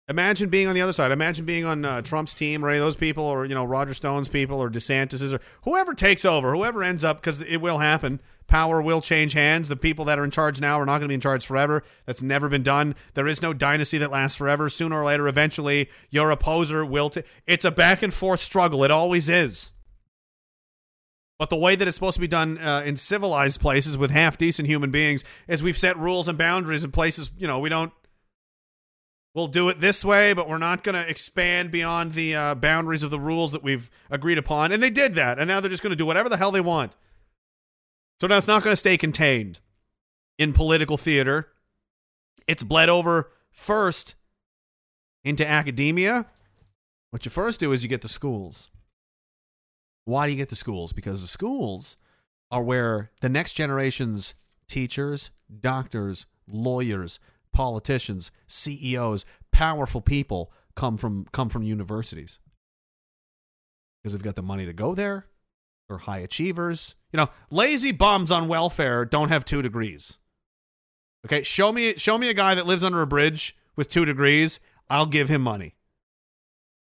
imagine being on the other side. Imagine being on Trump's team or any of those people or, Roger Stone's people or DeSantis's or whoever takes over, whoever ends up, because it will happen. Power will change hands. The people that are in charge now are not going to be in charge forever. That's never been done. There is no dynasty that lasts forever. Sooner or later, eventually, your opposer will... It's a back-and-forth struggle. It always is. But the way that it's supposed to be done in civilized places with half-decent human beings is we've set rules and boundaries in places, we don't... We'll do it this way, but we're not going to expand beyond the boundaries of the rules that we've agreed upon. And they did that, and now they're just going to do whatever the hell they want. So now it's not going to stay contained in political theater. It's bled over first into academia. What you first do is you get the schools. Why do you get the schools? Because the schools are where the next generation's teachers, doctors, lawyers, politicians, CEOs, powerful people come from universities. Because they've got the money to go there. They're high achievers. You know, lazy bums on welfare don't have 2 degrees. Okay, show me a guy that lives under a bridge with 2 degrees. I'll give him money.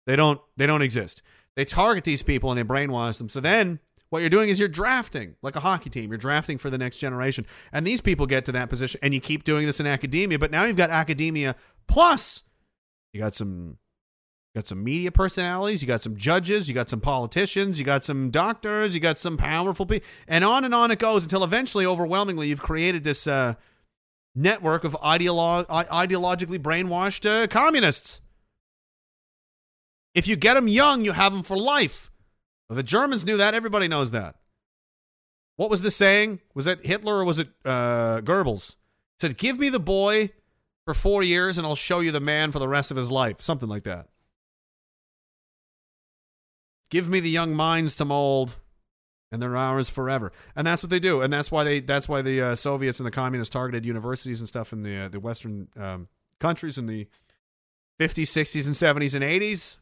They don't exist. They target these people and they brainwash them. So then what you're doing is you're drafting like a hockey team. You're drafting for the next generation. And these people get to that position and you keep doing this in academia. But now you've got academia plus you got some media personalities. You got some judges. You got some politicians. You got some doctors. You got some powerful people. And on it goes until eventually, overwhelmingly, you've created this network of ideologically brainwashed communists. If you get them young, you have them for life. Well, the Germans knew that. Everybody knows that. What was the saying? Was it Hitler or was it Goebbels? He said, give me the boy for 4 years and I'll show you the man for the rest of his life. Something like that. Give me the young minds to mold and they're ours forever. And that's what they do. And that's why the Soviets and the communists targeted universities and stuff in the Western countries in the 50s, 60s, and 70s and 80s.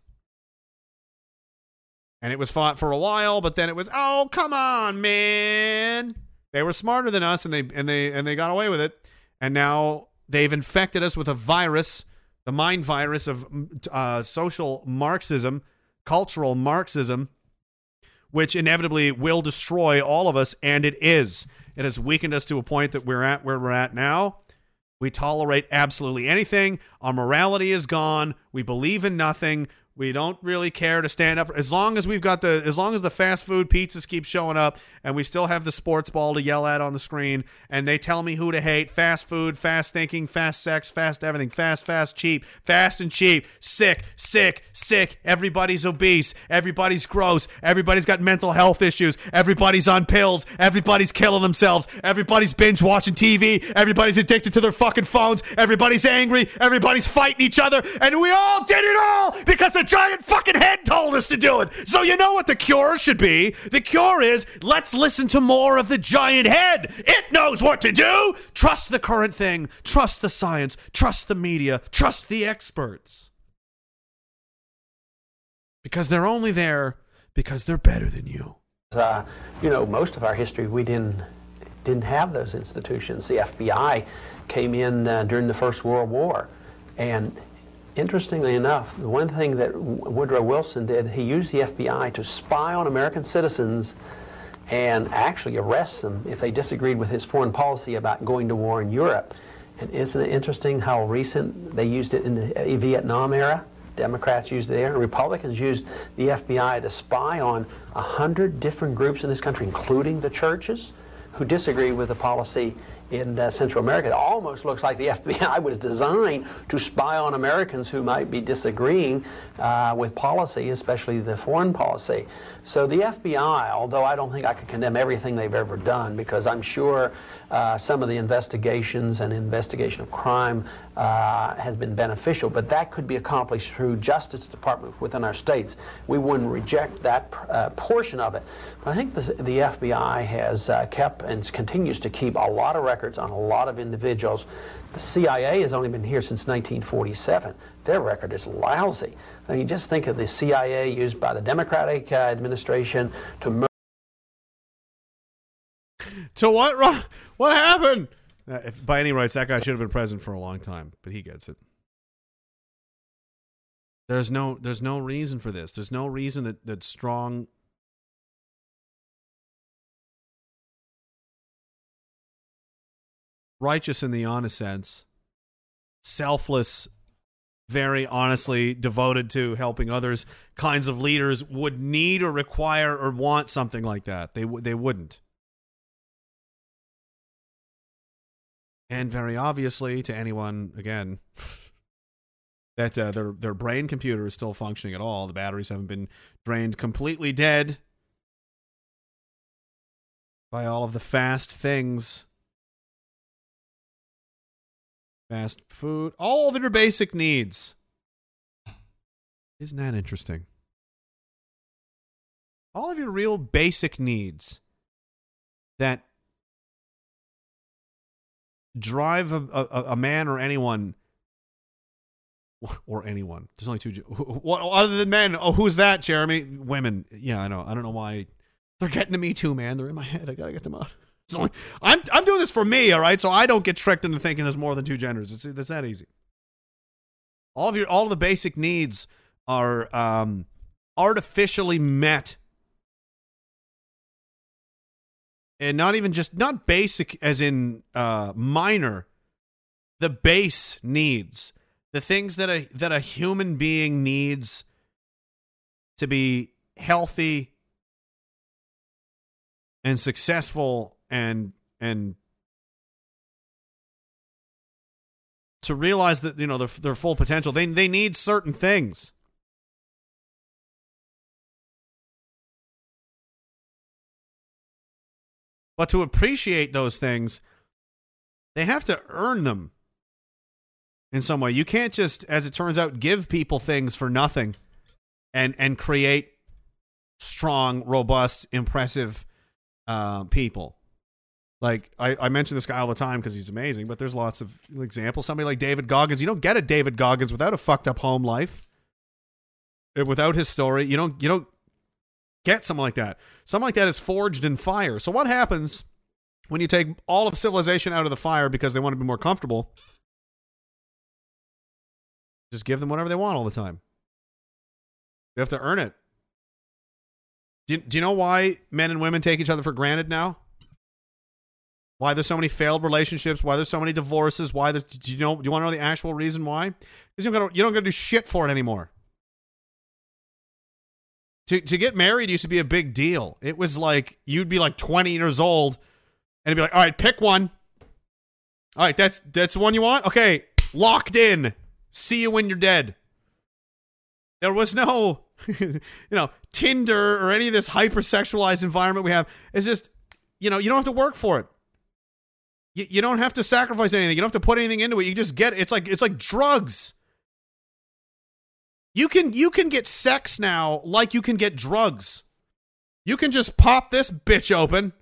And it was fought for a while, but then it was, oh, come on, man. They were smarter than us, and they got away with it. And now they've infected us with a virus, the mind virus of social Marxism, cultural Marxism, which inevitably will destroy all of us, and it is. It has weakened us to a point that we're at where we're at now. We tolerate absolutely anything. Our morality is gone. We believe in nothing. We don't really care to stand up as long as the fast food pizzas keep showing up and we still have the sports ball to yell at on the screen and they tell me who to hate. Fast food, fast thinking, fast sex, fast everything, fast, cheap, fast and cheap, sick. Everybody's obese. Everybody's gross. Everybody's got mental health issues. Everybody's on pills. Everybody's killing themselves. Everybody's binge watching TV. Everybody's addicted to their fucking phones. Everybody's angry. Everybody's fighting each other. And we all did it all because the giant fucking head told us to do it. So you know what the cure should be? The cure is, let's listen to more of the giant head. It knows what to do. Trust the current thing. Trust the science. Trust the media. Trust the experts. Because they're only there because they're better than you. You know, most of our history, we didn't have those institutions. The FBI came in during the First World War, and interestingly enough, one thing that Woodrow Wilson did, he used the FBI to spy on American citizens and actually arrest them if they disagreed with his foreign policy about going to war in Europe. And isn't it interesting how recent they used it in the Vietnam era? Democrats used it there, and Republicans used the FBI to spy on 100 different groups in this country, including the churches, who disagree with the policy in Central America. It almost looks like the FBI was designed to spy on Americans who might be disagreeing with policy, especially the foreign policy. So the FBI, although I don't think I could condemn everything they've ever done, because I'm sure some of the investigations and investigation of crime has been beneficial, but that could be accomplished through Justice Department within our states. We wouldn't reject that portion of it. But I think the FBI has kept and continues to keep a lot of records on a lot of individuals. The CIA has only been here since 1947. Their record is lousy. I mean, just think of the CIA used by the Democratic administration to murder. To what? What happened? If by any rights, that guy should have been president for a long time, but he gets it. There's no reason for this. There's no reason that strong. Righteous in the honest sense, selfless, very honestly devoted to helping others kinds of leaders would need or require or want something like that. They wouldn't. And very obviously to anyone, again, that their brain computer is still functioning at all. The batteries haven't been drained completely dead. by all of the fast things. Fast food, all of your basic needs. Isn't that interesting? All of your real basic needs that drive a man or anyone. Or anyone. There's only two. What other than men? Oh, who's that, Jeremy? Women. Yeah, I know. I don't know why they're getting to me too, man. They're in my head. I gotta get them out. It's only, I'm doing this for me, all right. So I don't get tricked into thinking there's more than two genders. It's that easy. All of the basic needs are artificially met, and not even just not basic as in minor. The base needs. The things that a human being needs to be healthy and successful and to realize that, you know, their full potential. They need certain things. But to appreciate those things, they have to earn them. In some way, you can't just, as it turns out, give people things for nothing and create strong, robust, impressive people. Like, I mention this guy all the time because he's amazing, but there's lots of examples. Somebody like David Goggins. You don't get a David Goggins without a fucked up home life, without his story. You don't get someone like that. Someone like that is forged in fire. So what happens when you take all of civilization out of the fire because they want to be more comfortable? Just give them whatever they want all the time. They have to earn it. Do you know why men and women take each other for granted now? Why there's so many failed relationships? Why there's so many divorces? Why there's, do you want to know the actual reason why? Because you don't got to do shit for it anymore. To get married used to be a big deal. It was like you'd be like 20 years old and it'd be like, all right, pick one. All right, that's the one you want? Okay, locked in. See you when you're dead. There was no, Tinder or any of this hypersexualized environment we have. It's just, you don't have to work for it. You don't have to sacrifice anything. You don't have to put anything into it. You just get it. It's like drugs. You can get sex now like you can get drugs. You can just pop this bitch open,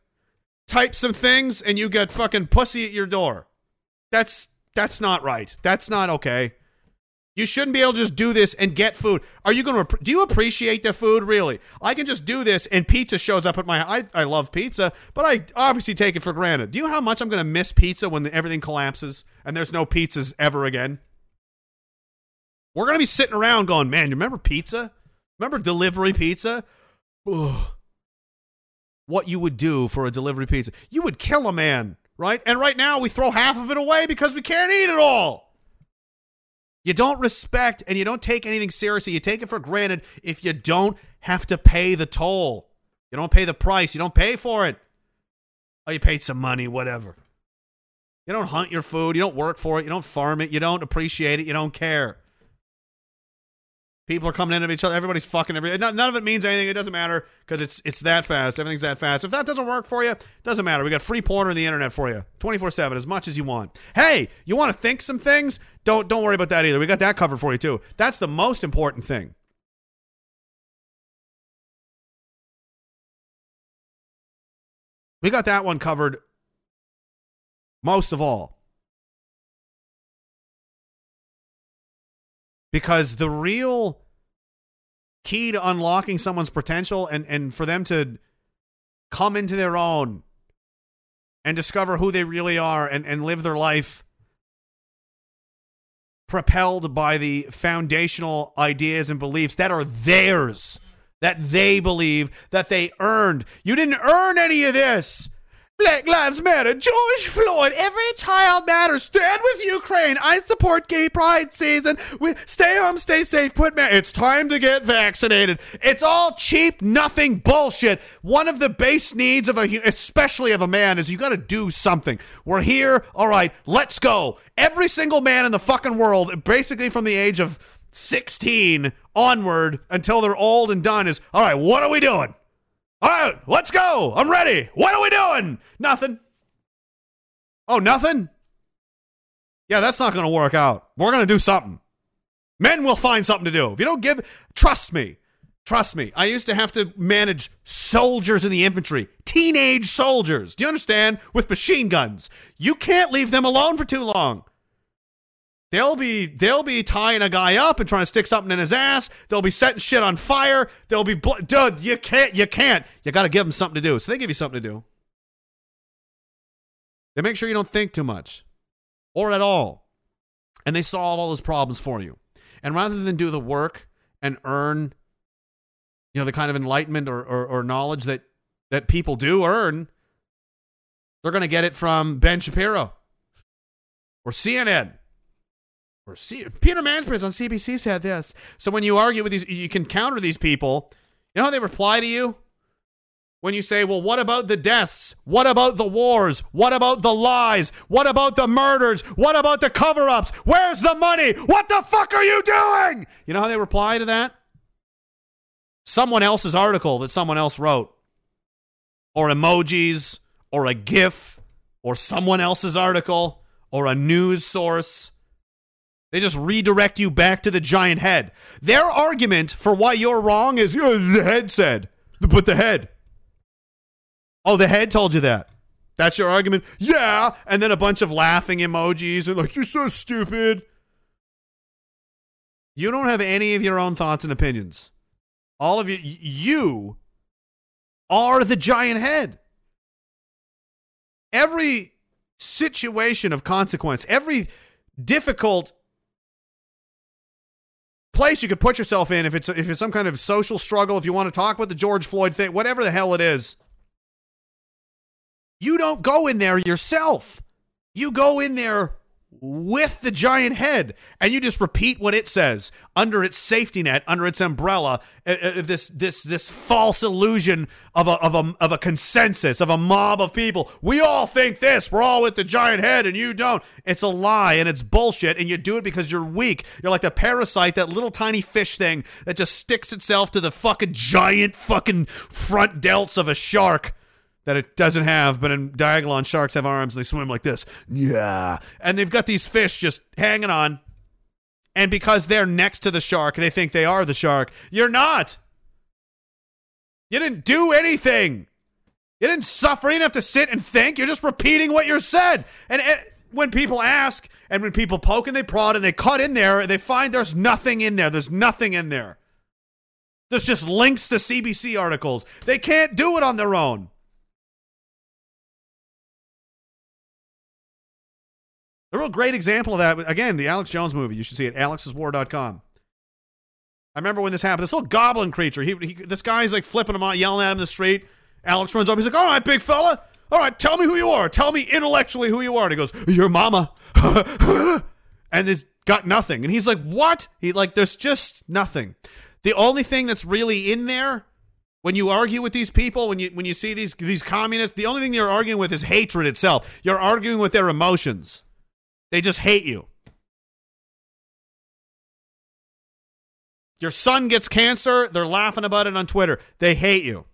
type some things, and you get fucking pussy at your door. That's not right. That's not okay. You shouldn't be able to just do this and get food. Do you appreciate the food, really? I can just do this and pizza shows up at my house. I love pizza, but I obviously take it for granted. Do you know how much I'm going to miss pizza when everything collapses and there's no pizzas ever again? We're going to be sitting around going, man, you remember pizza? Remember delivery pizza? Ugh. What you would do for a delivery pizza. You would kill a man, right? And right now we throw half of it away because we can't eat it all. You don't respect and you don't take anything seriously. You take it for granted if you don't have to pay the toll. You don't pay the price. You don't pay for it. Oh, you paid some money, whatever. You don't hunt your food. You don't work for it. You don't farm it. You don't appreciate it. You don't care. People are coming into each other. Everybody's fucking everything. None of it means anything. It doesn't matter because it's that fast. Everything's that fast. If that doesn't work for you, it doesn't matter. We got free porn on the internet for you. 24/7, as much as you want. Hey, you want to think some things? Don't worry about that either. We got that covered for you too. That's the most important thing. We got that one covered most of all. Because the real key to unlocking someone's potential and for them to come into their own and discover who they really are and live their life propelled by the foundational ideas and beliefs that are theirs, that they believe, that they earned. You didn't earn any of this. Black Lives Matter, George Floyd, every child matters, stand with Ukraine, I support gay pride season, we stay home, stay safe, it's time to get vaccinated. It's all cheap, nothing bullshit. One of the base needs of especially of a man is you gotta do something. We're here, all right, let's go. Every single man in the fucking world, basically from the age of 16 onward until they're old and done is, all right, what are we doing? All right, let's go. I'm ready. What are we doing? Nothing. Oh, nothing? Yeah, that's not going to work out. We're going to do something. Men will find something to do. If you don't give, trust me. Trust me. I used to have to manage soldiers in the infantry. Teenage soldiers. Do you understand? With machine guns. You can't leave them alone for too long. They'll be tying a guy up and trying to stick something in his ass. They'll be setting shit on fire. They'll be, dude, you can't. You got to give them something to do. So they give you something to do. They make sure you don't think too much or at all. And they solve all those problems for you. And rather than do the work and earn, you know, the kind of enlightenment or knowledge that people do earn, they're going to get it from Ben Shapiro or CNN. Peter Mansbridge on CBC said this. So when you argue with these, you can counter these people. You know how they reply to you? When you say, well, what about the deaths? What about the wars? What about the lies? What about the murders? What about the cover-ups? Where's the money? What the fuck are you doing? You know how they reply to that? Someone else's article that someone else wrote. Or emojis. Or a GIF. Or someone else's article. Or a news source. They just redirect you back to the giant head. Their argument for why you're wrong is, the head said. But the head. Oh, the head told you that. That's your argument? Yeah. And then a bunch of laughing emojis and like, you're so stupid. You don't have any of your own thoughts and opinions. All of you are the giant head. Every situation of consequence, every difficult place you could put yourself in, if it's some kind of social struggle, if you want to talk about the George Floyd thing, whatever the hell it is, you don't go in there yourself. You go in there with the giant head and you just repeat what it says under its safety net, under its umbrella, this false illusion of a consensus, of a mob of people. We all think this, we're all with the giant head and you don't. It's a lie and it's bullshit and you do it because you're weak. You're like the parasite, that little tiny fish thing that just sticks itself to the fucking giant fucking front delts of a shark. That it doesn't have, but in Diagilon, sharks have arms and they swim like this. Yeah. And they've got these fish just hanging on. And because they're next to the shark, they think they are the shark. You're not. You didn't do anything. You didn't suffer. You didn't have to sit and think. You're just repeating what you said. And when people ask and when people poke and they prod and they cut in there and they find there's nothing in there. There's nothing in there. There's just links to CBC articles. They can't do it on their own. A real great example of that, again, the Alex Jones movie. You should see it, alexiswar.com. I remember when this happened. This little goblin creature, this guy's like flipping him out, yelling at him in the street. Alex runs up. He's like, all right, big fella. All right, tell me who you are. Tell me intellectually who you are. And he goes, your mama. And he's got nothing. And he's like, what? There's just nothing. The only thing that's really in there, when you argue with these people, when you see these communists, the only thing you're arguing with is hatred itself. You're arguing with their emotions. They just hate you. Your son gets cancer. They're laughing about it on Twitter. They hate you.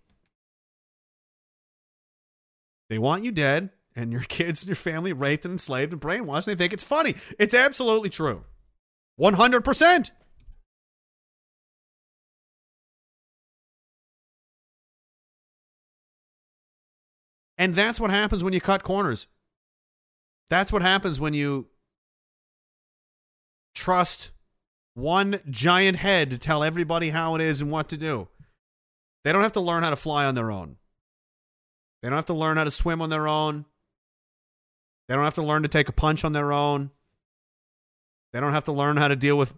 They want you dead and your kids and your family raped and enslaved and brainwashed. And they think it's funny. It's absolutely true. 100%. And that's what happens when you cut corners. That's what happens when you trust one giant head to tell everybody how it is and what to do. They don't have to learn how to fly on their own. They don't have to learn how to swim on their own. They don't have to learn to take a punch on their own. They don't have to learn how to deal with,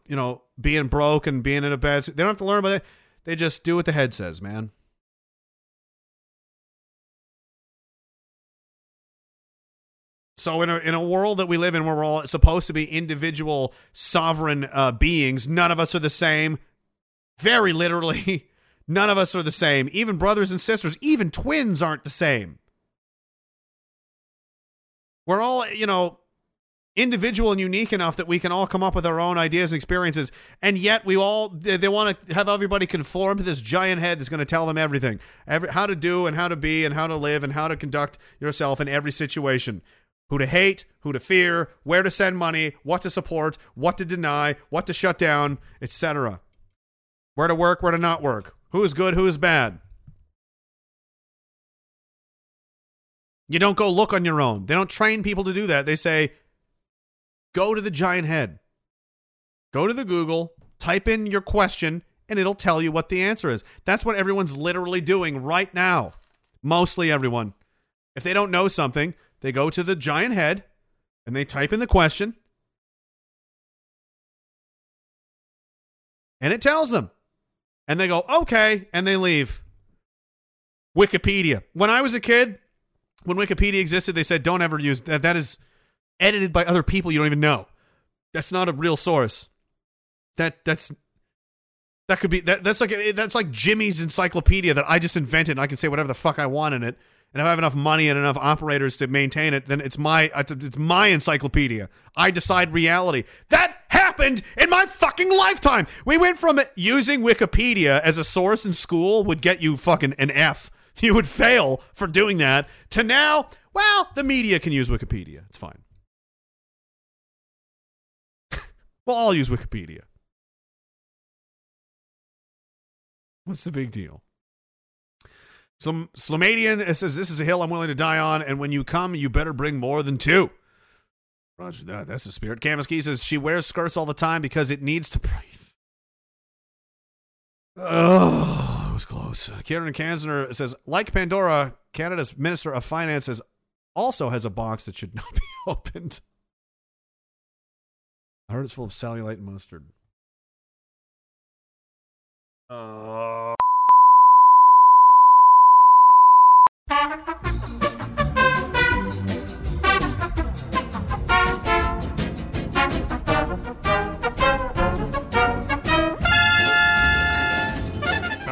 being broke and being in a bad... They don't have to learn about it. They just do what the head says, man. So in a world that we live in where we're all supposed to be individual sovereign beings, none of us are the same. Very literally, none of us are the same. Even brothers and sisters, even twins aren't the same. We're all, individual and unique enough that we can all come up with our own ideas and experiences, and yet they want to have everybody conform to this giant head that's going to tell them everything, how to do and how to be and how to live and how to conduct yourself in every situation, who to hate, who to fear, where to send money, what to support, what to deny, what to shut down, etc. Where to work, where to not work, who is good, who is bad. You don't go look on your own. They don't train people to do that. They say, go to the giant head. Go to the Google, type in your question, and it'll tell you what the answer is. That's what everyone's literally doing right now. Mostly everyone. If they don't know something, they go to the giant head, and they type in the question, and it tells them. And they go, okay, and they leave. Wikipedia. When I was a kid, when Wikipedia existed, they said, don't ever use that. That is edited by other people you don't even know. That's not a real source. That's like Jimmy's encyclopedia that I just invented. And I can say whatever the fuck I want in it, and if I have enough money and enough operators to maintain it, then it's my encyclopedia. I decide reality. That happened in my fucking lifetime. We went from using Wikipedia as a source in school would get you fucking an F. You would fail for doing that, to now, well, the media can use Wikipedia. It's fine. We'll all use Wikipedia. What's the big deal? Some Slomadian says, this is a hill I'm willing to die on, and when you come, you better bring more than two. Roger that. That's the spirit. Kamiski says, she wears skirts all the time because it needs to breathe. Ugh. Close. Karen Kanzner says, like Pandora, Canada's Minister of Finance also has a box that should not be opened. I heard it's full of cellulite and mustard.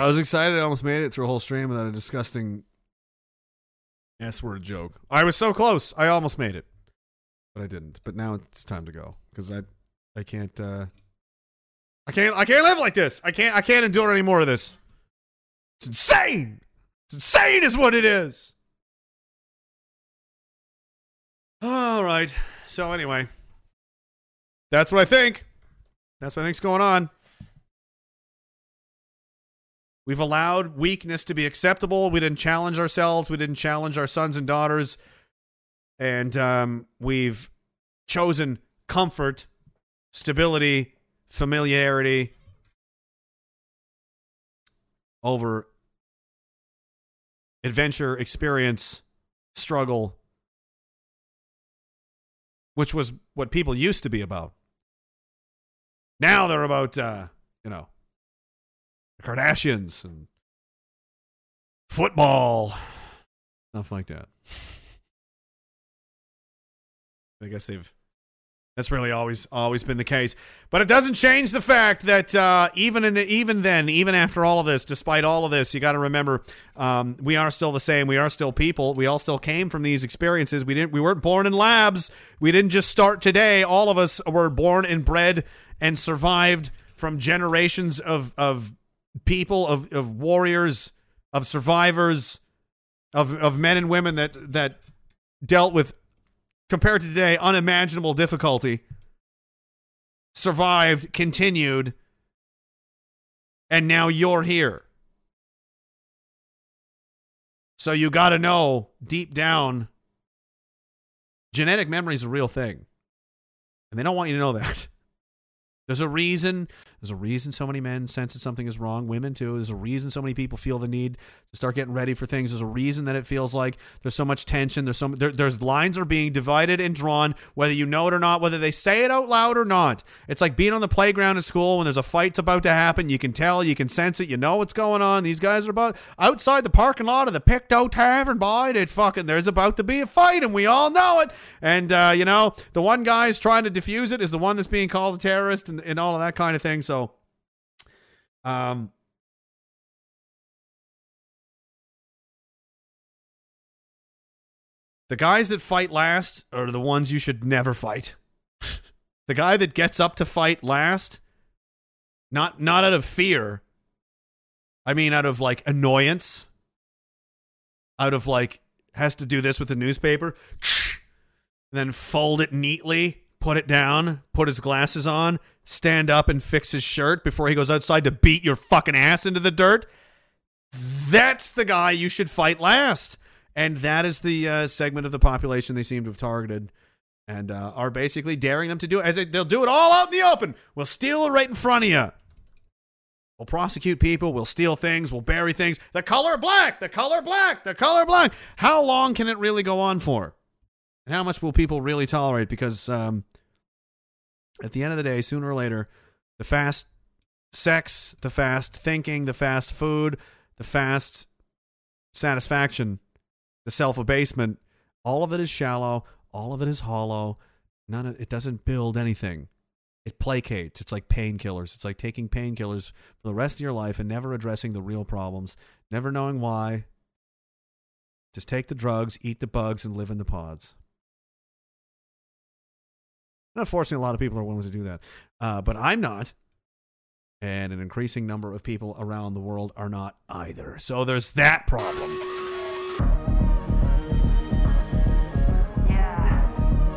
I was excited. I almost made it through a whole stream without a disgusting S-word joke. I was so close. I almost made it, but I didn't. But now it's time to go because I can't. I can't live like this. I can't endure any more of this. It's insane. It's insane is what it is. All right. So anyway, that's what I think. That's what I think's going on. We've allowed weakness to be acceptable. We didn't challenge ourselves. We didn't challenge our sons and daughters. And we've chosen comfort, stability, familiarity over adventure, experience, struggle, which was what people used to be about. Now they're about, Kardashians and football, stuff like that. I guess that's really always been the case, but it doesn't change the fact that even after all of this, despite all of this, you got to remember we are still the same. We are still people. We all still came from these experiences. We weren't born in labs. We didn't just start today. All of us were born and bred and survived from generations of people, of warriors, of survivors, of men and women that dealt with, compared to today, unimaginable difficulty, survived, continued, and now you're here. So you got to know, deep down, genetic memory is a real thing. And they don't want you to know that. There's a reason so many men sense that something is wrong. Women, too. There's a reason so many people feel the need to start getting ready for things. There's a reason that it feels like there's so much tension. There's lines are being divided and drawn, whether you know it or not, whether they say it out loud or not. It's like being on the playground at school when there's a fight's about to happen. You can tell. You can sense it. You know what's going on. These guys are about outside the parking lot of the Picto Tavern, boy. There's about to be a fight, and we all know it. And, the one guy is trying to defuse it is the one that's being called a terrorist and all of that kind of thing. So, the guys that fight last are the ones you should never fight. The guy that gets up to fight last, not out of fear. I mean, out of like annoyance, out of like has to do this with the newspaper, and then fold it neatly, put it down, put his glasses on, stand up and fix his shirt before he goes outside to beat your fucking ass into the dirt. That's the guy you should fight last. And that is the segment of the population they seem to have targeted and are basically daring them to do it. They'll do it all out in the open. We'll steal it right in front of you. We'll prosecute people. We'll steal things. We'll bury things. The color black, the color black, the color black. How long can it really go on for? And how much will people really tolerate? Because at the end of the day, sooner or later, the fast sex, the fast thinking, the fast food, the fast satisfaction, the self-abasement, all of it is shallow. All of it is hollow. It doesn't build anything. It placates. It's like painkillers. It's like taking painkillers for the rest of your life and never addressing the real problems, never knowing why. Just take the drugs, eat the bugs, and live in the pods. Unfortunately, a lot of people are willing to do that, but I'm not. And an increasing number of people around the world are not either. So there's that problem. Yeah.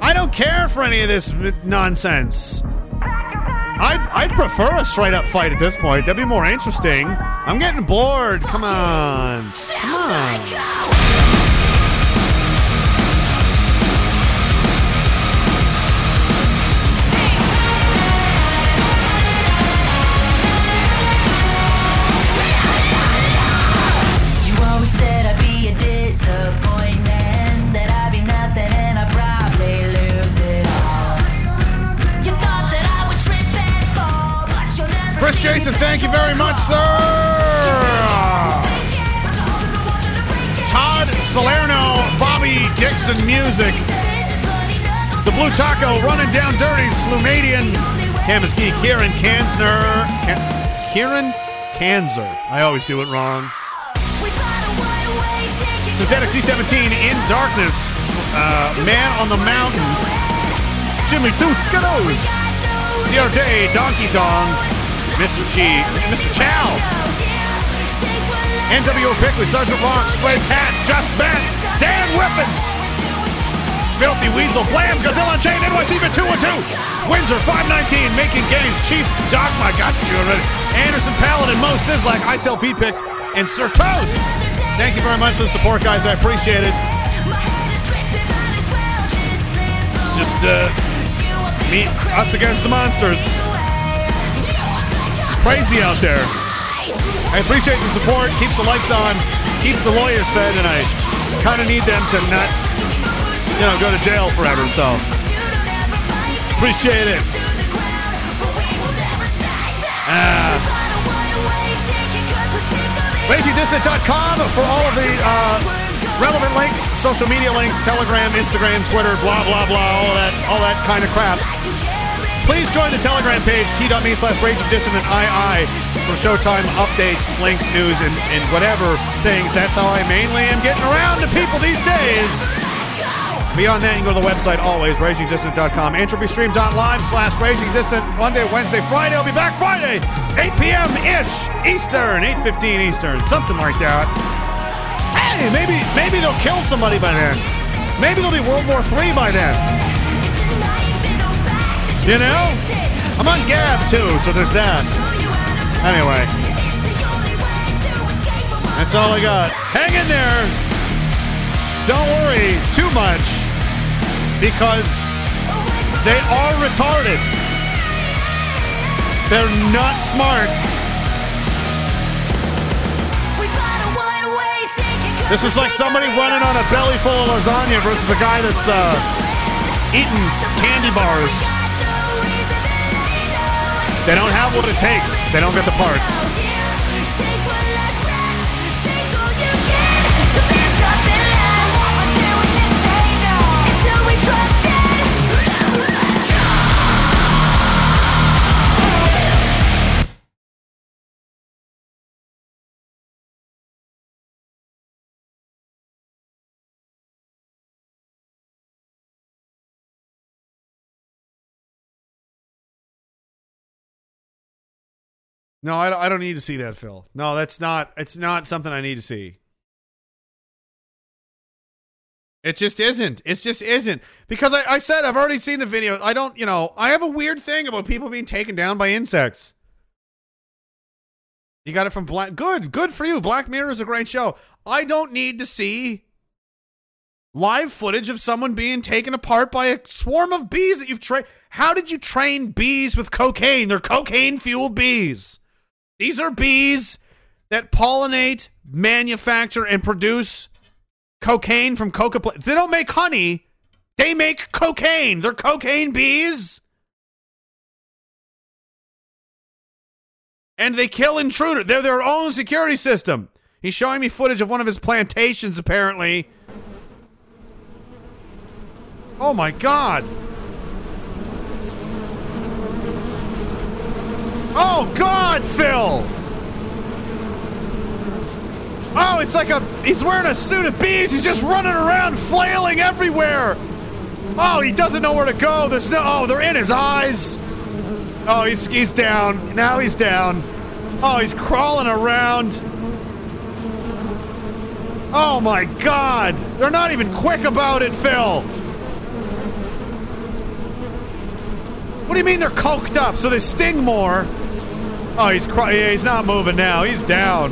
I don't care for any of this nonsense. I'd prefer a straight-up fight at this point. That'd be more interesting. I'm getting bored. Come on. Come on. Disappointment that I'd be nothing and I'd probably lose it all. You thought that I would trip and fall, but you'll never. Chris Jason, thank you very much, sir. Todd Salerno, Bobby Dixon Music, The Blue Taco, Running Down Dirty, Slumadian, Camus Key, Kieran Kanzner. Kieran Kanzer. I always do it wrong. Synthetic C-17, In Darkness, Man on the Mountain, Jimmy Toots, Skittles, CRJ, Donkey Dong, Mr. G, Mr. Chow, NWO Pickley, Sergeant Ron, Stray Cats, Just Ben, Dan Whippin, Filthy Weasel, Blams, Godzilla Unchained, NYC 212, Windsor 519, Making Games, Chief Doc, my God, you already, Anderson Paladin, Mo Sislak, I Sell Feed Picks, and Sir Toast. Thank you very much for the support, guys. I appreciate it. It's just me, us against the monsters. It's crazy out there. I appreciate the support. Keeps the lights on. Keeps the lawyers fed, and I kind of need them to not, go to jail forever. So appreciate it. LazyDissident.com for all of the relevant links, social media links, Telegram, Instagram, Twitter, blah, blah, blah, all that kind of crap. Please join the Telegram page, t.me/RagingDissident II for showtime updates, links, news, and whatever things. That's how I mainly am getting around to people these days. Beyond that, you can go to the website always, RagingDissident.com, entropystream.live/RagingDissident, Monday, Wednesday, Friday. I'll be back Friday. 8 p.m.-ish, Eastern, 8:15 Eastern, something like that. Hey, maybe they'll kill somebody by then. Maybe there'll be World War III by then. I'm on Gab, too, so there's that. Anyway. That's all I got. Hang in there. Don't worry too much, because they are retarded. They're not smart. This is like somebody running on a belly full of lasagna versus a guy that's eating candy bars. They don't have what it takes. They don't get the parts. No, I don't need to see that, Phil. No, it's not something I need to see. It just isn't. It just isn't. Because I said, I've already seen the video. I don't, you know, I have a weird thing about people being taken down by insects. You got it from Black. Good. Good for you. Black Mirror is a great show. I don't need to see live footage of someone being taken apart by a swarm of bees that you've trained. How did you train bees with cocaine? They're cocaine-fueled bees. These are bees that pollinate, manufacture, and produce cocaine from coca plants. They don't make honey. They make cocaine. They're cocaine bees. And they kill intruders. They're their own security system. He's showing me footage of one of his plantations, apparently. Oh, my God. Oh, God, Phil. Oh, it's like a... He's wearing a suit of bees. He's just running around, flailing everywhere. Oh, he doesn't know where to go. There's no... Oh, they're in his eyes. Oh, he's down. Now he's down. Oh, he's crawling around. Oh, my God. They're not even quick about it, Phil. What do you mean they're coked up? So they sting more. Oh, he's not moving now. He's down.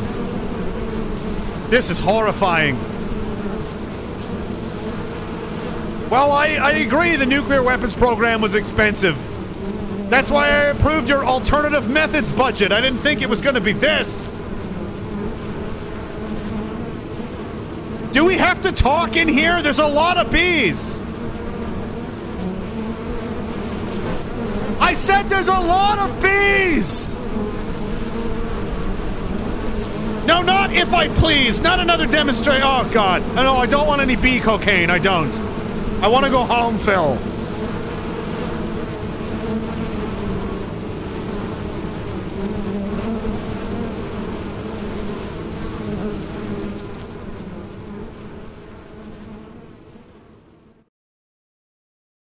This is horrifying. Well, I agree the nuclear weapons program was expensive. That's why I approved your alternative methods budget. I didn't think it was going to be this. Do we have to talk in here? There's a lot of bees. I said there's a lot of bees! No, not if I please, not another demonstration. Oh, God. No, I don't want any bee cocaine, I don't. I want to go home, Phil.